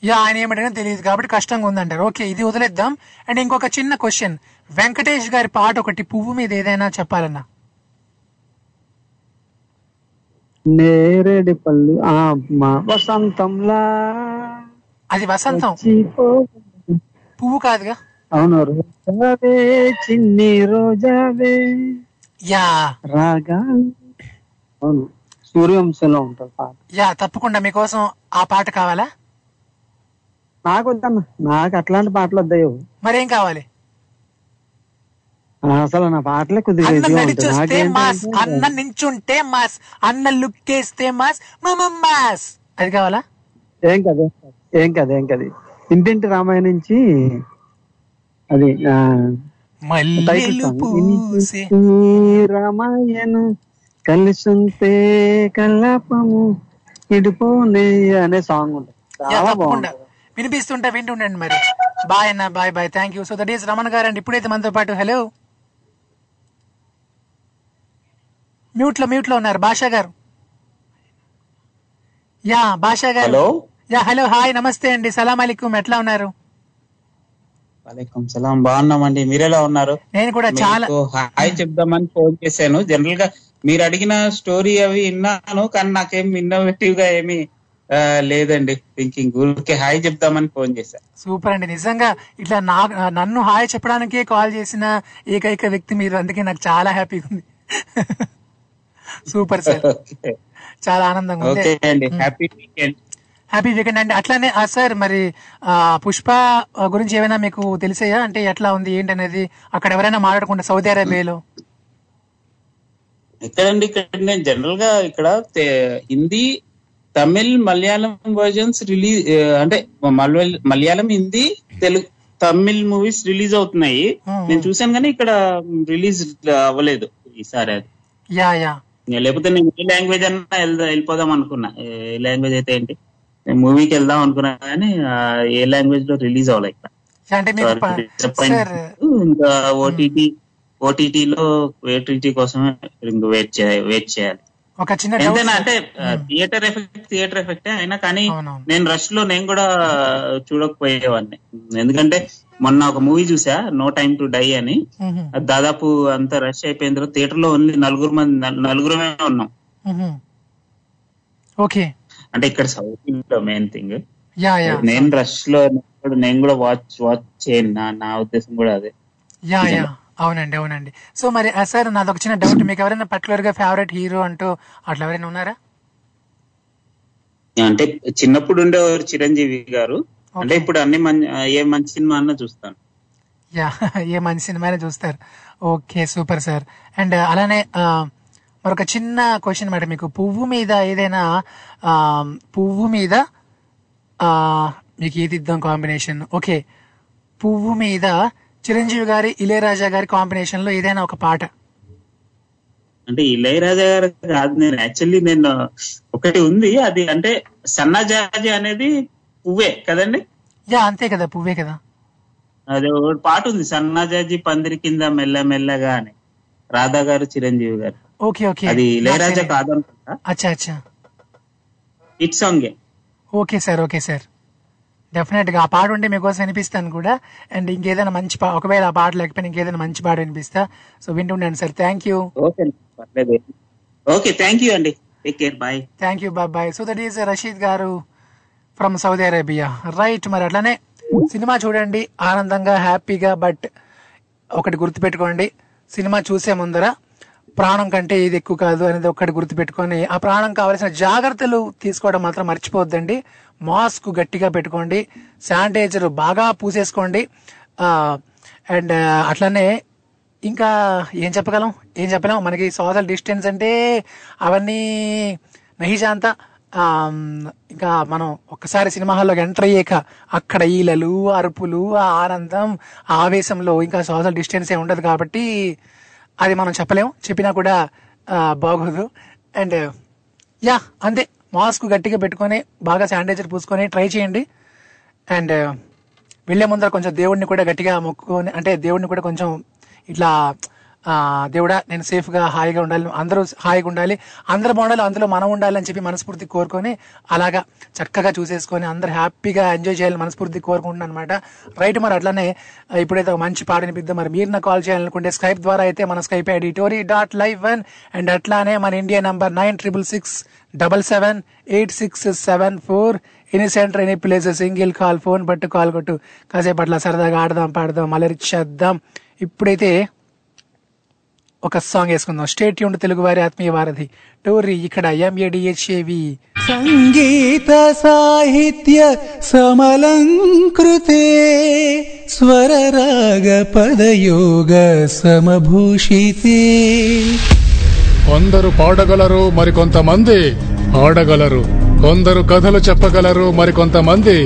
యా ఆయన ఏమడిగా తెలియదు కాబట్టి కష్టంగా ఉందంటారు. ఓకే ఇది వదిలేద్దాం. అండ్ ఇంకొక చిన్న క్వశ్చన్, వెంకటేష్ గారి పాట ఒకటి పువ్వు మీద ఏదైనా చెప్పాలన్నా. నేరేడి పళ్ళు వసంతంలా, అది వసంతం పువ్వు కాదుగా. అవును రోజావే చిన్ని రోజావే యా రాగా, అవును సూర్యవంశంలో ఉంటారు పాట. యా తప్పకుండా మీకోసం ఆ పాట కావాలా? నాకు వద్దన్న, నాకు అట్లాంటి పాటలు వద్దాయో. మరేం కావాలి? అసలు నా పాటలే కొద్దిగా అన్న నించుంటే మాస్, అన్న లుక్ వేస్తే మాస్, మాస్ అది కావాలా? ఏం కదా ఏం కదా ఏం కదా ఇంటింటి రామాయణ నుంచి అది రామాయణం కలిసుంటే కల్లాపము ఇడిపోనే అనే సాంగ్ ఉంటుంది, వినిపిస్తుంటే వింటుండండి. మరి బాయ్ అన్న, bye bye, thank you. So that is Ramana గారు అండి ఇప్పుడైతే మనతో పాటు. హలో మ్యూట్ లో మ్యూట్ లో ఉన్నారు భాషా గారు. యా భాషా గారు హలో. యా హలో హాయ్ నమస్తే అండి, సలాం అలైకుం, ఎట్లా ఉన్నారు? వాలేకుం సలాం, బాగున్నామండి, మీరెలా ఉన్నారు? నేను కూడా చాలా హాయ్ చెప్దామని ఫోన్ చేశాను. జనరల్ గా మీరు అడిగిన స్టోరీ అవి విన్నాను కానీ నాకేం ఇన్నోవేటివ్ గా ఏమి లేదండి థింకింగ్, ఊరికే హాయ్ చెప్దామని ఫోన్ చేశాను. సూపర్ అండి, నిజంగా ఇట్లా నా నన్ను హాయ్ చెప్పడానికే కాల్ చేసిన ఏకైక వ్యక్తి మీరు, అందుకే నాకు చాలా హ్యాపీగా ఉంది. సూపర్ సార్, చాలా ఆనందంగా ఉంది. Happy weekend. హ్యాపీ వీకెండ్ అండి. అట్లానే సార్ మరి పుష్ప గురించి ఏమైనా మీకు తెలిసాయా? అంటే ఎట్లా ఉంది ఏంటనేది అక్కడ ఎవరైనా మాట్లాడకుండా సౌదీ అరేబియాలో ఎక్కడండి? ఇక్కడ నేను జనరల్ గా ఇక్కడ హిందీ, తమిళ్, మలయాళం వర్జన్స్ రిలీజ్, అంటే మలయాళం, హిందీ, తెలుగు, తమిళ్ మూవీస్ రిలీజ్ అవుతున్నాయి. నేను చూసాను కానీ ఇక్కడ రిలీజ్ అవ్వలేదు ఈసారి. అది లేకపోతే నేను ఏ లాంగ్వేజ్ అన్నా వెళ్ళిపోదాం అనుకున్నా, ఏ లాంగ్వేజ్ అయితే ఏంటి నేను మూవీకి వెళ్దాం అనుకున్నా కానీ ఏ లాంగ్వేజ్ లో రిలీజ్ అవ్వలేదు. ఇంకా ఓటీటీ ఓటీటీలో ఓటీటీ కోసమే వెయిట్ చేయాలి వెయిట్ చేయాలి ఎంతైనా. అంటే థియేటర్ ఎఫెక్ట్ థియేటర్ ఎఫెక్టే అయినా కానీ నేను రష్ లో నేను కూడా చూడకపోయేవాడిని. ఎందుకంటే మొన్న ఒక మూవీ చూసా, నో టైమ్ టు డై అని, దాదాపు అంత రష్ అయిపోయిన తర్వాత థియేటర్ లో ఓన్లీ నలుగురు మంది నలుగురమే ఉన్నాం. ఓకే అంటే ఇక్కడ సౌత్ ఇండియాలో మెయిన్ థింగ్ నేను రష్ లో నేను కూడా వాచ్ వాచ్ చేయను, నా ఉద్దేశం కూడా అదే. అవునండి అవునండి. సో మరి సార్ నాదొక చిన్న డౌట్, మీకు ఎవరైనా పర్టికులర్ గా ఫేవరెట్ హీరో అంటూ అట్లా ఎవరైనా ఉన్నారా? అంటే చిన్నప్పుడు ఉండేవారు చిరంజీవి గారు, అంటే ఇప్పుడు అన్ని ఏ మంచి సినిమా అన్న చూస్తాను. యా ఏ మంచి సినిమానే చూస్తారు. Okay super sir. అండ్ అలానే మరొక చిన్న క్వశ్చన్ మేడం, మీకు పువ్వు మీద ఏదైనా పువ్వు మీద మీకు ఏది ఇద్దాం కాంబినేషన్? ఓకే పువ్వు మీద చిరంజీవి గారి ఇలియరాజా గారి కాంబినేషన్ లో ఏదైనా ఒక పాట. అంటే ఇలియరాజా గారు కాదు, నేను యాక్చువల్లీ నేను ఒకటి ఉంది అది అంటే సన్నజాజి అనేది పువ్వే కదండి. యా అంతే కదా పువ్వే కదా. అదే ఒకటి పాట ఉంది సన్నజాజి పందిరి కింద మెల్ల మెల్లగా అని, రాధా గారు చిరంజీవి గారు. ఓకే ఓకే అది ఇలియరాజా కాదు అనుకుంటా. అచ్చా అచ్చా హిట్ సాంగే. Okay sir okay sir definite గా ఆ పాట ఉంటే మీకోసం వినిపిస్తాను కూడా. అండ్ ఇంకేదైనా మంచి పాట, ఒకవేళ ఆ పాట లేకపోయినా ఇంకేదైనా మంచి పాట వినిపిస్తా. సో వింటుండండి sir, thank you. Okay thank you అండి, take care, bye. Thank you, bye bye. So that is Rashid గారు ఫ్రమ్ సౌదీ అరేబియా, రైట్. మరి అట్లానే సినిమా చూడండి ఆనందంగా హ్యాపీగా, బట్ ఒకటి గుర్తుపెట్టుకోండి, సినిమా చూసే ముందర ప్రాణం కంటే ఇది ఎక్కువ కాదు అనేది ఒక్కటి గుర్తుపెట్టుకొని ఆ ప్రాణం కావాల్సిన జాగ్రత్తలు తీసుకోవడం మాత్రం మర్చిపోవద్దండి. మాస్క్ గట్టిగా పెట్టుకోండి, శానిటైజర్ బాగా పూసేసుకోండి. అండ్ అట్లానే ఇంకా ఏం చెప్పగలం ఏం చెప్పలేము, మనకి సోషల్ డిస్టెన్స్ అంటే అవన్నీ నహిజాంత. ఇంకా మనం ఒక్కసారి సినిమా హాల్లోకి ఎంటర్ అయ్యాక అక్కడ ఈలలు, అరుపులు, ఆ ఆనందం, ఆవేశంలో ఇంకా సోషల్ డిస్టెన్స్ ఏ ఉండదు కాబట్టి అది మనం చెప్పలేము, చెప్పినా కూడా బాగోదు. అండ్ యా అంతే, మాస్క్ గట్టిగా పెట్టుకొని బాగా శానిటైజర్ పూసుకొని ట్రై చేయండి. అండ్ వెళ్ళే ముందర కొంచెం దేవుడిని కూడా గట్టిగా మొక్కుకొని, అంటే దేవుడిని కూడా కొంచెం ఇట్లా, దేవుడా నేను సేఫ్గా హాయిగా ఉండాలి, అందరూ హాయిగా ఉండాలి, అందరూ బాగుండాలి, అందులో మనం ఉండాలి అని చెప్పి మనస్ఫూర్తి కోరుకొని అలాగా చక్కగా చూసేసుకొని అందరు హ్యాపీగా ఎంజాయ్ చేయాలని మనస్ఫూర్తి కోరుకుంటున్నాను అనమాట. రైట్, మరి అట్లానే ఇప్పుడైతే ఒక మంచి పాట వినిపిద్దాం. మరి మీరు నాకు కాల్ చేయాలనుకుంటే స్కైప్ ద్వారా అయితే మన Skype ID Tori dot live one and అట్లానే మన India number nine triple six double seven eight six seven four any centre any place single call phone బట్టు కాల్ కొట్టు. కాసేపు అట్లా సరదాగా ఆడదాం, పాడదాం, అలరిచేద్దాం. ఇప్పుడైతే ఒక సాంగ్ వేసుకుందాం. స్టేట్ ట్యూన్ తెలుగు వారి ఆత్మీయ వారధి టోరీ ఇక్కడ ఎంఏడిహెచ్ఏవి సంగీత సాహిత్య సమలంకృతే స్వర రాగ పదయోగ సమభూషితే. కొందరు పాడగలరు మరికొంతమంది ఆడగలరు, కొందరు కథలు చెప్పగలరు మరికొంతమంది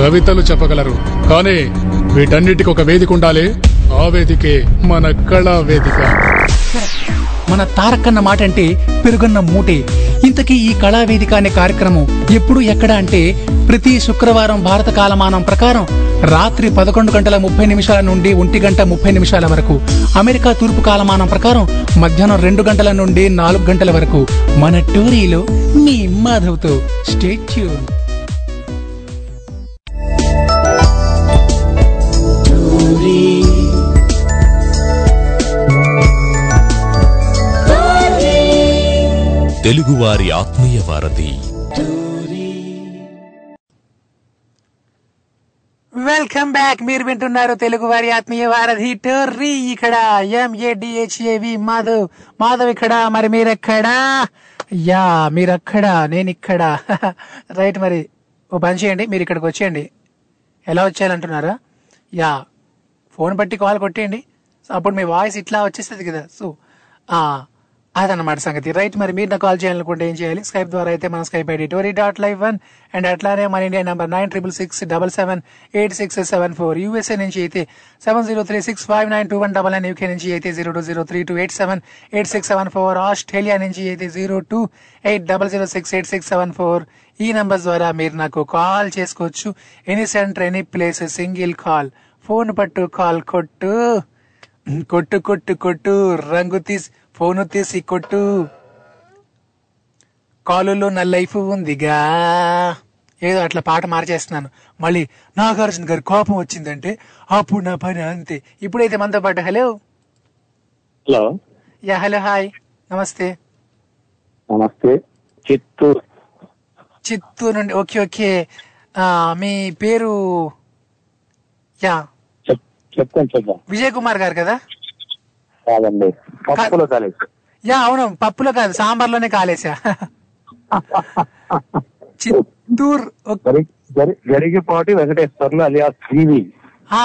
కవితలు చెప్పగలరు, కానీ వీటన్నిటికి ఒక వేదిక ఉండాలి. ఆ వేదికే మన కళా వేదిక. మన తారకన్న మాట అంటే పెరుగున్న మూటే. ఇంతకీ ఈ కళా వేదిక అనే కార్యక్రమం ఎప్పుడు ఎక్కడ అంటే ప్రతి శుక్రవారం భారత కాలమానం ప్రకారం రాత్రి పదకొండు గంటల ముప్పై నిమిషాల నుండి ఒంటి గంట ముప్పై నిమిషాల వరకు, అమెరికా తూర్పు కాలమానం ప్రకారం మధ్యాహ్నం రెండు గంటల నుండి నాలుగు గంటల వరకు మన టోరీలో మీ మాధవ్తో. Stay tune. తెలుగువారి ఆత్మీయ వారధి. Welcome back. మీరు వింటున్నారు తెలుగు వారి ఆత్మీయ వారధి టోర్రీ ఇక్కడ ఎంఏడిహెచ్ఏవి మాధవ్. మాధవ్ ఇక్కడ, మరి మీరెక్కడా? యా, మీరక్కడా, నేను ఇక్కడ. రైట్, మరి ఓ పని చేయండి, మీరు ఇక్కడికి వచ్చేయండి. ఎలా వచ్చేయాలంటున్నారా? యా, ఫోన్ పట్టి కాల్ కొట్టేయండి. సో అప్పుడు మీ వాయిస్ ఇట్లా వచ్చేస్తుంది కదా. సో అదన్నమాట సంగతి. రైట్, మరి మీరు నాకు కాల్ చేయాలనుకుంటే ఏం చేయాలి? స్కైప్ ద్వారా అయితే మన Skype ID Tori dot live one and అట్లానే మన India number nine triple six double seven eight six seven four. USA నుంచి అయితే seven zero three six five nine two one double nine. UK నుంచి అయితే zero two zero three two eight seven eight six seven four. Australia నుంచి అయితే zero two eight double zero six eight six seven four. ఈ నంబర్ ద్వారా మీరు నాకు కాల్ చేసుకోవచ్చు. Any centre any place single call phone పట్టు కాల్ కొట్టు కొట్టు కొట్టు కొట్టు రంగు తీసి ఫోను తీసి కొట్టు. కాలులో నా లైఫ్ ఉందిగా, ఏదో అట్లా పాట మార్చేస్తున్నాను. మళ్ళీ నాగార్జున గారి కోపం వచ్చిందంటే అప్పుడు నా పని అంతే. ఇప్పుడైతే మనతో పాటు hello hello yeah hello hi నమస్తే. నమస్తే, చిత్తూరు చిత్తూరు నుండి. ఓకే ఓకే, మీ పేరు? యా చెప్పండి. విజయ్ కుమార్ గారు కదా? కాదండి, పప్పులో కాలేసా. యా అవును, పప్పులో కాదు, సాంబార్ లోనే కాలేసా. Chittoor Garigipati Venkateswarlu alias Sridevi. Yeah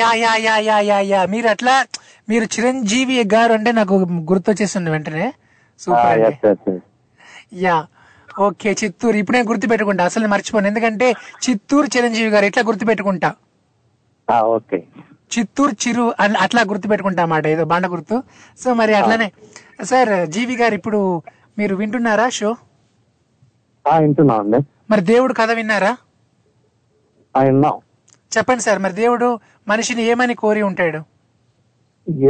yeah yeah yeah yeah yeah మీరు అట్లా, మీరు చిరంజీవి గారు అంటే నాకు గుర్తొచ్చేస్తుంది వెంటనే. సూపర్. యా ఓకే, చిత్తూరు ఇప్పుడే గుర్తు పెట్టుకుంటా, అసలు మర్చిపోను. ఎందుకంటే చిత్తూరు చిరంజీవి గారు ఇట్లా గుర్తు పెట్టుకుంటా. ఓకే, చిత్తూరు చిరు అట్లా గుర్తు పెట్టుకుంటా అన్నమాట, ఏదో బాండ గుర్తు. సో మరి అట్లానే సార్ జీవి గారు, ఇప్పుడు మీరు వింటున్నారా షో? వింటున్నామండి. మరి దేవుడు కథ విన్నారా? చెప్పండి సార్, మరి దేవుడు మనిషిని ఏమని కోరి ఉంటాడు?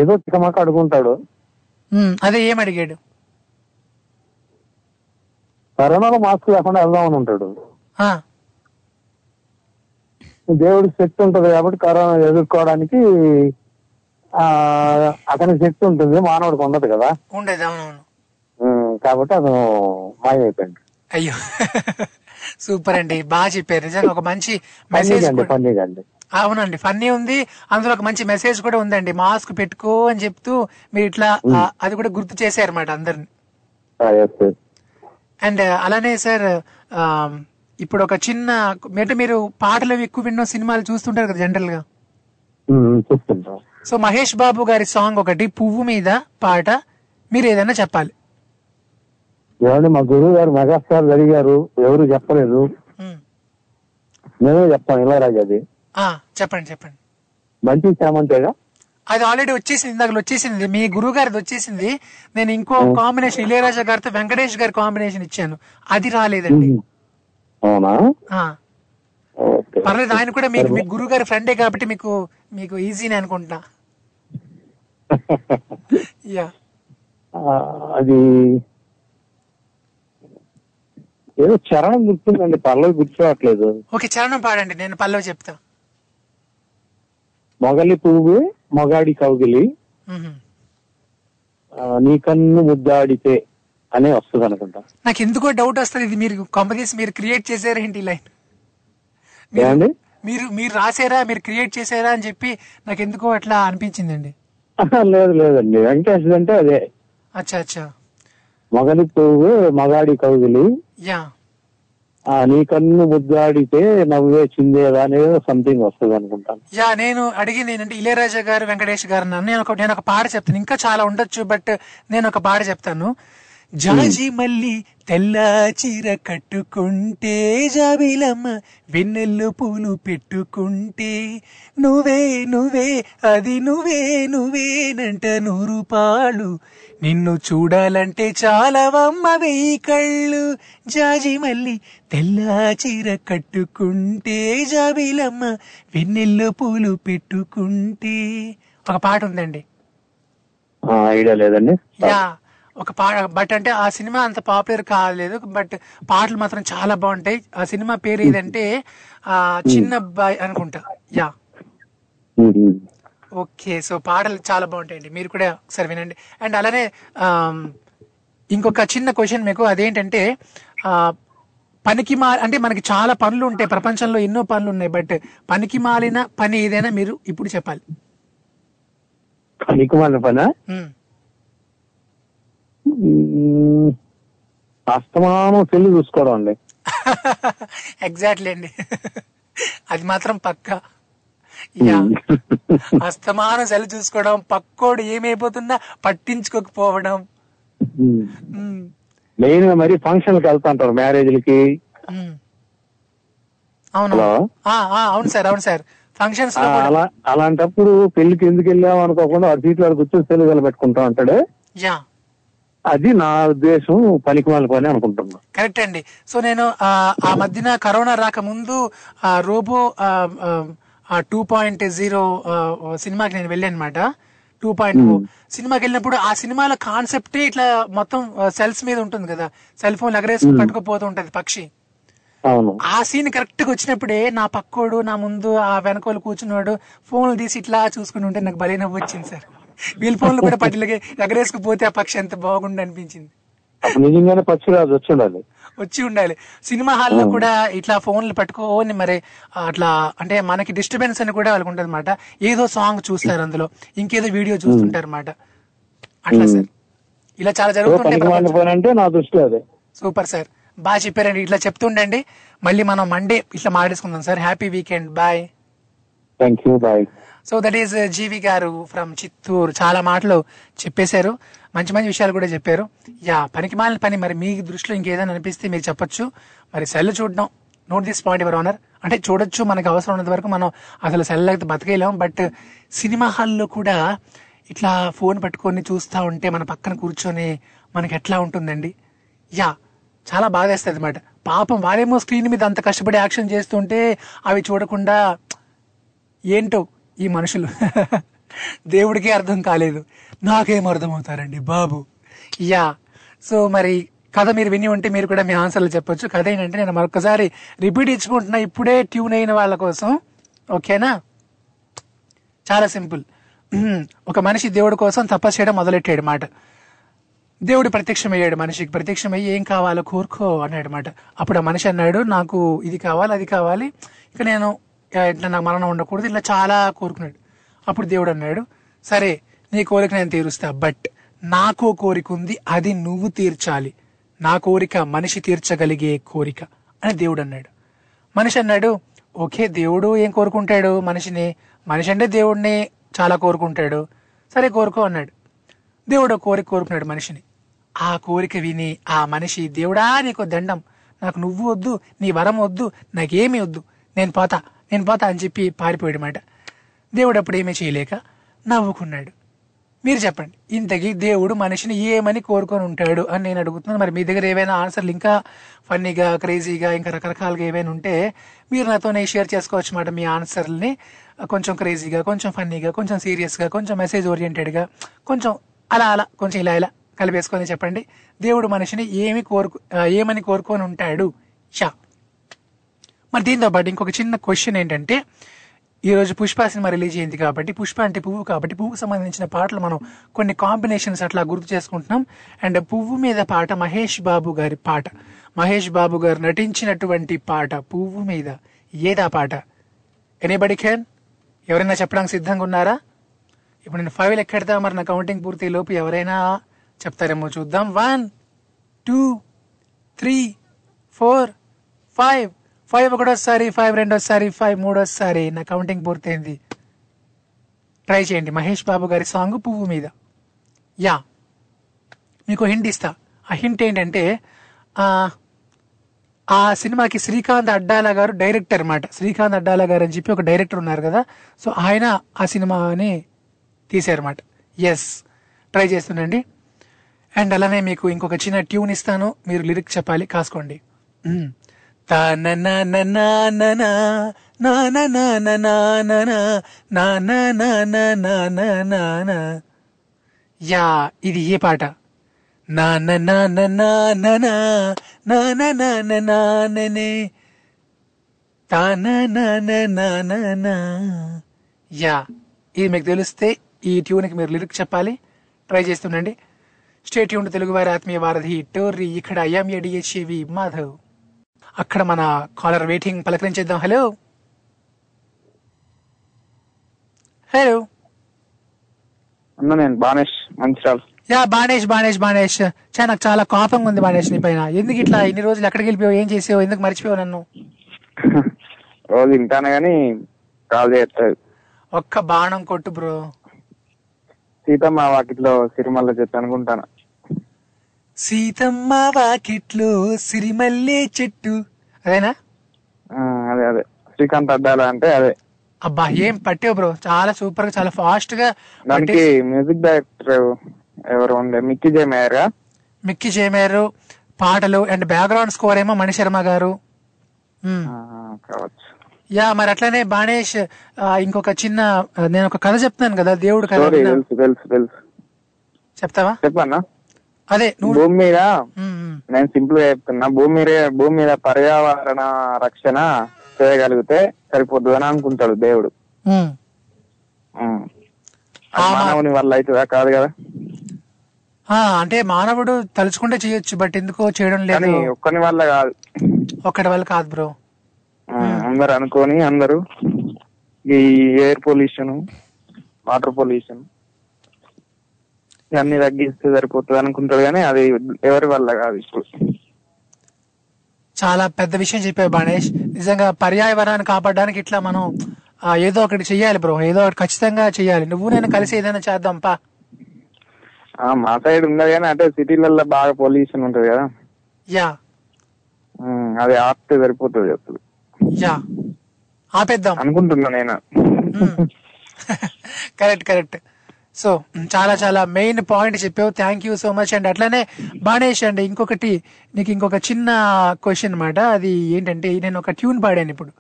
ఏదో చికమక అడుగుంటాడు. అదే ఏం అడిగాడు? కరోనాలో మాస్క్ లేకుండా వెళ్దామని ఉంటాడు. దేవుడికి శక్తి ఉంటుంది కాబట్టి కరోనా ఎదుర్కోవడానికి అతనికి శక్తి ఉంటుంది, మానవుడికి ఉండదు కదా. ఉండదు, అవునవును. కాబట్టి అతను మాయమైపోయింది. అయ్యో సూపర్ అండి, బాగా చెప్పారు. నిజంగా ఒక మంచి మెసేజ్. అవునండి, ఫన్నీ ఉంది, అందులో ఒక మంచి మెసేజ్ కూడా ఉందండి. మాస్క్ పెట్టుకో అని చెప్తూ మీరు ఇట్లా అది కూడా గుర్తు చేశారన్నమాట అందరిని. అండ్ అలానే సార్, ఇప్పుడు ఒక చిన్న, అంటే మీరు పాటలు ఎక్కువ విన్న సినిమాలు చూస్తుంటారు కదా జనరల్ గా. సో మహేష్ బాబు గారి సాంగ్ ఒకటి పువ్వు మీద పాట మీరు ఏదైనా చెప్పాలి. మా గురువు గారు మెగాస్టార్ జరిగారు, ఎవరు చెప్పలేదు, నేనే చెప్తాను. ఇళయరాజా. చెప్పండి చెప్పండి. బంటి శ్యామంతేగా? అది ఆల్రెడీ వచ్చేసింది, ఇందాక వచ్చేసింది మీ గురువు గారిది వచ్చేసింది. నేను ఇంకో కాంబినేషన్ ఇలియరాజా గారితో వెంకటేష్ గారి కాంబినేషన్ ఇచ్చాను, అది రాలేదండి. పర్లేదు, ఆయన కూడా మీకు మీ గురువు గారి ఫ్రెండే కాబట్టి మీకు మీకు ఈజీనే అనుకుంటా. అది ఏదో చరణం గుర్తుందండి, పల్లవి గుర్తురావట్లేదు. ఓకే, చరణం పాడండి, నేను పల్లవి చెప్తా. మొగలి పువ్వు మొగాడి కౌగిలి నీ కన్ను ముద్దాడితే అనే వస్తుంది అనుకుంటా. నాకు ఎందుకో డౌట్ వస్తుంది, ఇది మీరు కంపెనీస్ మీరు క్రియేట్ చేశారేంటి లైన్, మీరు మీరు రాసారా, మీరు క్రియేట్ చేసారా అని చెప్పి నాకు ఎందుకో అట్లా అనిపించిందండి. లేదు లేదండి, వెంకటేష్ అంటే అదే. అచ్చా అచ్చా, మొగలి పువ్వు మగాడి కౌగిలి నీ కన్ను ముద్దాడితే నవ్వే చిందేదా అనేది సంథింగ్ వస్తుంది అనుకుంటాను. యా, నేను అడిగింది ఏంటంటే ఇళయరాజా గారు వెంకటేష్ గారు నన్ను. నేను ఒక నేను ఒక పాట చెప్తాను, ఇంకా చాలా ఉండొచ్చు బట్ నేను ఒక పాట చెప్తాను. జాజి మల్లి తెల్ల చీర కట్టుకుంటే, జాబిలమ్మ వెన్నెల్లు పూలు పెట్టుకుంటే, నువ్వే నువ్వే అది నువ్వే నువ్వేనంట నూరు పాలు, నిన్ను చూడాలంటే చాలవమ్మ వెయ్యి కళ్ళు. జాజి మల్లి తెల్ల చీర కట్టుకుంటే, జాబిలమ్మ వెన్నెల్లు పూలు పెట్టుకుంటే, ఒక పాట ఉందండి. ఐడియా లేదండి ఒక పాట, బట్ అంటే ఆ సినిమా అంత పాపులర్ కాలేదు, బట్ పాటలు మాత్రం చాలా బాగుంటాయి. ఆ సినిమా పేరు ఏదంటే ఆ చిన్న అబ్బాయి అనుకుంటా. యా, ఓకే, సో పాటలు చాలా బాగుంటాయండి, మీరు కూడా ఒకసారి వినండి. అండ్ అలానే ఇంకొక చిన్న క్వశ్చన్ మీకు, అదేంటంటే పనికి మా అంటే మనకి చాలా పనులు ఉంటాయి, ప్రపంచంలో ఎన్నో పనులు ఉన్నాయి, బట్ పనికి మాలిన పని ఏదైనా మీరు ఇప్పుడు చెప్పాలి. పనికి మాలిన పనా? అస్తమానం పెళ్లి చూసుకోవడం అండి. ఎగ్జాక్ట్లీ అండి, అది మాత్రం పక్క. అస్తమానం సెల్లు చూసుకోవడం, పక్కోడు ఏమైపోతున్నా పట్టించుకోకపోవడం. మెయిన్ గా మరి ఫంక్షన్లకు వెళ్తా ఉంటారు, మ్యారేజ్లకి. అవును అవును సార్, అవును సార్, ఫంక్షన్స్ అలాంటప్పుడు పెళ్లికి ఎందుకు వెళ్ళాము అనుకోకుండా అటు సీట్లు కూర్చొని సెల్లు కలపెట్టుకుంటా ఉంటాడు. యా, అది నా ఉద్దేశం, పనికి వాళ్ళ పని అనుకుంటున్నా. కరెక్ట్ అండి. సో నేను ఆ మధ్యన కరోనా రాకముందు రోబో టూ పాయింట్ జీరో సినిమాకి నేను వెళ్ళాను అనమాట. టూ పాయింట్ ఓ సినిమాకి వెళ్ళినప్పుడు ఆ సినిమాల కాన్సెప్టే ఇట్లా మొత్తం సెల్స్ మీద ఉంటుంది కదా, సెల్ ఫోన్ ఎగరేసి పట్టుకుపోతూ ఉంటది పక్షి. ఆ సీన్ కరెక్ట్ గా వచ్చినప్పుడే నా పక్కోడు నా ముందు ఆ వెనకోలు కూర్చున్నాడు, ఫోన్లు తీసి ఇట్లా చూసుకుని ఉంటే నాకు భలే నవ్వు వచ్చింది సార్. వీళ్ళ ఫోన్లు కూడా పట్టిలకి ఎగరేసుకుపోతే ఆ పక్షి ఎంత బాగుండు అనిపించింది. నిజంగానే పక్షిరాజు వచ్చి ఉండాలి, వచ్చి ఉండాలి. సినిమా హాల్లో కూడా ఇట్లా ఫోన్లు పట్టుకోని మరి అట్లా అంటే మనకి డిస్టర్బెన్స్ అని కూడా వాళ్ళకి ఉంటుంది అనమాట. ఏదో సాంగ్ చూస్తారు, అందులో ఇంకేదో వీడియో చూస్తుంటారు అనమాట. అట్లా సార్, ఇలా చాలా జరుగుతుంటాయి. సూపర్ సార్, బాగా చెప్పారండి. ఇట్లా చెప్తుండండి, మళ్ళీ మనం మండే ఇట్లా మాట్లాడుకుందాం sir. Happy weekend, bye. Thank you, bye. So that is జీవి గారు ఫ్రమ్ చిత్తూరు. చాలా మాటలు చెప్పేశారు, మంచి మంచి విషయాలు కూడా చెప్పారు. యా, పనికి మాలిన పని మరి మీ దృష్టిలో ఇంకేదైనా అనిపిస్తే మీరు చెప్పొచ్చు. మరి సెల్ చూడడం, note this point your honour, అంటే చూడొచ్చు, మనకు అవసరం ఉన్నంత వరకు మనం అసలు సెల్ లేకపోతే బతకేయలేము. బట్ సినిమా హాల్లో కూడా ఇట్లా ఫోన్ పట్టుకొని చూస్తూ ఉంటే మన పక్కన కూర్చొని మనకి ఎట్లా ఉంటుందండి. యా, చాలా బాధేస్తుంది అనమాట. పాపం వాళ్ళేమో స్క్రీన్ మీద అంత కష్టపడి యాక్షన్ చేస్తుంటే అవి చూడకుండా ఏంటో ఈ మనుషులు, దేవుడికే అర్థం కాలేదు, నాకేం అర్థమవుతారండి బాబు. యా, సో మరి కథ మీరు విని ఉంటే మీరు కూడా మీ ఆన్సర్లు చెప్పొచ్చు. కథ ఏంటంటే నేను మరొకసారి రిపీట్ ఇచ్చుకుంటున్నా ఇప్పుడే ట్యూన్ అయిన వాళ్ళ కోసం, ఓకేనా? చాలా సింపుల్. ఒక మనిషి దేవుడి కోసం తపస్సు చేయడం మొదలెట్టాడు మాట. దేవుడు ప్రత్యక్షమయ్యాడు మనిషికి. ప్రత్యక్షమయ్యి ఏం కావాలో కోరుకో అన్నాడు మాట. అప్పుడు ఆ మనిషి అన్నాడు, నాకు ఇది కావాలి, అది కావాలి, ఇక నేను ఇట్లా నాకు మరణం ఉండకూడదు, ఇట్లా చాలా కోరుకున్నాడు. అప్పుడు దేవుడు అన్నాడు, సరే నీ కోరిక నేను తీరుస్తా, బట్ నాకో కోరిక ఉంది, అది నువ్వు తీర్చాలి. నా కోరిక మనిషి తీర్చగలిగే కోరిక అని దేవుడు అన్నాడు. మనిషి అన్నాడు, ఓకే, దేవుడు ఏం కోరుకుంటాడు, మనిషిని, మనిషి అంటే దేవుడిని చాలా కోరుకుంటాడు, సరే కోరుకో అన్నాడు. దేవుడు కోరిక కోరుకున్నాడు మనిషిని. ఆ కోరిక విని ఆ మనిషి, దేవుడా నీకు దండం, నాకు నువ్వు వద్దు, నీ వరం వద్దు, నాకేమీ వద్దు, నేను పోతా నేను పోతా అని చెప్పి పారిపోయాడు మాట. దేవుడు అప్పుడు ఏమీ చేయలేక నవ్వుకున్నాడు. మీరు చెప్పండి, ఇంతకీ దేవుడు మనిషిని ఏమని కోరుకొని ఉంటాడు అని నేను అడుగుతున్నాను. మరి మీ దగ్గర ఏవైనా ఆన్సర్లు ఇంకా ఫన్నీగా, క్రేజీగా, ఇంకా రకరకాలుగా ఏవైనా ఉంటే మీరు నాతోనే షేర్ చేసుకోవచ్చు అన్నమాట. మీ ఆన్సర్ని కొంచెం క్రేజీగా, కొంచెం ఫన్నీగా, కొంచెం సీరియస్గా, కొంచెం మెసేజ్ ఓరియంటెడ్గా, కొంచెం అలా అలా, కొంచెం ఇలా ఇలా కలిపేసుకొని చెప్పండి, దేవుడు మనిషిని ఏమి కోరుకు ఏమని కోరుకొని ఉంటాడు షా. మరి దీంతో పాటు ఇంకొక చిన్న క్వశ్చన్ ఏంటంటే, ఈరోజు పుష్ప సినిమా రిలీజ్ అయింది కాబట్టి, పుష్ప అంటే పువ్వు కాబట్టి పువ్వుకు సంబంధించిన పాటలు మనం కొన్ని కాంబినేషన్స్ అట్లా గుర్తు చేసుకుంటున్నాం. అండ్ పువ్వు మీద పాట మహేష్ బాబు గారి పాట, మహేష్ బాబు గారు నటించినటువంటి పాట పువ్వు మీద ఏదా పాట? Anybody can? ఎవరైనా చెప్పడానికి సిద్ధంగా ఉన్నారా? ఇప్పుడు నేను ఫైవ్ ఎక్కడతా, మరి నా కౌంటింగ్ పూర్తి లోపు ఎవరైనా చెప్తారేమో చూద్దాం. One, two, three, four, five. Five ఒకటోసారి, ఫైవ్ రెండోసారి, ఫైవ్ మూడోసారి. నా కౌంటింగ్ పూర్తయింది. ట్రై చేయండి మహేష్ బాబు గారి సాంగ్ పువ్వు మీద. యా, మీకు హింట్ ఇస్తా. ఆ హింట్ ఏంటంటే, ఆ సినిమాకి శ్రీకాంత్ అడ్డాల గారు డైరెక్టర్ అన్నమాట. శ్రీకాంత్ అడ్డాల గారు అని చెప్పి ఒక డైరెక్టర్ ఉన్నారు కదా, సో ఆయన ఆ సినిమాని తీశారన్నమాట. ఎస్, ట్రై చేస్తుండండి. అండ్ అలానే మీకు ఇంకొక చిన్న ట్యూన్ ఇస్తాను, మీరు లిరిక్ చెప్పాలి, కాసుకోండి. యా, ఇది ఏ పాట? యా, ఇది మీకు తెలిస్తే ఈ ట్యూన్కి మీరు లిరిక్ చెప్పాలి. ట్రై చేస్తుండండి. Stay tune. తెలుగు వారి ఆత్మీయ వారధి టోర్రీ, ఇక్కడ ఐఎమ్ ఏ డిఎస్పీ మాధవ్. అక్కడ మన కాలర్ వెయిటింగ్, పలకరించేద్దాం. హలో హలో అన్న, నేను బానేష్ మంచిరాల్. యా బానేష్, బానేష్ బానేష్ చా నాకు చాలా కోపంగా ఉంది బానేష్ నీ పైన. ఎందుకు ఇట్లా ఇన్ని రోజులు ఎక్కడికి వెళ్ళిపోయావు, ఏం చేసావు, ఎందుకు మర్చిపోయావు నన్ను? రోజు వింటాను కానీ కాల్ చేస్తాడు. ఒక్క బాణం కొట్టు బ్రో. సీతమ్మ వాకిట్లో సిరిమల్ల చెట్టు అనుకుంటాను. సీతమ్మ వాకిట్లో సిరిమల్లె చెట్టు, అదేనా? అదే అదే, శ్రీకాంత్ అడ్డాల అంటే అదే. అబ్బా, ఏం పట్టావు బ్రో, చాలా సూపర్ గా, చాలా ఫాస్ట్ గా. దానికి మ్యూజిక్ డైరెక్టర్ ఎవరు ఉండే, మిక్కీ జే మేయర్. మిక్కీ జే మేయర్ పాటలు అండ్ బ్యాక్గ్రౌండ్ స్కోర్ ఏమో మణిశర్మ గారు. యా, మరి అట్లానే బాణేష్ ఇంకొక చిన్న, నేను ఒక కథ చెప్తాను కదా, దేవుడు కథ చెప్తావా? చెప్పన్నా. అదే భూమి మీద, నేను సింపుల్ గా చెప్తున్నా, భూమి భూమి మీద పర్యావరణ రక్షణ చేయగలిగితే సరిపోతుంది అని అనుకుంటాడు దేవుడు. మానవుని వల్ల అవుతుందా? కాదు కదా. అంటే మానవుడు తలుచుకుంటే చేయొచ్చు, బట్ ఎందుకో చేయడం లేదు. ఒక్కని వల్ల కాదు, ఒక్కడి వల్ల కాదు బ్రో. అందరు అనుకోని, అందరు ఈ ఎయిర్ పొల్యూషన్, వాటర్ పొల్యూషన్ అన్ని తగ్గిస్తే సరిపోతుంది అనుకుంటారు కానీ అది ఎవరి వల్ల కాదు. ఇప్పుడు చాలా పెద్ద విషయం చెప్పారు బాణేష్. నిజంగా పర్యావరణాన్ని కాపాడడానికి ఇట్లా మనం ఏదో ఒకటి చెయ్యాలి బ్రో, ఏదో ఒకటి ఖచ్చితంగా చెయ్యాలి. నువ్వు నేను కలిసి ఏదైనా చేద్దాం పా. మా సైడ్ ఉన్నది కానీ అంటే సిటీలలో బాగా పొల్యూషన్ ఉంటది కదా. యా, అది ఆపితే సరిపోతుంది అసలు. యా, ఆపేద్దాం అనుకుంటున్నా నేను. Correct correct. సో చాలా చాలా మెయిన్ పాయింట్ చెప్పావు, thank you so much. And అట్లానే బాణేష్ అండి, ఇంకొకటి నీకు ఇంకొక చిన్న క్వశ్చన్ అనమాట. అది ఏంటంటే, నేను ఒక ట్యూన్ పాడాను ఇప్పుడు,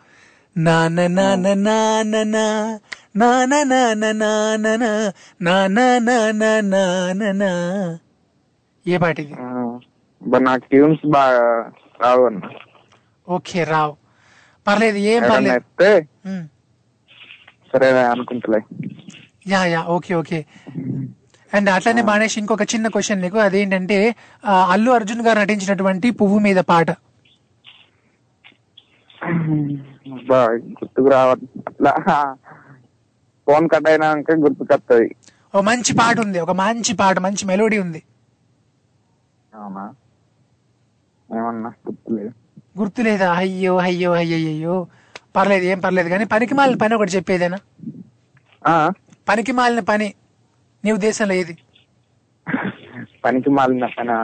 నానా నానా నానా నానా నానా నానా నానా. ఏ పాట ఇది? ట్యూన్స్ బాగా రావు అన్న. ఓకే, రావు, పర్లేదు, ఏం పర్లేదు, సరే అనుకుంటలే. Yeah yeah, okay okay. And అట్లానే బాణేష్ ఇంకొక చిన్న క్వశ్చన్ నీకు, అదేంటంటే అల్లు అర్జున్ గారు నటించినటువంటి పువ్వు మీద పాట. గుర్తుకు రావట్లా, ఫోన్ కట్ అయినాక గుర్తుకొస్తుంది. ఓ మంచి పాట ఉంది, ఒక మంచి పాట, మంచి మెలోడీ ఉంది. గుర్తులేదా? అయ్యో అయ్యో అయ్యో, పర్లేదు, ఏం పర్లేదు. కానీ పనికి మాలిన పని ఒకటి చెప్పేదేనా? పనికి మాలిన పని నీ ఉద్దేశంలో ఏది? పనికి మాలిన పని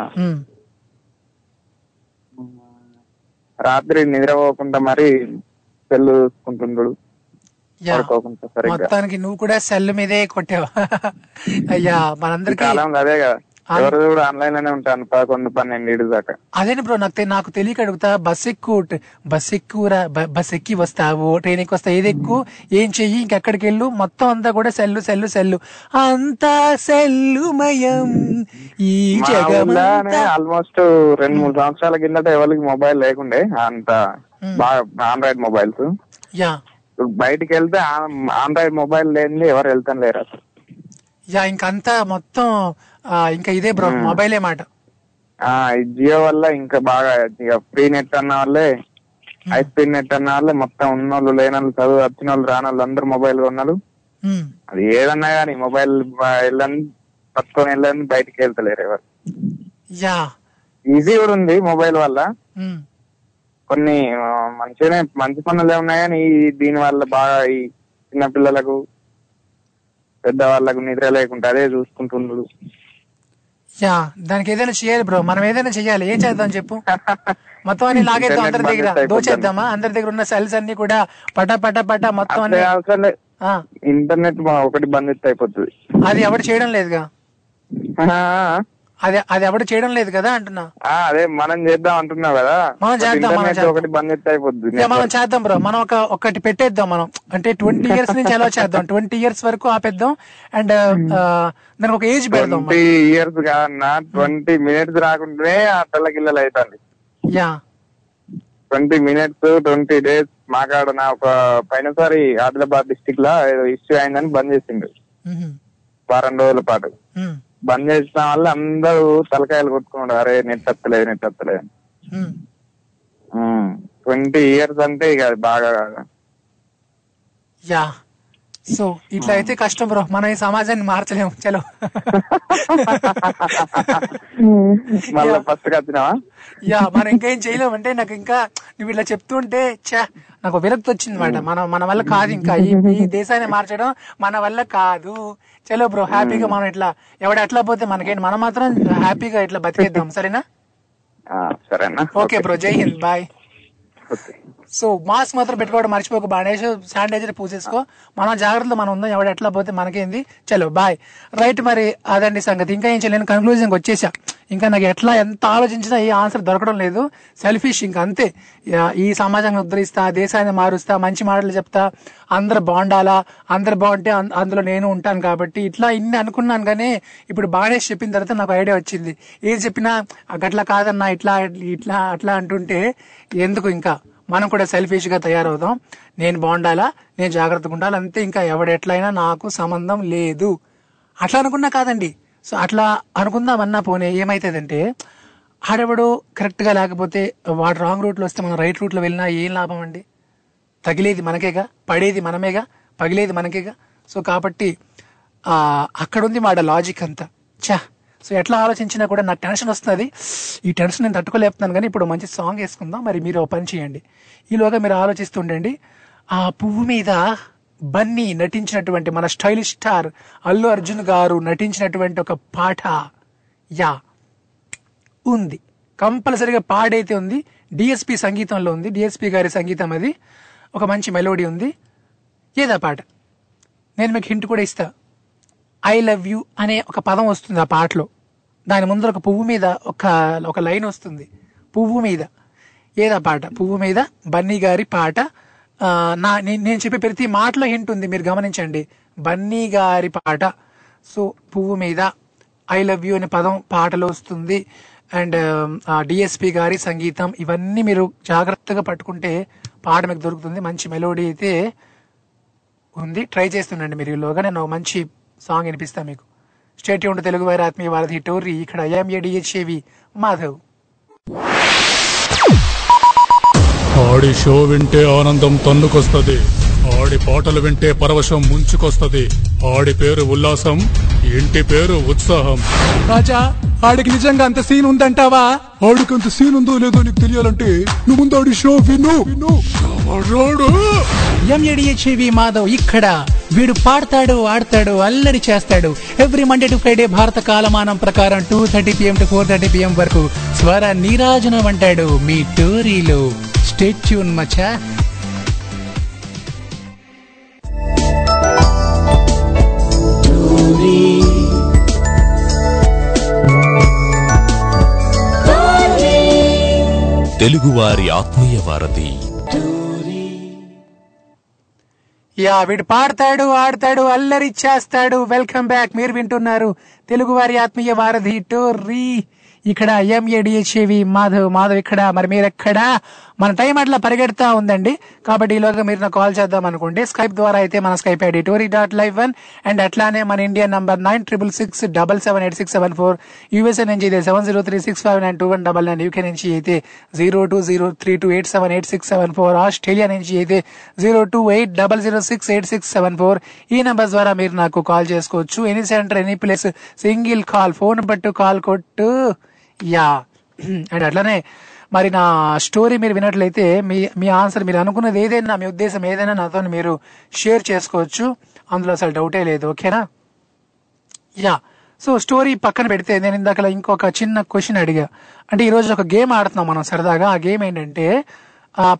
రాత్రి నిద్రపోకుండా మరి పెళ్ళి చూసుకుంటుండడు. మొత్తానికి నువ్వు కూడా సెల్ మీదే కొట్టావా? అయ్యా మనందరికీ అదే కదా, అదేనా బ్రో, నాకు నాకు తెలియక అడుగుతా, బస్ ఎక్కువ బస్ ఎక్కువ బస్ ఎక్కి వస్తావు, ట్రైన్ ఎక్కి వస్తావు, ఏది ఎక్కువ, ఏం చెయ్యి, ఇంకెక్కడికి వెళ్ళు, మొత్తం అంతా కూడా సెల్లు సెల్లు సెల్లు అంతా సెల్లుమయం. ఈ ఆల్మోస్ట్ రెండు మూడు సంవత్సరాల కిందట ఎవరికి మొబైల్ లేకుండే, అంత ఆండ్రాయిడ్ మొబైల్స్. యా బయటికి వెళ్తే ఆండ్రాయిడ్ మొబైల్ లేని ఎవరు వెళ్తాను లేరు అసలు. యా ఇంకంతా మొత్తం ఇంకా ఇదే బ్రో మొబైల్ మాట. జియో వల్ల ఇంకా బాగా ఫ్రీ నెట్ అన్న వాళ్ళే, హై స్పీడ్ నెట్ అన్న వాళ్ళే, మొత్తం ఉన్నోళ్ళు లేనోళ్ళు, చదువు వచ్చిన వాళ్ళు రాని వాళ్ళు అందరు మొబైల్ కొన్నారు. అది ఏదన్నా గానీ మొబైల్ వెళ్ళని పట్టుకొని వెళ్ళని బయటికి వెళ్తలేరు ఎవరు. ఈజీ కూడా ఉంది మొబైల్ వల్ల, కొన్ని మంచిగానే మంచి పనులు ఏమున్నాయి కానీ దీని వల్ల బాగా ఈ చిన్న పిల్లలకు పెద్దవాళ్ళకు నిద్ర లేకుండా అదే చూసుకుంటున్నారు. యా దానికి ఏదైనా చేయాలి బ్రో, మనం ఏదైనా చేయాలి. ఏం చేద్దాం చెప్పు, మొత్తం అన్ని లాగేద్దాం అందరి దగ్గర, దోచేద్దామా అందరి దగ్గర ఉన్న సెల్స్ అన్ని కూడా పటా పటా పటా మొత్తం అన్ని. ఇంటర్నెట్ ఒకటి బంద్ అయిపోతుంది, అది ఎవరు చేయడం లేదుగా, అదే అది ఎవరు చేయడం లేదు కదా అంటున్నా. అదే మనం చేద్దాం అంటున్నావు కదా, మనం చేద్దాం ఒకటి బంద్ అయిపోతుంది, మనం చేద్దాం బ్రో, మనం ఒక ఒకటి పెట్టేద్దాం మనం, అంటే ట్వంటీ ఇయర్స్ నుంచి ఎలా చేద్దాం, ట్వంటీ ఇయర్స్ వరకు ఆపేద్దాం అండ్ దానికి ఒక ఏజ్ పెడదాం. ట్వంటీ ఇయర్స్ కాదన్నా, ట్వంటీ మినిట్స్ రాకుండానే ఆ పిల్లకిల్లలు అవుతుంది. Yeah twenty minutes twenty days మాకాడ నా ఒక పైన సారి ఆదిలాబాద్ డిస్టిక్ లో ఇష్యూ అయిందని బంద్ చేసిండు వారం రోజుల పాటు. బంద్ చేసిన వాళ్ళు అందరూ తలకాయలు కొట్టుకున్నాడు, అరే నెట్ వస్తలేదు నెట్ వస్తలేదు. ట్వంటీ ఇయర్స్ అంటే ఇక అది బాగా. యా సో ఇట్లా అయితే కష్టం బ్రో, మనం ఈ సమాజాన్ని మార్చలేము. చలో మళ్ళీ ఫస్ట్ వచ్చినావా? యా మనం ఇంకేం చేయలేము. అంటే నాకు ఇంకా నువ్వు ఇట్లా చెప్తుంటే చా నాకు విరక్తి వచ్చింది మాట. మనం మన వల్ల కాదు, ఇంకా ఈ దేశాన్ని మార్చడం మన వల్ల కాదు. చలో బ్రో, హ్యాపీగా మనం ఇట్లా ఎవడ అట్లా పోతే మనకేంటి, మనం మాత్రం హ్యాపీగా ఇట్లా బతికేద్దాం. సరేనా? సరేనా, ఓకే బ్రో, జై హింద్, బాయ్. సో మాస్క్ మాత్రం పెట్టుకోవడం మర్చిపోకు, బాణేసి శానిటైజర్ పూసేసుకో, మనం జాగ్రత్తలు మనం ఉందాం, ఎవడ ఎట్లా పోతే మనకేంది. చలో బాయ్. రైట్, మరి అదండి సంగతి. ఇంకా ఏం చేయలేను, కన్క్లూజన్కి వచ్చేసా. ఇంకా నాకు ఎట్లా ఎంత ఆలోచించినా ఏ ఆన్సర్ దొరకడం లేదు. సెల్ఫిష్ ఇంకా అంతే. ఈ సమాజాన్ని ఉద్ధరిస్తా, దేశాన్ని మారుస్తా, మంచి మాటలు చెప్తా, అందరు బాగుండాలా, అందరు బాగుంటే అందులో నేను ఉంటాను కాబట్టి ఇట్లా ఇన్ని అనుకున్నాను. కానీ ఇప్పుడు బాణేసి చెప్పిన తర్వాత నాకు ఐడియా వచ్చింది, ఏం చెప్పినా అట్లా కాదన్నా ఇట్లా ఇట్లా అట్లా అంటుంటే ఎందుకు, ఇంకా మనం కూడా సెల్ఫిష్ గా తయారవుదాం. నేను బాగుండాలా, నేను జాగ్రత్తగా ఉండాలి అంతే, ఇంకా ఎవడెట్లయినా నాకు సంబంధం లేదు అట్లా అనుకున్నా కాదండి. సో అట్లా అనుకుందామన్నా పోనీ ఏమైతుందంటే, ఆడెవడు కరెక్ట్ గా లేకపోతే వాడు రాంగ్ రూట్ లో వస్తే మనం రైట్ రూట్ లో వెళ్ళినా ఏం లాభం అండి? తగిలేది మనకేగా, పడేది మనమేగా, పగిలేది మనకేగా. సో కాబట్టి ఆ అక్కడుంది వాడ లాజిక్ అంతా. చా సో ఎట్లా ఆలోచించినా కూడా నాకు టెన్షన్ వస్తుంది, ఈ టెన్షన్ నేను తట్టుకోలేపుతున్నాను. కానీ ఇప్పుడు మంచి సాంగ్ వేసుకుందాం, మరి మీరు పని చేయండి. ఈలోగా మీరు ఆలోచిస్తుండండి. ఆ పువ్వు మీద బన్నీ నటించినటువంటి మన స్టైలిష్ స్టార్ అల్లు అర్జున్ గారు నటించినటువంటి ఒక పాట యా ఉంది, కంపల్సరీగా పాడైతే ఉంది, డిఎస్పీ సంగీతంలో ఉంది, డిఎస్పీ గారి సంగీతం, అది ఒక మంచి మెలోడీ ఉంది. ఏదా పాట? నేను మీకు హింట్ కూడా ఇస్తా, ఐ లవ్ యూ అనే ఒక పదం వస్తుంది ఆ పాటలో, దాని ముందర ఒక పువ్వు మీద ఒక ఒక లైన్ వస్తుంది, పువ్వు మీద. ఏదా పాట? పువ్వు మీద బన్నీ గారి పాట. నా నేను చెప్పే ప్రతి మాటలో హింట్ ఉంది, మీరు గమనించండి, బన్నీ గారి పాట. సో పువ్వు మీద ఐ లవ్ యూ అనే పదం పాటలో వస్తుంది అండ్ డిఎస్పి గారి సంగీతం, ఇవన్నీ మీరు జాగ్రత్తగా పట్టుకుంటే పాట మీకు దొరుకుతుంది. మంచి మెలోడీ అయితే ఉంది, ట్రై చేస్తుండండి మీరు. ఈలోగా నేను మంచి సాంగ్ వినిపిస్తా మీకు. స్టే ట్యూన్డ్ తెలుగు వారి ఆత్మీయ వారధి టోర్రీ, ఇక్కడ ఐఎమ్ఏ డిహెచ్ఏవి మాధవ్. ఆడి షో వింటే ఆనందం తన్నుకొస్తుంది, ఆడి పాటలు వింటే పరవశం ముంచుకొస్తుంది, ఆడి పేరు ఉల్లాసం, ఇంటి పేరు ఉత్సాహం. రాజా ఆడికి నిజంగా అంత సీన్ ఉందంటావా? ఆడికి అంత సీన్ ఉందో లేదో నీకు తెలియాలంటే నువ్వు ముందు ఆడి షో విను. ఎంఏడిహెచ్ఏవి మాధవ్ ఇక్కడ, వీడు పాడతాడు, ఆడతాడు, అల్లరి చేస్తాడు. ఎవ్రీ మండే టు ఫ్రైడే భారత కాలమానం ప్రకారం two thirty PM to four thirty PM వరకు స్వర నీరాజనం అంటాడు మీ టోరీలో. స్టే ట్యూన్ మచ్చా. తెలుగువారి ఆత్మీయ వారధి. యా వీడు పాడతాడు, ఆడతాడు, అల్లరి చేస్తాడు. Welcome back. మీరు వింటున్నారు తెలుగువారి ఆత్మీయ వారధి టోరీ. ఇక్కడ ఎంఏడిహెచ్వి మాధవ్ మాధవ్ ఇక్కడ. మరి మీరు ఎక్కడ? మన టైం అట్లా పరిగెడతా ఉందండి, కాబట్టి ఈలోగా మీరు నాకు కాల్ చేద్దాం అనుకుంటే స్కైప్ ద్వారా అయితే మన Skype ID Tori dot live one and అట్లానే మన India number nine triple six double seven eight six seven four, USA నుంచి అయితే seven zero three six five nine two one double nine, UK నుంచి అయితే zero two zero three two eight seven eight six seven four, Australia నుంచి అయితే zero two eight double zero six eight six seven four. ఈ నెంబర్ ద్వారా మీరు నాకు కాల్ చేసుకోవచ్చు. Any centre any place single call, phone పట్టు కాల్ కొట్టు. యా అండ్ అట్లానే మరి నా స్టోరీ మీరు వినట్లయితే మీ మీ ఆన్సర్ మీరు అనుకున్నది ఏదైనా, మీ ఉద్దేశం ఏదైనా నాతో మీరు షేర్ చేసుకోవచ్చు. అందులో అసలు డౌటే లేదు, ఓకేనా? యా సో స్టోరీ పక్కన పెడితే నేను ఇందాక ఇంకొక చిన్న క్వశ్చన్ అడిగా. అంటే ఈరోజు ఒక గేమ్ ఆడుతున్నాం మనం సరదాగా. ఆ గేమ్ ఏంటంటే,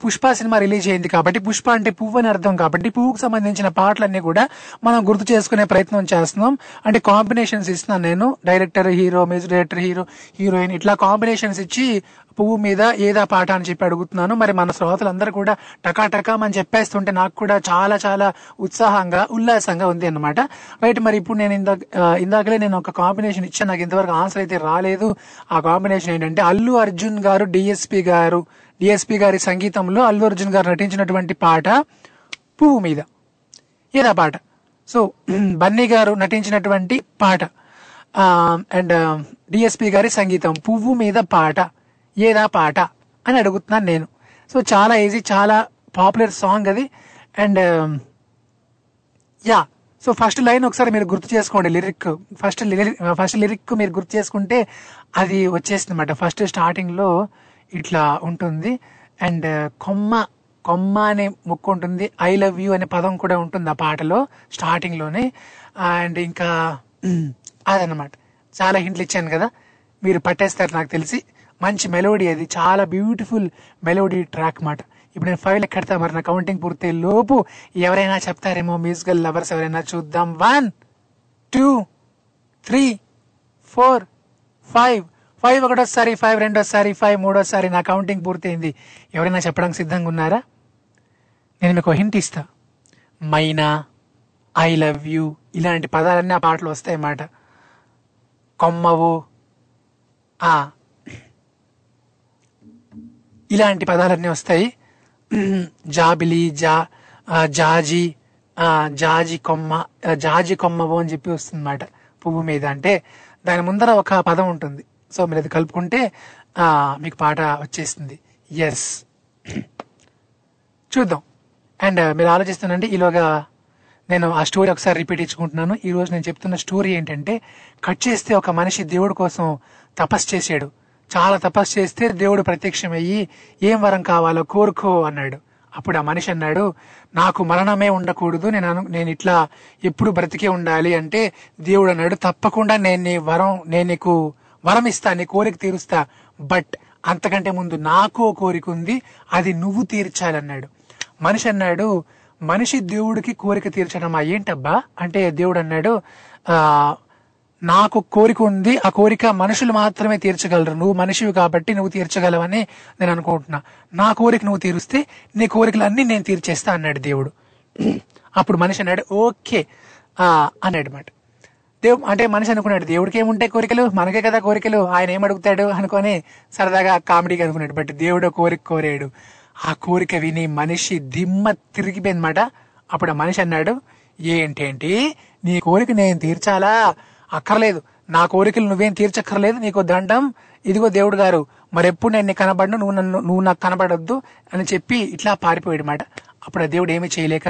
పుష్ప సినిమా రిలీజ్ అయింది కాబట్టి, పుష్ప అంటే పువ్వు అని అర్థం కాబట్టి పువ్వుకు సంబంధించిన పాటలన్నీ కూడా మనం గుర్తు చేసుకునే ప్రయత్నం చేస్తున్నాం. అంటే కాంబినేషన్స్ ఇస్తున్నాను నేను, director hero, music director hero heroine, ఇట్లా కాంబినేషన్స్ ఇచ్చి పువ్వు మీద ఏదా పాట అని చెప్పి అడుగుతున్నాను. మరి మన శ్రోతలందరూ కూడా టకా టకా అని చెప్పేస్తుంటే నాకు కూడా చాలా చాలా ఉత్సాహంగా ఉల్లాసంగా ఉంది అన్నమాట. రైట్. మరి ఇప్పుడు నేను ఇందా ఇందాకలే నేను ఒక కాంబినేషన్ ఇచ్చాను, నాకు ఇంతవరకు ఆన్సర్ అయితే రాలేదు. ఆ కాంబినేషన్ ఏంటంటే అల్లు అర్జున్ గారు డిఎస్పీ గారు డిఎస్పీ గారి సంగీతంలో అల్లు అర్జున్ గారు నటించినటువంటి పాట పువ్వు మీద ఏదా పాట. సో బన్నీ గారు నటించినటువంటి పాట అండ్ డిఎస్పీ గారి సంగీతం పువ్వు మీద పాట ఏదా పాట అని అడుగుతున్నాను నేను. సో చాలా ఈజీ, చాలా పాపులర్ సాంగ్ అది. And yeah so first line ఒకసారి మీరు గుర్తు చేసుకోండి, lyric first lyric first lyric మీరు గుర్తు చేసుకుంటే అది వచ్చేస్తుంది అనమాట. ఫస్ట్ స్టార్టింగ్లో ఇట్లా ఉంటుంది. అండ్ కొమ్మ కొమ్మ అనే ముక్క ఉంటుంది, ఐ లవ్ యూ అనే పదం కూడా ఉంటుంది ఆ పాటలో స్టార్టింగ్లోనే. అండ్ ఇంకా అదనమాట. చాలా హింట్లు ఇచ్చాను కదా, మీరు పట్టేస్తారు నాకు తెలిసి. మంచి మెలోడీ అది, చాలా బ్యూటిఫుల్ మెలోడీ ట్రాక్ మాట. ఇప్పుడు నేను ఫైవ్ ఎక్కడతా, మరి నా కౌంటింగ్ పూర్తి లోపు ఎవరైనా చెప్తారేమో మ్యూజికల్ లవర్స్ ఎవరైనా. చూద్దాం. One two three four five five ఒకటోసారి, ఫైవ్ రెండోసారి, ఫైవ్ మూడోసారి. నా కౌంటింగ్ పూర్తయింది. ఎవరైనా చెప్పడానికి సిద్ధంగా ఉన్నారా? నేను మీకు హింట్ ఇస్తా. మైనా, ఐ లవ్ యూ ఇలాంటి పదాలన్నీ ఆ పాటలు వస్తాయి మాట. కొమ్మవు ఆ ఇలాంటి పదాలన్నీ వస్తాయి. జాబిలి, జా జాజి జాజి కొమ్మ, జాజి కొమ్మవు అని చెప్పి వస్తుంది మాట పువ్వు మీద. అంటే దాని ముందర ఒక పదం ఉంటుంది. సో మీరు అది కలుపుకుంటే మీకు పాట వచ్చేస్తుంది. ఎస్, చూద్దాం. అండ్ మీరు ఆలోచిస్తానండి, ఈలోగా నేను ఆ స్టోరీ ఒకసారి రిపీట్ ఇచ్చుకుంటున్నాను. ఈరోజు నేను చెప్తున్న స్టోరీ ఏంటంటే, కట్ చేస్తే ఒక మనిషి దేవుడి కోసం తపస్సు చేశాడు. చాలా తపస్సు చేస్తే దేవుడు ప్రత్యక్షమయ్యి ఏం వరం కావాలో కోరుకో అన్నాడు. అప్పుడు ఆ మనిషి అన్నాడు, నాకు మరణమే ఉండకూడదు, నేను నేను ఇట్లా ఎప్పుడు బ్రతికే ఉండాలి అంటే దేవుడు అన్నాడు, తప్పకుండా నేను నీ వరం నేను నీకు వరం ఇస్తా, నీ కోరిక తీరుస్తా, బట్ అంతకంటే ముందు నాకో కోరిక ఉంది, అది నువ్వు తీర్చాలన్నాడు. మనిషి అన్నాడు, మనిషి దేవుడికి కోరిక తీర్చడమా ఏంటబ్బా అంటే దేవుడు అన్నాడు, ఆ నాకు కోరిక ఉంది, ఆ కోరిక మనుషులు మాత్రమే తీర్చగలరు, నువ్వు మనిషివి కాబట్టి నువ్వు తీర్చగలవని నేను అనుకుంటున్నా, నా కోరిక నువ్వు తీరుస్తే నీ కోరికలన్నీ నేను తీర్చేస్తా అన్నాడు దేవుడు. అప్పుడు మనిషి అన్నాడు ఓకే అన్నాడు మాట. దేవు అంటే మనిషి అనుకున్నాడు దేవుడికి ఏముంటాయి కోరికలు, మనకే కదా కోరికలు, ఆయన ఏమడుగుతాడు అనుకొని సరదాగా కామెడీగా అనుకున్నాడు. బట్ దేవుడు కోరిక కోరాడు. ఆ కోరిక విని మనిషి దిమ్మ తిరిగిపోయిందన్నమాట. అప్పుడు ఆ మనిషి అన్నాడు, ఏంటేంటి నీ కోరిక నేను తీర్చాలా, అక్కర్లేదు, నా కోరికలు నువ్వేం తీర్చక్కర్లేదు, నీకు దండం, ఇదిగో దేవుడు గారు, మరెప్పుడు నేను నీకు కనబడను, నువ్వు నన్ను నువ్వు నాకు కనబడొద్దు అని చెప్పి ఇట్లా పారిపోయాడు మాట. అప్పుడు ఆ దేవుడు ఏమీ చేయలేక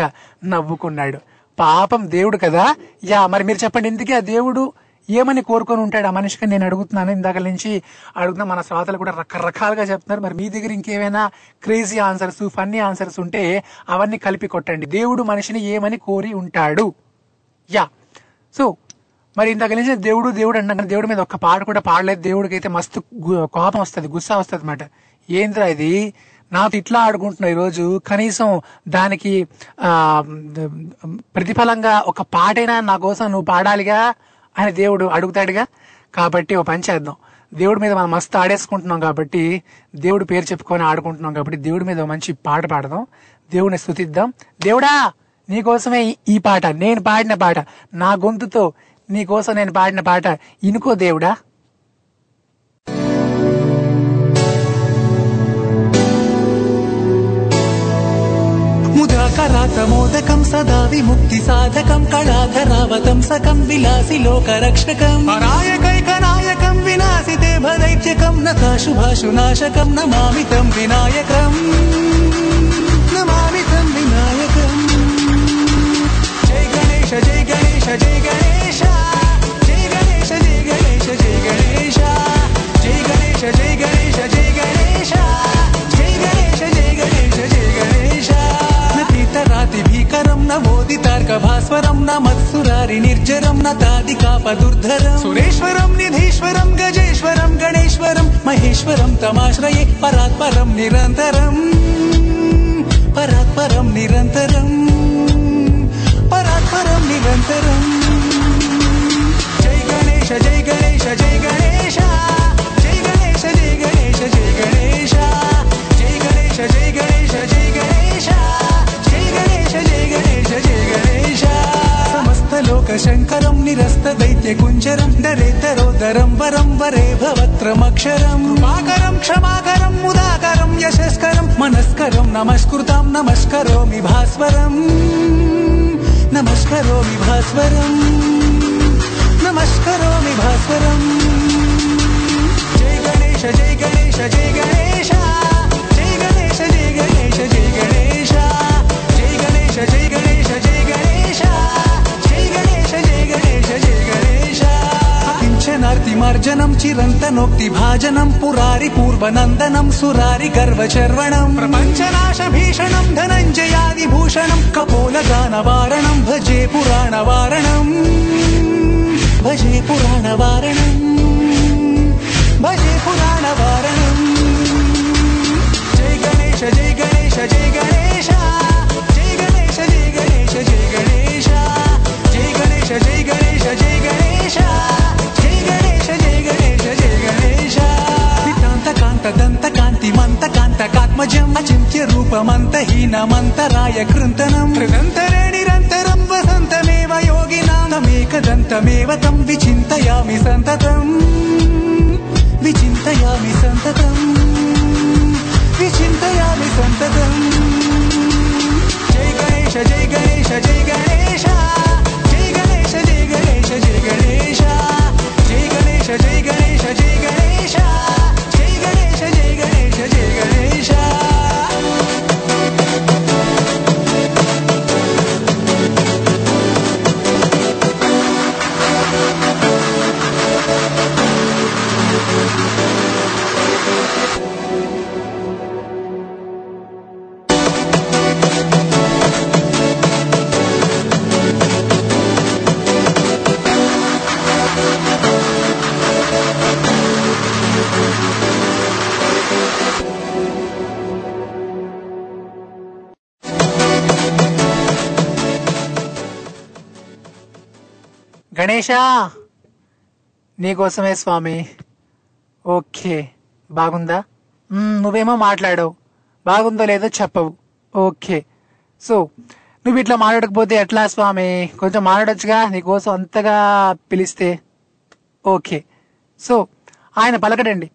నవ్వుకున్నాడు. పాపం దేవుడు కదా. యా మరి మీరు చెప్పండి, ఇంతకీ ఆ దేవుడు ఏమని కోరుకొని ఉంటాడు ఆ మనిషికి? నేను అడుగుతున్నాను, ఇందాక నుంచి అడుగుతున్నా. మన శ్రోతలు కూడా రకరకాలుగా చెప్తున్నారు. మరి మీ దగ్గర ఇంకేమైనా క్రేజీ ఆన్సర్స్, ఫన్నీ ఆన్సర్స్ ఉంటే అవన్నీ కలిపి కొట్టండి. దేవుడు మనిషిని ఏమని కోరి ఉంటాడు? యా సో మరి ఇంత కలిసి దేవుడు దేవుడు అన్నా కానీ దేవుడి మీద ఒక్క పాట కూడా పాడలేదు. దేవుడికి అయితే మస్తు కోపం వస్తుంది, గుస్సా వస్తుంది అన్నమాట. ఏంద్రా ఇది, నాతో ఇట్లా ఆడుకుంటున్నా ఈరోజు, కనీసం దానికి ఆ ప్రతిఫలంగా ఒక పాటైనా నా కోసం నువ్వు పాడాలిగా అని దేవుడు అడుగుతాడుగా. కాబట్టి ఓ పని చేద్దాం, దేవుడి మీద మనం మస్తు ఆడేసుకుంటున్నాం కాబట్టి, దేవుడి పేరు చెప్పుకొని ఆడుకుంటున్నాం కాబట్టి దేవుడి మీద మంచి పాట పాడదాం, దేవుడిని స్తుతిద్దాం. దేవుడా నీకోసమే ఈ పాట, నేను పాడిన పాట, నా గొంతుతో నీకోసం నేను పాడిన పాట ఇనుకో దేవుడా. రాతమోదకం సదా విముక్తి సాధకం కళాధరావతం సకం విలాసి లోకరక్షకం నాయకైక నాయకం వినాశితే భదైత్యకం నకాశుభాషు నాశకం నమామితం వినాయకం నమామితం వినాయకం. జై గణేశ జై గణేశ జై గణేశ జై గణేశ జై గణేశ జై గణేశ జై గణేశ జై గణేశ జై గణేశ జై గణేశ జై గణేశ జై గణేశ. భీకరం నవోదితార్కభాస్వరం న మత్సురారి నిర్జరం నాదికాపదుర్ధరం సురేశ్వరం నిధీశ్వరం గజేశ్వరం గణేశ్వరం మహేశ్వరం తమాశ్రయే పరాత్పరం నిరంతరం పరాత్పరం నిరంతరం పరాత్పరం నిరంతరం. జై గణేశ జై గణేశ జై గణేశ జై గణేశ జై గణేశ జై గణేశ జై గణేశ జై గణేశ జై గణేశ జయ గణేశ జయ గణేశ. సమస్త లోక శంకరం నిరస్త దైత్య కుంజరం నరేతరోదరం వరం వరే భవత్రమక్షరం మాకరం క్షమాకరం ముదాకరం యశస్కరం మనస్కరం నమస్కృతాం నమస్కరోమి భాస్వరం నమస్కరోమి భాస్వరం నమస్కరోమి భాస్వరం. జయ గణేశ జయ గణేశ జయ గణేశ జయ గణేశ జయ గణేశ జయ గణేశ జై గణేశ జై గణేశ జై గణేశ జై గణేశ జై గణేశ. కించనార్తిమార్జనం చిరంతనోక్తి భాజనం పురారి పూర్వనందనం సురారి గర్వచర్వణం ప్రపంచనాశ భీషణం ధనంజయాది భూషణం కపోలగానవారణం భజే పురాణవారణం భజే పురాణవారణం భజే పురాణవారణం. జై గణేశ జై గణేశ జై గణేశ జై గణేశ జై గణేశ జై గణేశ జై గణేశ జై గణేశ జై గణేశ జై గణేశ. నితాంత కాంత దంత కాంతి మంత కాంతకాత్మజం అచింత్య రూపమంత హీనమంతరాయ కృంతనం త్రిదంతరే నిరంతరం వసంతమేవ యోగినామేకదంతమేవ తం విచింతయామి సంతతం విచింతయామి సంతతం విచింతయామి సంతతం. జై గణేశ జై గణేశ జై గణేశ జై గణేశ జై గణేశ జై గణేశ జై గణేశ జై గణేశ జై గణేశ జై గణేశ జై గణేశ. గణేశ నీకోసమే స్వామి. ఓకే బాగుందా? నువ్వేమో మాట్లాడవు, బాగుందో లేదో చెప్పవు. ఓకే సో నువ్వు ఇట్లా మాట్లాడకపోతే ఎట్లా స్వామి? కొంచెం మాట్లాడొచ్చుగా నీకోసం అంతగా పిలిస్తే. ఓకే సో ఆయన పలకడండి,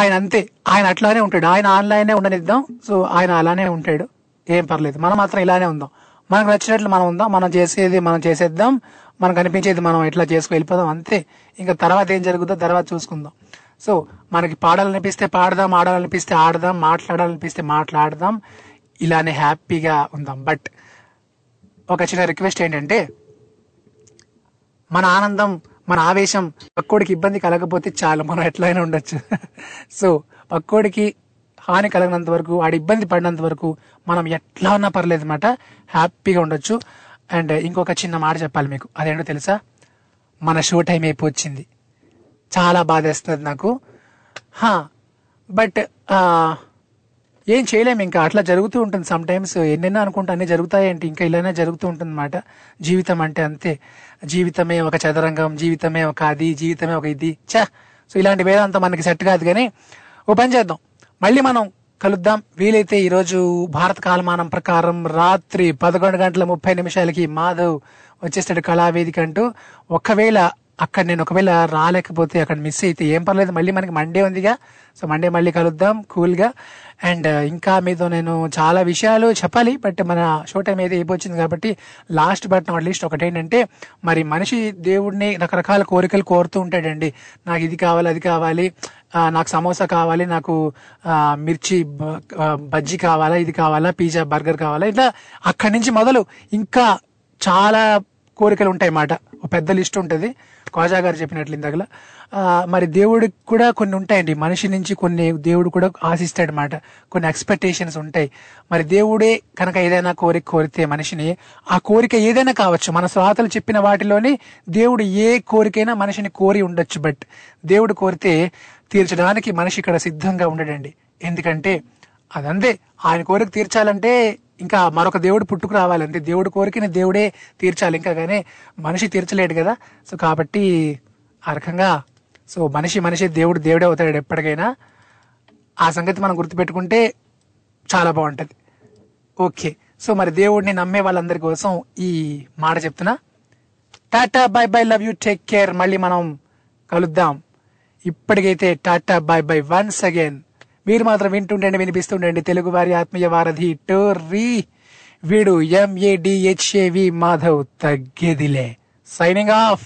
ఆయన అంతే, ఆయన అట్లానే ఉంటాడు, ఆయన ఆన్లైనే ఉండనిద్దాం. సో ఆయన అలానే ఉంటాడు, ఏం పర్లేదు. మనం మాత్రం ఇలానే ఉందాం, మనకు నచ్చినట్లు మనం ఉందాం, మనం చేసేది మనం చేసేద్దాం, మనకు అనిపించేది మనం ఎట్లా చేసుకు వెళ్ళిపోదాం అంతే. ఇంకా తర్వాత ఏం జరుగుతుందో తర్వాత చూసుకుందాం. సో మనకి పాడాలనిపిస్తే పాడదాం, ఆడాలనిపిస్తే ఆడదాం, మాట్లాడాలనిపిస్తే మాట్లాడదాం, ఇలానే హ్యాపీగా ఉందాం. బట్ ఒక చిన్న రిక్వెస్ట్ ఏంటంటే, మన ఆనందం మన ఆవేశం పక్కోడికి ఇబ్బంది కలగకపోతే చాలు, మనం ఎట్లయినా ఉండొచ్చు. సో పక్కోడికి హాని కలిగినంత వరకు, ఆడి ఇబ్బంది పడినంత వరకు మనం ఎట్లా ఉన్నా పర్లేదు అనమాట, హ్యాపీగా ఉండొచ్చు. అండ్ ఇంకొక చిన్న మాట చెప్పాలి మీకు, అదేంటో తెలుసా? మన షో టైం అయిపోయింది. చాలా బాధేస్తుంది నాకు, హా బట్ ఏం చేయలేము, ఇంకా అట్లా జరుగుతూ ఉంటుంది. సమ్ టైమ్స్ ఎన్నెన్నో అనుకుంటా అన్నీ జరుగుతాయేంటి, ఇంకా ఇలానే జరుగుతూ ఉంటుంది అనమాట. జీవితం అంటే అంతే, జీవితమే ఒక చదరంగం, జీవితమే ఒక అది, జీవితమే ఒక ఇది. చా సో ఇలాంటి వేదాంతం మనకి సెట్ కాదు. కానీ ఓ పని చేద్దాం, మళ్ళీ మనం కలుద్దాం. వీలైతే ఈరోజు భారత కాలమానం ప్రకారం రాత్రి పదకొండు గంటల ముప్పై నిమిషాలకి మాధవ్ వచ్చేస్తాడు కళావేదిక అంటూ. ఒకవేళ అక్కడ నేను ఒకవేళ రాలేకపోతే అక్కడ మిస్ అయితే ఏం పర్లేదు, మళ్ళీ మనకి మండే ఉందిగా. సో మండే మళ్ళీ కలుద్దాం కూల్గా. అండ్ ఇంకా మీతో నేను చాలా విషయాలు చెప్పాలి, బట్ మన షో టైం అయితే అయిపోయింది కాబట్టి లాస్ట్ బట్ నాట్ లీస్ట్ ఒకటేంటంటే, మరి మనిషి దేవుడిని రకరకాల కోరికలు కోరుతూ ఉంటాడండి. నాకు ఇది కావాలి, అది కావాలి, నాకు సమోసా కావాలి, నాకు మిర్చి బజ్జీ కావాలా, ఇది కావాలా, పిజ్జా బర్గర్ కావాలా, ఇట్లా అక్కడి నుంచి మొదలు ఇంకా చాలా కోరికలు ఉంటాయి అన్నమాట. ఒక పెద్ద లిస్ట్ ఉంటుంది ఖాజా గారు చెప్పినట్లు ఇందాక. మరి దేవుడికి కూడా కొన్ని ఉంటాయండి, మనిషి నుంచి కొన్ని దేవుడు కూడా ఆశిస్తాడు అన్నమాట, కొన్ని ఎక్స్పెక్టేషన్స్ ఉంటాయి. మరి దేవుడే కనుక ఏదైనా కోరిక కోరితే మనిషిని, ఆ కోరిక ఏదైనా కావచ్చు, మన శ్రోతలు చెప్పిన వాటిలోని దేవుడు ఏ కోరికైనా మనిషిని కోరి ఉండొచ్చు, బట్ దేవుడు కోరితే తీర్చడానికి మనిషి ఇక్కడ సిద్ధంగా ఉండడండి. ఎందుకంటే అదంతే, ఆయన కోరిక తీర్చాలంటే ఇంకా మరొక దేవుడు పుట్టుకు రావాలంటే, దేవుడి కోరికని దేవుడే తీర్చాలి ఇంకా, కానీ మనిషి తీర్చలేడు కదా. సో కాబట్టి ఆ రకంగా సో మనిషి మనిషి దేవుడు దేవుడే అవుతాడు ఎప్పటికైనా. ఆ సంగతి మనం గుర్తుపెట్టుకుంటే చాలా బాగుంటుంది. ఓకే, సో మరి దేవుడిని నమ్మే వాళ్ళందరి కోసం ఈ మాట చెప్తున్నా. Tata bye bye, love you, take care. మళ్ళీ మనం కలుద్దాం. ఇప్పటికైతే tata bye bye once again. మీరు మాత్రం వింటుండండి, వినిపిస్తుండండి తెలుగు వారి ఆత్మీయ వారధి టోర్రీ వీడు ఎంఏడిహెచ్ఏవి మాధవ్, తగ్గేదిలే. Signing of.